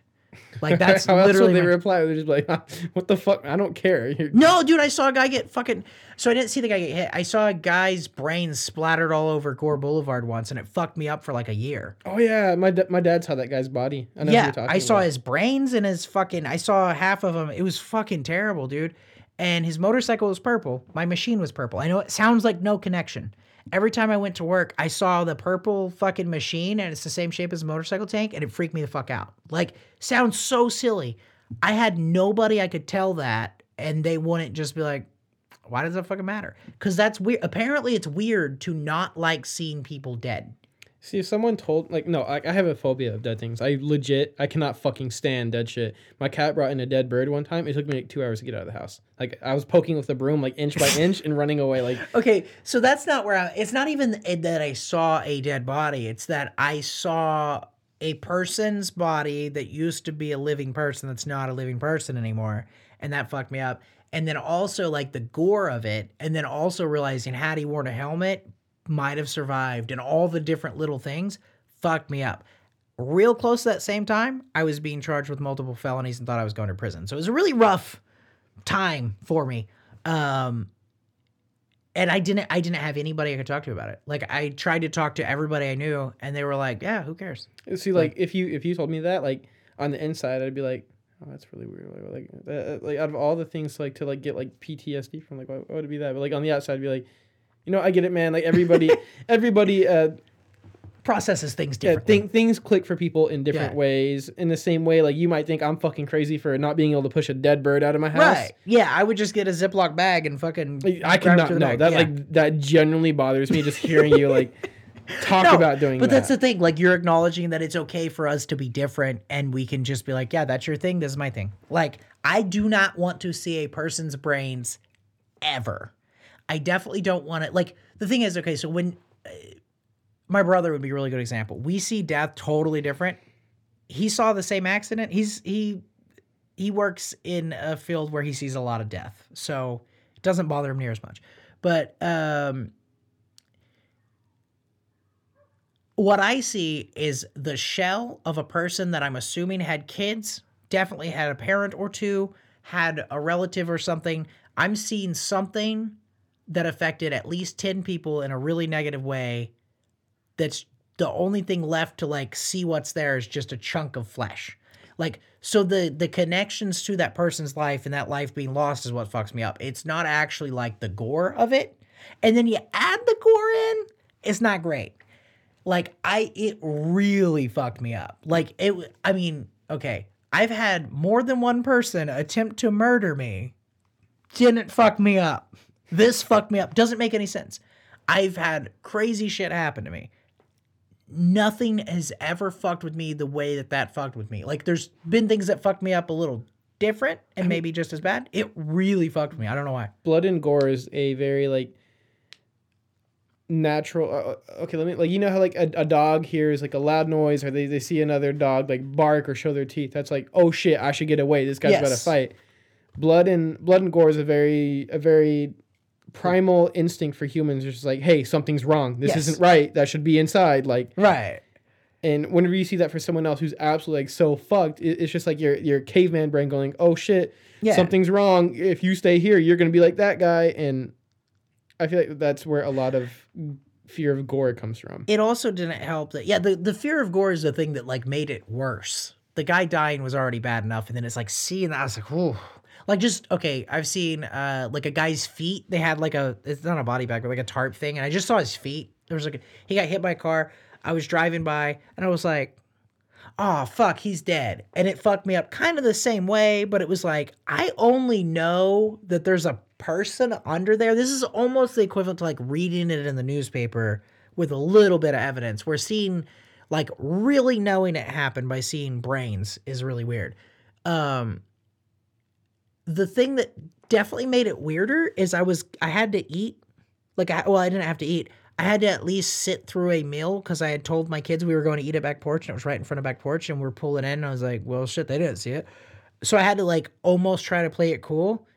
Like, that's How literally else would they reply? They're just like, what the fuck? I don't care. You're... No, dude, I saw a guy get fucking... So I didn't see the guy get hit. I saw a guy's brain splattered all over Gore Boulevard once, and it fucked me up for like a year. Oh, yeah. My da- my dad saw that guy's body. I know yeah, you're talking I saw about. his brains and his fucking... I saw half of him. It was fucking terrible, dude. And his motorcycle was purple. My machine was purple. I know it sounds like no connection. Every time I went to work, I saw the purple fucking machine, and it's the same shape as a motorcycle tank, and it freaked me the fuck out. Like, sounds so silly. I had nobody I could tell that, and they wouldn't just be like, why does that fucking matter? Because that's weird. Apparently, it's weird to not like seeing people dead. See, if someone told, like, no, I, I have a phobia of dead things. I legit, I cannot fucking stand dead shit. My cat brought in a dead bird one time. It took me like two hours to get out of the house. Like, I was poking with the broom, like, inch by inch and running away, like. Okay, so that's not where I, it's not even that I saw a dead body. It's that I saw a person's body that used to be a living person that's not a living person anymore. And that fucked me up. And then also, like, the gore of it. And then also realizing had he worn a helmet, might have survived, and all the different little things fucked me up. Real close to that same time, I was being charged with multiple felonies and thought I was going to prison. So it was a really rough time for me. Um, and I didn't, I didn't have anybody I could talk to about it. Like, I tried to talk to everybody I knew, and they were like, "Yeah, who cares?" See, like, like if you if you told me that, like, on the inside, I'd be like, "Oh, that's really weird." Like, uh, like out of all the things, like, to like get like P T S D from, like, why would it be that? But like on the outside, I'd be like, you know, I get it, man. Like, everybody, everybody uh, processes things differently. Yeah, th- things click for people in different yeah. ways. In the same way, like, you might think I'm fucking crazy for not being able to push a dead bird out of my house. Right? Yeah, I would just get a Ziploc bag and fucking. Like, I cannot. No, bag. that yeah. like that genuinely bothers me. Just hearing you like talk no, about doing. But that. That's the thing. Like, you're acknowledging that it's okay for us to be different, and we can just be like, yeah, that's your thing. This is my thing. Like, I do not want to see a person's brains ever. I definitely don't want to, like, the thing is, okay, so when, uh, my brother would be a really good example. We see death totally different. He saw the same accident. He's, he, he works in a field where he sees a lot of death. So it doesn't bother him near as much. But, um, what I see is the shell of a person that I'm assuming had kids, definitely had a parent or two, had a relative or something. I'm seeing something that affected at least ten people in a really negative way. That's the only thing left to like see what's there is just a chunk of flesh. Like, so the, the connections to that person's life and that life being lost is what fucks me up. It's not actually like the gore of it. And then you add the gore in, it's not great. Like I, it really fucked me up. Like it, I mean, okay. I've had more than one person attempt to murder me. Didn't fuck me up. This fucked me up. Doesn't make any sense. I've had crazy shit happen to me. Nothing has ever fucked with me the way that that fucked with me. Like there's been things that fucked me up a little different and maybe just as bad. It really fucked me. I don't know why. Blood and gore is a very like natural. Uh, okay, let me like, you know how like a, a dog hears like a loud noise or they, they see another dog like bark or show their teeth. That's like, oh shit, I should get away. This guy's yes. about to fight. Blood and blood and gore is a very a very primal instinct for humans. It's just like, hey, something's wrong. This yes. isn't right. That should be inside. Like right. And whenever you see that for someone else who's absolutely like so fucked, it, it's just like your your caveman brain going, oh shit, yeah. something's wrong. If you stay here, you're gonna be like that guy. And I feel like that's where a lot of fear of gore comes from. It also didn't help that yeah, the, the fear of gore is the thing that like made it worse. The guy dying was already bad enough, and then it's like seeing that I was like, ooh. Like just, okay, I've seen uh, like a guy's feet. They had like a, it's not a body bag, but like a tarp thing. And I just saw his feet. There was like, a, he got hit by a car. I was driving by and I was like, oh, fuck, he's dead. And it fucked me up kind of the same way. But it was like, I only know that there's a person under there. This is almost the equivalent to like reading it in the newspaper with a little bit of evidence. We're seeing like really knowing it happened by seeing brains is really weird. Um, The thing that definitely made it weirder is I was, I had to eat. Like, I, well, I didn't have to eat. I had to at least sit through a meal because I had told my kids we were going to eat at back porch, and it was right in front of back porch, and we were pulling in, and I was like, well, shit, they didn't see it. So I had to like almost try to play it cool.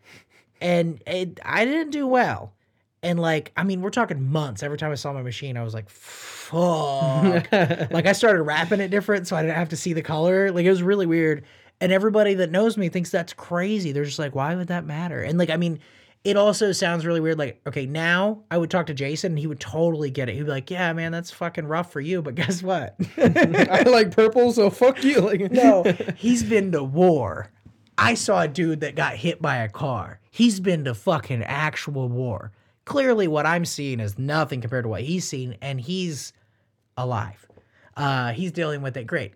And it, I didn't do well. And like, I mean, we're talking months. Every time I saw my machine, I was like, fuck. Like I started wrapping it different so I didn't have to see the color. Like it was really weird. And everybody that knows me thinks that's crazy. They're just like, why would that matter? And like, I mean, it also sounds really weird. Like, okay, now I would talk to Jason and he would totally get it. He'd be like, yeah, man, that's fucking rough for you. But guess what? I like purple, so fuck you. Like, no, he's been to war. I saw a dude that got hit by a car. He's been to fucking actual war. Clearly what I'm seeing is nothing compared to what he's seen. And he's alive. Uh, he's dealing with it. Great.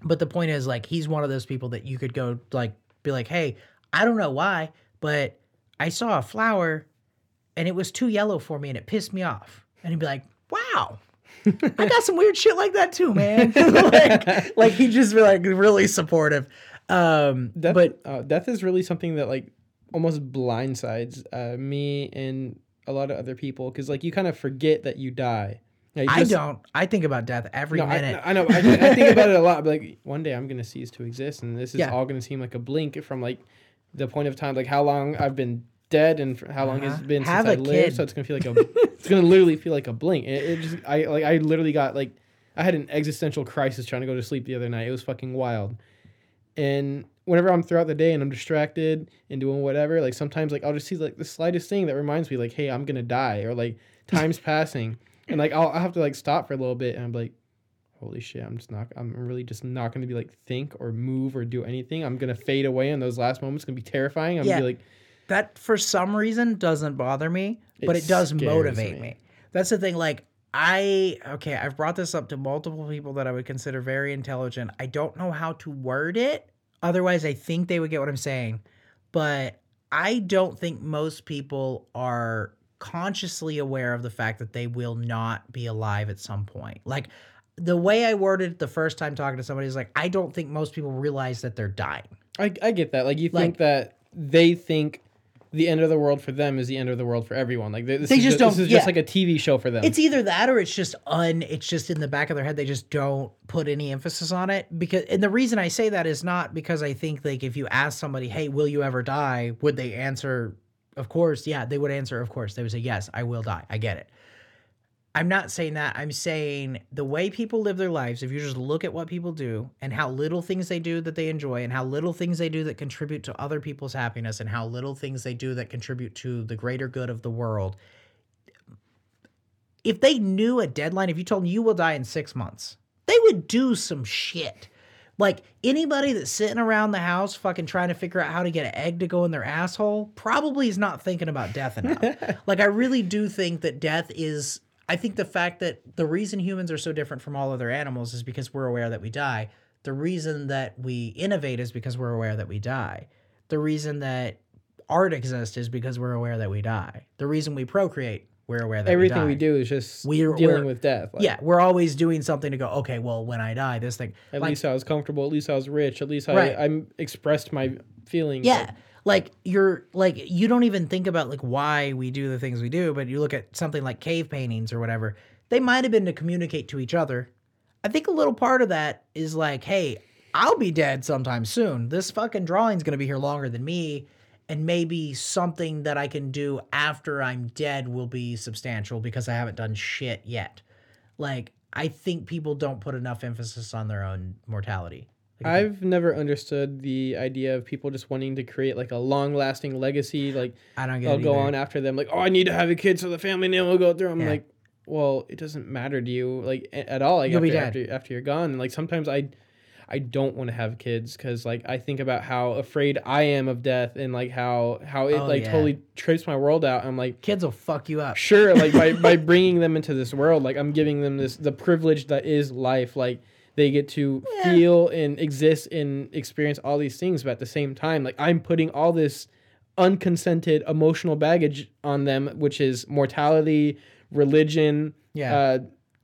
But the point is, like, he's one of those people that you could go, like, be like, hey, I don't know why, but I saw a flower and it was too yellow for me and it pissed me off. And he'd be like, wow, I got some weird shit like that too, man. like, like, he'd just be, like, really supportive. Um, death, but uh, death is really something that, like, almost blindsides uh, me and a lot of other people because, like, you kind of forget that you die. Yeah, I just, don't. I think about death every no, minute. I, I know. I, I think about it a lot. But like one day I'm going to cease to exist, and this is yeah. all going to seem like a blink from like the point of time, like how long I've been dead and how long uh-huh. it's been Have since I kid. lived. So it's going to feel like a. It's going to literally feel like a blink. It, it just. I like. I literally got like. I had an existential crisis trying to go to sleep the other night. It was fucking wild. And whenever I'm throughout the day and I'm distracted and doing whatever, like sometimes like I'll just see like the slightest thing that reminds me like, hey, I'm going to die, or like time's passing. And, like, I'll, I'll have to, like, stop for a little bit, and I'm like, holy shit, I'm just not, I'm really just not going to be, like, think or move or do anything. I'm going to fade away in those last moments. It's going to be terrifying. I'm yeah, going to be like. That, for some reason, doesn't bother me, but it, it does motivate me. me. That's the thing, like, I, okay, I've brought this up to multiple people that I would consider very intelligent. I don't know how to word it. Otherwise, I think they would get what I'm saying. But I don't think most people are consciously aware of the fact that they will not be alive at some point. Like the way I worded it the first time talking to somebody is like, I don't think most people realize that they're dying. I, I get that. Like you like, think that they think the end of the world for them is the end of the world for everyone. Like this they is just, just don't, this is yeah. just like a T V show for them. It's either that or it's just un, it's just in the back of their head. They just don't put any emphasis on it because, and the reason I say that is not because I think like if you ask somebody, hey, will you ever die? Would they answer, of course, yeah, they would answer, of course. They would say, yes, I will die. I get it. I'm not saying that. I'm saying the way people live their lives, if you just look at what people do and how little things they do that they enjoy and how little things they do that contribute to other people's happiness and how little things they do that contribute to the greater good of the world. If they knew a deadline, if you told them you will die in six months, they would do some shit. Like, anybody that's sitting around the house fucking trying to figure out how to get an egg to go in their asshole probably is not thinking about death enough. Like, I really do think that death is... I think the fact that the reason humans are so different from all other animals is because we're aware that we die. The reason that we innovate is because we're aware that we die. The reason that art exists is because we're aware that we die. The reason we procreate... We're aware that everything we, we do is just we're, dealing we're, with death. Like, yeah, we're always doing something to go, okay, well, when I die, this thing. At like, least I was comfortable. At least I was rich. At least right. I, I expressed my feelings. Yeah, like, like you're like you don't even think about like why we do the things we do. But you look at something like cave paintings or whatever. They might have been to communicate to each other. I think a little part of that is like, hey, I'll be dead sometime soon. This fucking drawing's gonna be here longer than me. And maybe something that I can do after I'm dead will be substantial because I haven't done shit yet. Like, I think people don't put enough emphasis on their own mortality. Like, I've never understood the idea of people just wanting to create, like, a long-lasting legacy. Like, I don't get I'll it go on after them. Like, oh, I need to have a kid so the family name will go through. I'm yeah. like, well, it doesn't matter to you, like, at all. Like, You'll after, be dead. After, after you're gone. And, like, sometimes I... I don't want to have kids because, like, I think about how afraid I am of death and, like, how how it, oh, like, yeah. totally trips my world out. I'm like... Kids will fuck you up. Sure, like, by, by bringing them into this world, like, I'm giving them this the privilege that is life. Like, they get to yeah. feel and exist and experience all these things, but at the same time, like, I'm putting all this unconsented emotional baggage on them, which is mortality, religion, yeah. uh,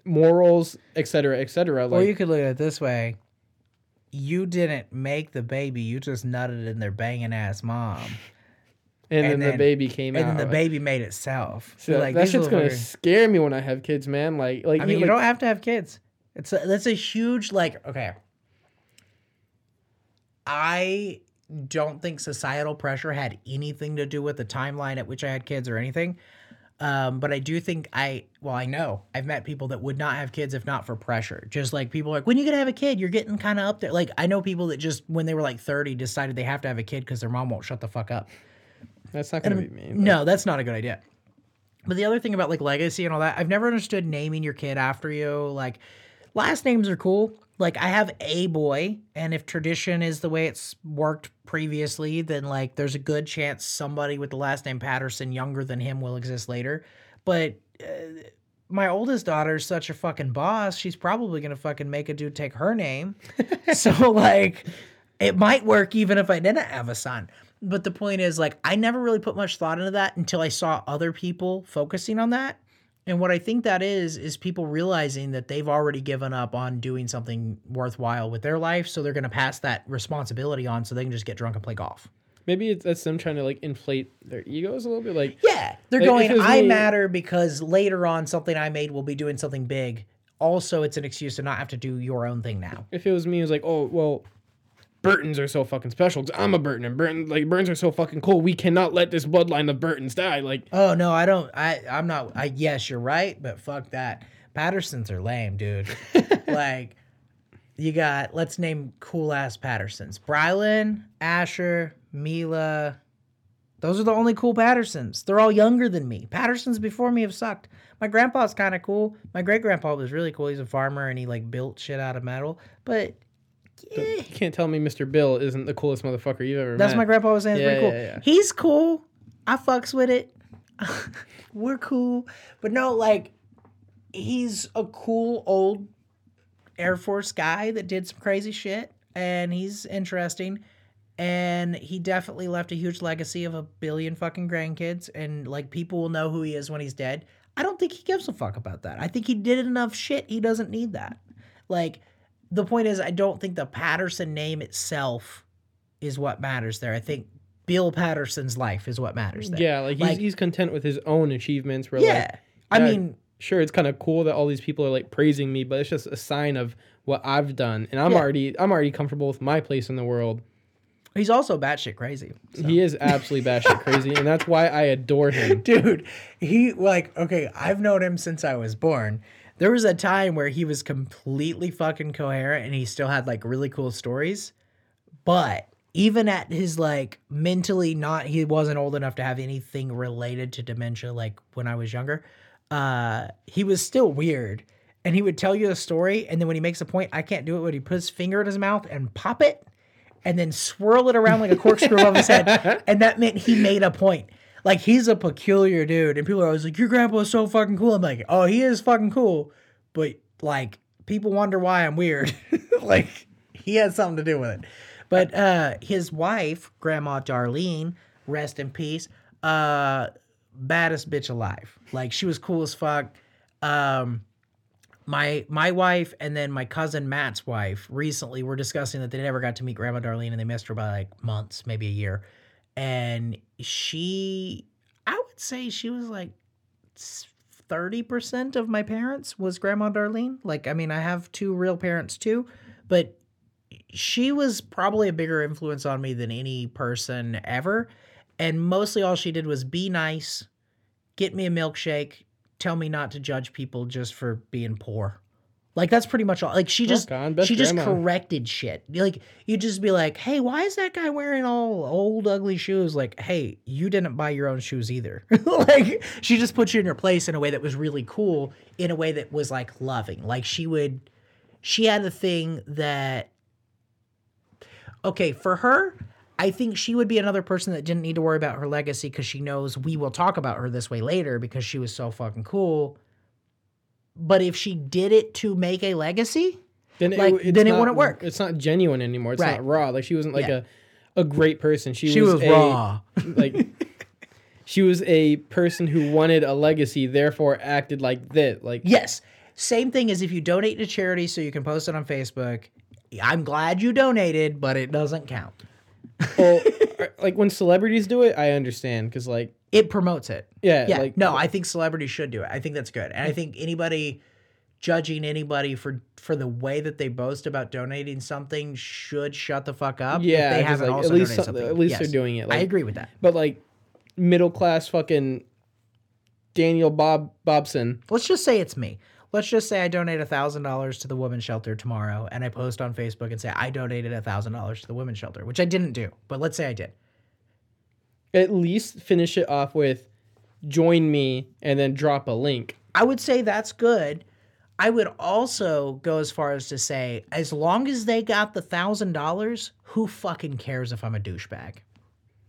morals, et cetera, et cetera. Like, or you could look at it this way. You didn't make the baby. You just nutted in their banging ass mom. And, and then, then the baby came and out. And the baby made itself. So like, that shit's going to scare me when I have kids, man. Like, like I mean, you, like, you don't have to have kids. It's a, that's a huge, like, okay. I don't think societal pressure had anything to do with the timeline at which I had kids or anything. Um, but I do think I, well, I know I've met people that would not have kids if not for pressure. Just like people are like, when are you going to have a kid? You're getting kind of up there. Like, I know people that just, when they were like thirty, decided they have to have a kid because their mom won't shut the fuck up. That's not going to be me. But... No, that's not a good idea. But the other thing about like legacy and all that, I've never understood naming your kid after you. Like, last names are cool. Like, I have a boy, and if tradition is the way it's worked previously, then, like, there's a good chance somebody with the last name Patterson younger than him will exist later. But uh, my oldest daughter's such a fucking boss, she's probably going to fucking make a dude take her name. So, like, it might work even if I didn't have a son. But the point is, like, I never really put much thought into that until I saw other people focusing on that. And what I think that is, is people realizing that they've already given up on doing something worthwhile with their life, so they're going to pass that responsibility on so they can just get drunk and play golf. Maybe it's, that's them trying to, like, inflate their egos a little bit. Like, yeah, they're like, going, I me... matter because later on something I made will be doing something big. Also, it's an excuse to not have to do your own thing now. If it was me, it was like, oh, well... Burtons are so fucking special because I'm a Burton and Burton like Burtons are so fucking cool. We cannot let this bloodline of Burtons die. Like, oh no, I don't. I I'm not. I yes, you're right, but fuck that. Pattersons are lame, dude. Like, you got let's name cool ass Pattersons. Brylan, Asher, Mila. Those are the only cool Pattersons. They're all younger than me. Pattersons before me have sucked. My grandpa's kind of cool. My great grandpa was really cool. He's a farmer and he like built shit out of metal, but. Yeah. You can't tell me Mister Bill isn't the coolest motherfucker you've ever That's met. That's my grandpa was saying. Yeah, pretty cool. Yeah, yeah. He's cool. I fucks with it. We're cool. But no, like, he's a cool old Air Force guy that did some crazy shit. And he's interesting. And he definitely left a huge legacy of a billion fucking grandkids. And, like, people will know who he is when he's dead. I don't think he gives a fuck about that. I think he did enough shit. He doesn't need that. Like... The point is, I don't think the Patterson name itself is what matters there. I think Bill Patterson's life is what matters there. Yeah, like, he's, like, he's content with his own achievements. Where, yeah, like, I mean... Sure, it's kind of cool that all these people are, like, praising me, but it's just a sign of what I've done. And I'm yeah. already I'm already comfortable with my place in the world. He's also batshit crazy. So. He is absolutely batshit crazy, and that's why I adore him. Dude, he, like, okay, I've known him since I was born. There was a time where he was completely fucking coherent, and he still had, like, really cool stories. But even at his, like, mentally not, he wasn't old enough to have anything related to dementia, like, when I was younger. Uh, he was still weird, and he would tell you a story, and then when he makes a point, I can't do it, when he put his finger in his mouth and pop it, and then swirl it around like a corkscrew above his head. And that meant he made a point. Like, he's a peculiar dude. And people are always like, your grandpa is so fucking cool. I'm like, oh, he is fucking cool. But, like, people wonder why I'm weird. Like, he has something to do with it. But uh, his wife, Grandma Darlene, rest in peace, uh, baddest bitch alive. Like, she was cool as fuck. Um... My my wife and then my cousin Matt's wife recently were discussing that they never got to meet Grandma Darlene, and they missed her by like months, maybe a year. And she, I would say she was like thirty percent of my parents was Grandma Darlene. Like, I mean, I have two real parents too, but she was probably a bigger influence on me than any person ever. And mostly all she did was be nice, get me a milkshake, tell me not to judge people just for being poor. Like, that's pretty much all. Like, she just she just corrected shit. Like, you'd just be like, hey, why is that guy wearing all old ugly shoes? Like, hey, you didn't buy your own shoes either. Like, she just put you in your place in a way that was really cool, in a way that was like loving. Like, she would, she had a thing that, okay, for her, I think she would be another person that didn't need to worry about her legacy, because she knows we will talk about her this way later because she was so fucking cool. But if she did it to make a legacy, then, like, it, then not, it wouldn't work. It's not genuine anymore. It's right. not raw. Like, she wasn't like yeah. a, a great person. She, she was, was a, raw. Like, she was a person who wanted a legacy, therefore acted like this. Like, yes. Same thing as if you donate to charity so you can post it on Facebook. I'm glad you donated, but it doesn't count. Well, like, when celebrities do it, I understand, because, like, it promotes it. Yeah. Yeah. Like, no, I think celebrities should do it. I think that's good. And I think anybody judging anybody for for the way that they boast about donating something should shut the fuck up. Yeah. If they haven't, like, also at least, something. At least yes. they're doing it. Like, I agree with that. But, like, middle class fucking Daniel Bob Bobson. Let's just say it's me. Let's just say I donate one thousand dollars to the women's shelter tomorrow, and I post on Facebook and say I donated one thousand dollars to the women's shelter, which I didn't do, but let's say I did. At least finish it off with join me and then drop a link. I would say that's good. I would also go as far as to say, as long as they got the one thousand dollars, who fucking cares if I'm a douchebag?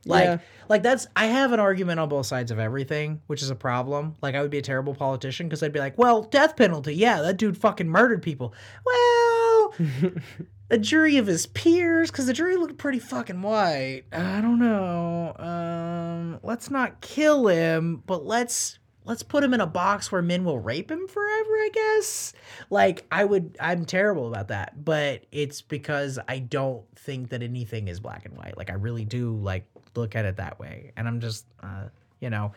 Like, yeah. like that's, I have an argument on both sides of everything, which is a problem. Like, I would be a terrible politician because I'd be like, well, death penalty. Yeah, that dude fucking murdered people. Well, a jury of his peers, because the jury looked pretty fucking white. I don't know. Um, let's not kill him, but let's, let's put him in a box where men will rape him forever, I guess. Like, I would, I'm terrible about that, but it's because I don't think that anything is black and white. Like, I really do, like, look at it that way. And I'm just, uh, you know,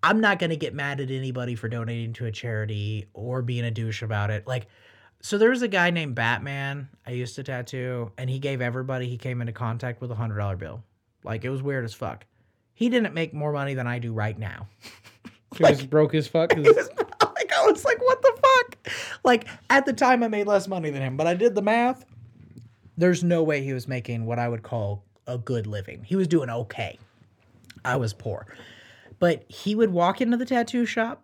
I'm not going to get mad at anybody for donating to a charity or being a douche about it. Like, so there was a guy named Batman I used to tattoo, and he gave everybody he came into contact with a one hundred dollar bill. Like, it was weird as fuck. He didn't make more money than I do right now. He like, was broke as fuck. He was, like, I was like, what the fuck? Like, at the time, I made less money than him, but I did the math. There's no way he was making what I would call a good living. He was doing okay. I was poor. But he would walk into the tattoo shop,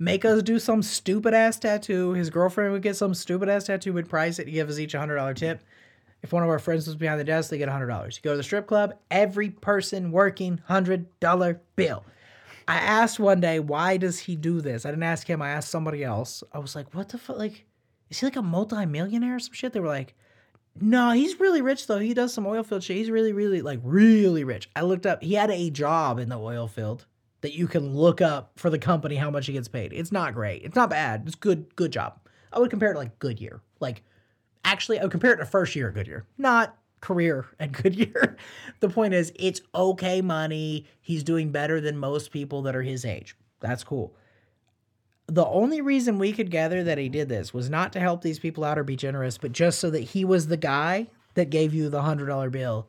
make us do some stupid ass tattoo. His girlfriend would get some stupid ass tattoo, would price it, give us each a one hundred dollar tip. If one of our friends was behind the desk, they get one hundred dollars. You go to the strip club, every person working one hundred dollar bill. I asked one day, why does he do this? I didn't ask him. I asked somebody else. I was like, what the fuck? Like, is he like a multi-millionaire or some shit? They were like, no, he's really rich, though. He does some oil field shit. He's really, really, like, really rich. I looked up. He had a job in the oil field that you can look up for the company how much he gets paid. It's not great. It's not bad. It's good. Good job. I would compare it to, like, Goodyear. Like, actually, I would compare it to first year at Goodyear. Not career at Goodyear. The point is, it's okay money. He's doing better than most people that are his age. That's cool. The only reason we could gather that he did this was not to help these people out or be generous, but just so that he was the guy that gave you the one hundred dollar bill,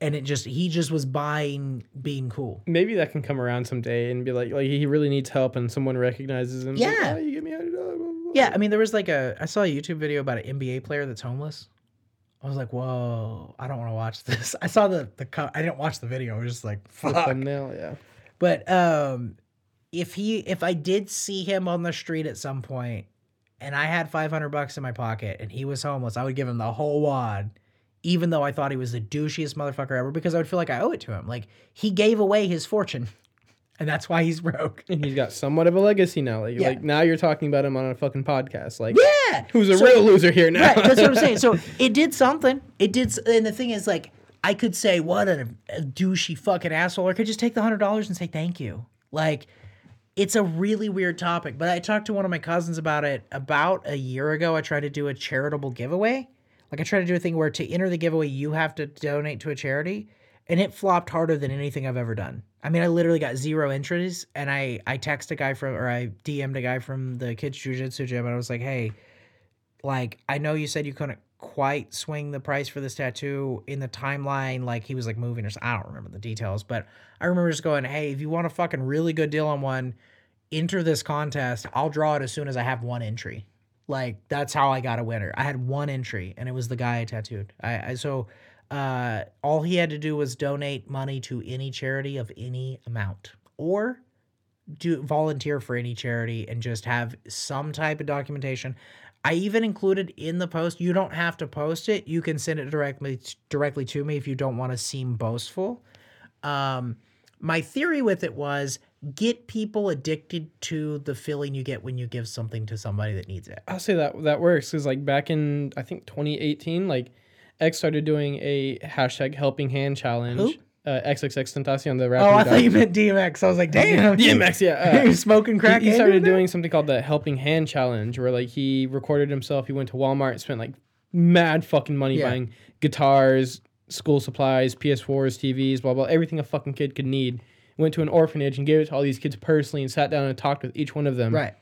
and it just he just was buying being cool. Maybe that can come around someday and be like, like he really needs help and someone recognizes him. Yeah. Like, oh, you give me one hundred dollars. Yeah, I mean, there was like a, I saw a YouTube video about an N B A player that's homeless. I was like, whoa, I don't want to watch this. I saw the, the co- I didn't watch the video. I was just like, fuck. The thumbnail, yeah. But um, if he, if I did see him on the street at some point and I had five hundred bucks in my pocket and he was homeless, I would give him the whole wad, even though I thought he was the douchiest motherfucker ever, because I would feel like I owe it to him. Like, he gave away his fortune, and that's why he's broke. And he's got somewhat of a legacy now. Like, yeah. like now you're talking about him on a fucking podcast. Like, yeah, who's a so, real loser here now? Right, that's what I'm saying. So it did something. It did. And the thing is, like, I could say what a, a douchey fucking asshole, or I could just take the hundred dollars and say thank you. Like, it's a really weird topic. But I talked to one of my cousins about it about a year ago. I tried to do a charitable giveaway. Like, I try to do a thing where to enter the giveaway, you have to donate to a charity, and it flopped harder than anything I've ever done. I mean, I literally got zero entries, and I, I texted a guy from, or I D M'd a guy from the Kids Jiu-Jitsu Gym, and I was like, hey, like, I know you said you couldn't quite swing the price for this tattoo in the timeline. Like, he was, like, moving or something. I don't remember the details, but I remember just going, hey, if you want a fucking really good deal on one, enter this contest. I'll draw it as soon as I have one entry. Like, that's how I got a winner. I had one entry, and it was the guy I tattooed. I, I so uh, all he had to do was donate money to any charity of any amount, or do volunteer for any charity and just have some type of documentation. I even included in the post, you don't have to post it. You can send it directly directly to me if you don't want to seem boastful. Um, my theory with it was, get people addicted to the feeling you get when you give something to somebody that needs it. I'll say that that works, because like back in, I think, twenty eighteen, like X started doing a hashtag helping hand challenge. Who? Uh, XXXTentacion, the rapper. Oh, I thought you meant D M X. I was like, damn. D M X, yeah. Uh, he was smoking crack. He, he started doing something called the helping hand challenge, where like he recorded himself. He went to Walmart, spent like mad fucking money yeah. buying guitars, school supplies, P S fours, T Vs, blah, blah, everything a fucking kid could need. Went to an orphanage and gave it to all these kids personally and sat down and talked with each one of them. Right.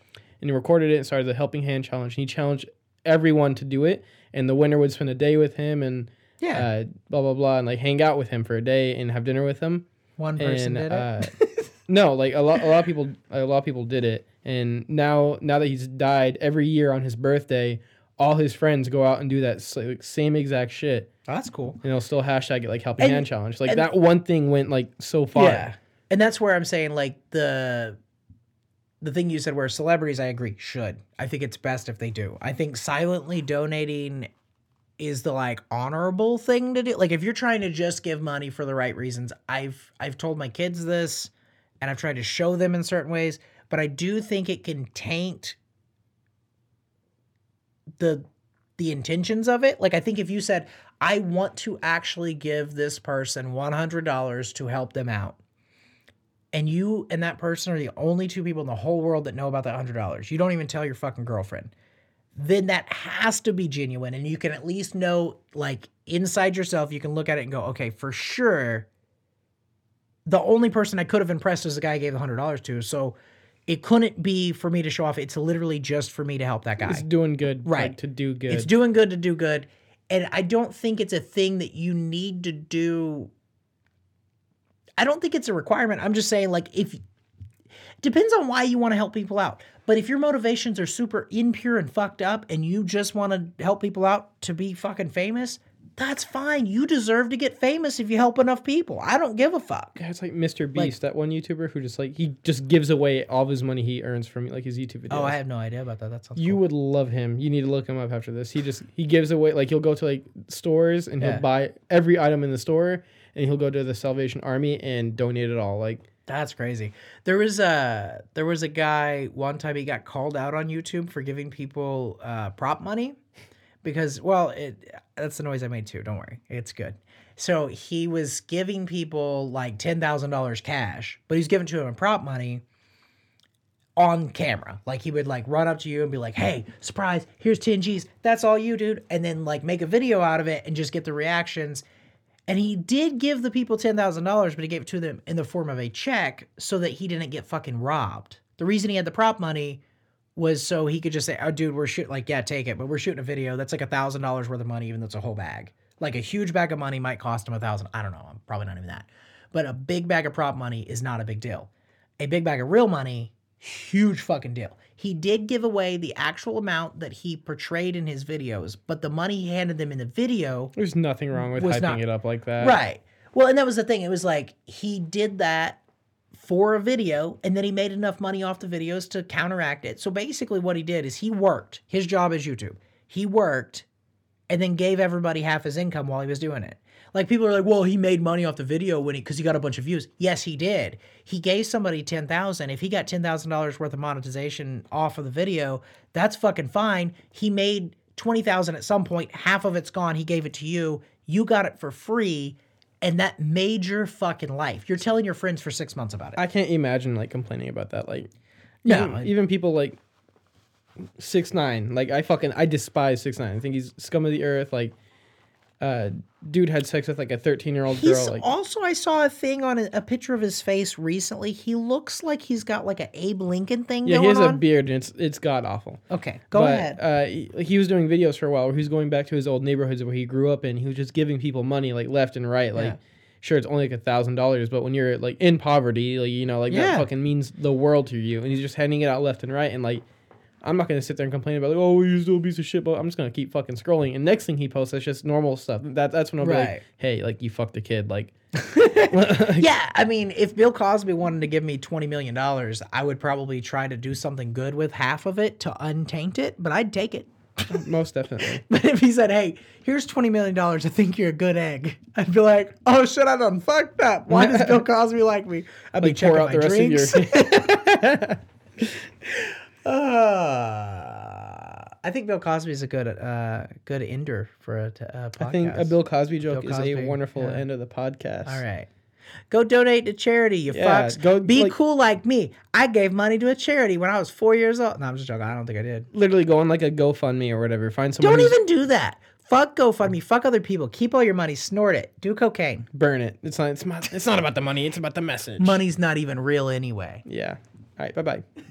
And he recorded it and started the Helping Hand Challenge. And he challenged everyone to do it. And the winner would spend a day with him and yeah. uh, blah, blah, blah, and like hang out with him for a day and have dinner with him. One person and, did uh, it? No, like a lot, a lot of people, a lot of people did it. And now, now that he's died, every year on his birthday, all his friends go out and do that same exact shit. Oh, that's cool. And they'll still hashtag it like Helping and, Hand Challenge. Like that one thing went like so far. Yeah. And that's where I'm saying, like, the the thing you said where celebrities, I agree, should. I think it's best if they do. I think silently donating is the, like, honorable thing to do. Like, if you're trying to just give money for the right reasons, I've I've told my kids this, and I've tried to show them in certain ways, but I do think it can taint the the intentions of it. Like, I think if you said, I want to actually give this person one hundred dollars to help them out, and you and that person are the only two people in the whole world that know about that one hundred dollars. You don't even tell your fucking girlfriend. Then that has to be genuine. And you can at least know, like, inside yourself, you can look at it and go, okay, for sure, the only person I could have impressed is the guy I gave the one hundred dollars to. So it couldn't be for me to show off. It's literally just for me to help that guy. It's doing good. Right. Like, to do good. It's doing good to do good. And I don't think it's a thing that you need to do. I don't think it's a requirement. I'm just saying, like, if depends on why you want to help people out. But if your motivations are super impure and fucked up and you just want to help people out to be fucking famous, that's fine. You deserve to get famous if you help enough people. I don't give a fuck. Yeah, it's like Mister Beast, like, that one YouTuber who just, like, he just gives away all of his money he earns from, like, his YouTube videos. Oh, I have no idea about that. That sounds You cool. would love him. You need to look him up after this. He just, he gives away, like, he'll go to, like, stores and he'll yeah. buy every item in the store. And he'll go to the Salvation Army and donate it all. Like, that's crazy. There was a there was a guy one time, he got called out on YouTube for giving people uh, prop money because, well, it, that's the noise I made too. Don't worry, it's good. So he was giving people like ten thousand dollars cash, but he's giving to them prop money on camera. Like, he would like run up to you and be like, hey, surprise, here's ten G's. That's all you, dude. And then like make a video out of it and just get the reactions. And he did give the people ten thousand dollars, but he gave it to them in the form of a check so that he didn't get fucking robbed. The reason he had the prop money was so he could just say, oh, dude, we're shooting, like, yeah, take it, but we're shooting a video. That's like one thousand dollars worth of money, even though it's a whole bag. Like a huge bag of money might cost him a thousand. I don't know. I'm probably not even that. But a big bag of prop money is not a big deal. A big bag of real money, huge fucking deal. He did give away the actual amount that he portrayed in his videos, but the money he handed them in the video. There's nothing wrong with hyping not, it up like that. Right. Well, and that was the thing. It was like he did that for a video, and then he made enough money off the videos to counteract it. So basically what he did is he worked. His job is YouTube. He worked and then gave everybody half his income while he was doing it. Like, people are like, well, he made money off the video when he, because he got a bunch of views. Yes, he did. He gave somebody ten thousand dollars. If he got ten thousand dollars worth of monetization off of the video, that's fucking fine. He made twenty thousand dollars at some point. Half of it's gone. He gave it to you. You got it for free. And that made your fucking life. You're telling your friends for six months about it. I can't imagine, like, complaining about that. Like, no, even, I, even people like six nine. Like, I fucking, I despise six nine. I think he's scum of the earth. Like, Uh, dude had sex with like a thirteen year old girl. He's like, also, I saw a thing on a, a picture of his face recently. He looks like he's got like an Abe Lincoln thing yeah, going on. Yeah, he has a beard and it's it's god awful. Okay, go but, ahead. Uh, he, he was doing videos for a while where he was going back to his old neighborhoods where he grew up in. He was just giving people money like left and right. Like, yeah. Sure, it's only like a thousand dollars, but when you're like in poverty, like, you know, like yeah. that fucking means the world to you. And he's just handing it out left and right. And like, I'm not going to sit there and complain about, like, oh, you're still a piece of shit, but I'm just going to keep fucking scrolling. And next thing he posts, that's just normal stuff. That, that's when I'll right. be like, hey, like, you fucked a kid. Like, yeah, I mean, if Bill Cosby wanted to give me twenty million dollars, I would probably try to do something good with half of it to untaint it, but I'd take it. Most definitely. But if he said, hey, here's twenty million dollars, I think you're a good egg, I'd be like, oh, shit, I done fucked up. Why does Bill Cosby like me? I'd like, be checking out my the drinks. Rest of your- Uh, I think Bill Cosby is a good, uh, good ender for a, t- a podcast. I think a Bill Cosby joke Bill Cosby, is a wonderful yeah. end of the podcast. All right, go donate to charity, you yeah, fucks. Go, Be like, cool like me. I gave money to a charity when I was four years old. No, I'm just joking. I don't think I did. Literally, go on like a GoFundMe or whatever. Find someone. Don't even do that. Fuck GoFundMe. Fuck other people. Keep all your money. Snort it. Do cocaine. Burn it. It's not. It's not. It's not about the money. It's about the message. Money's not even real anyway. Yeah. All right. Bye bye.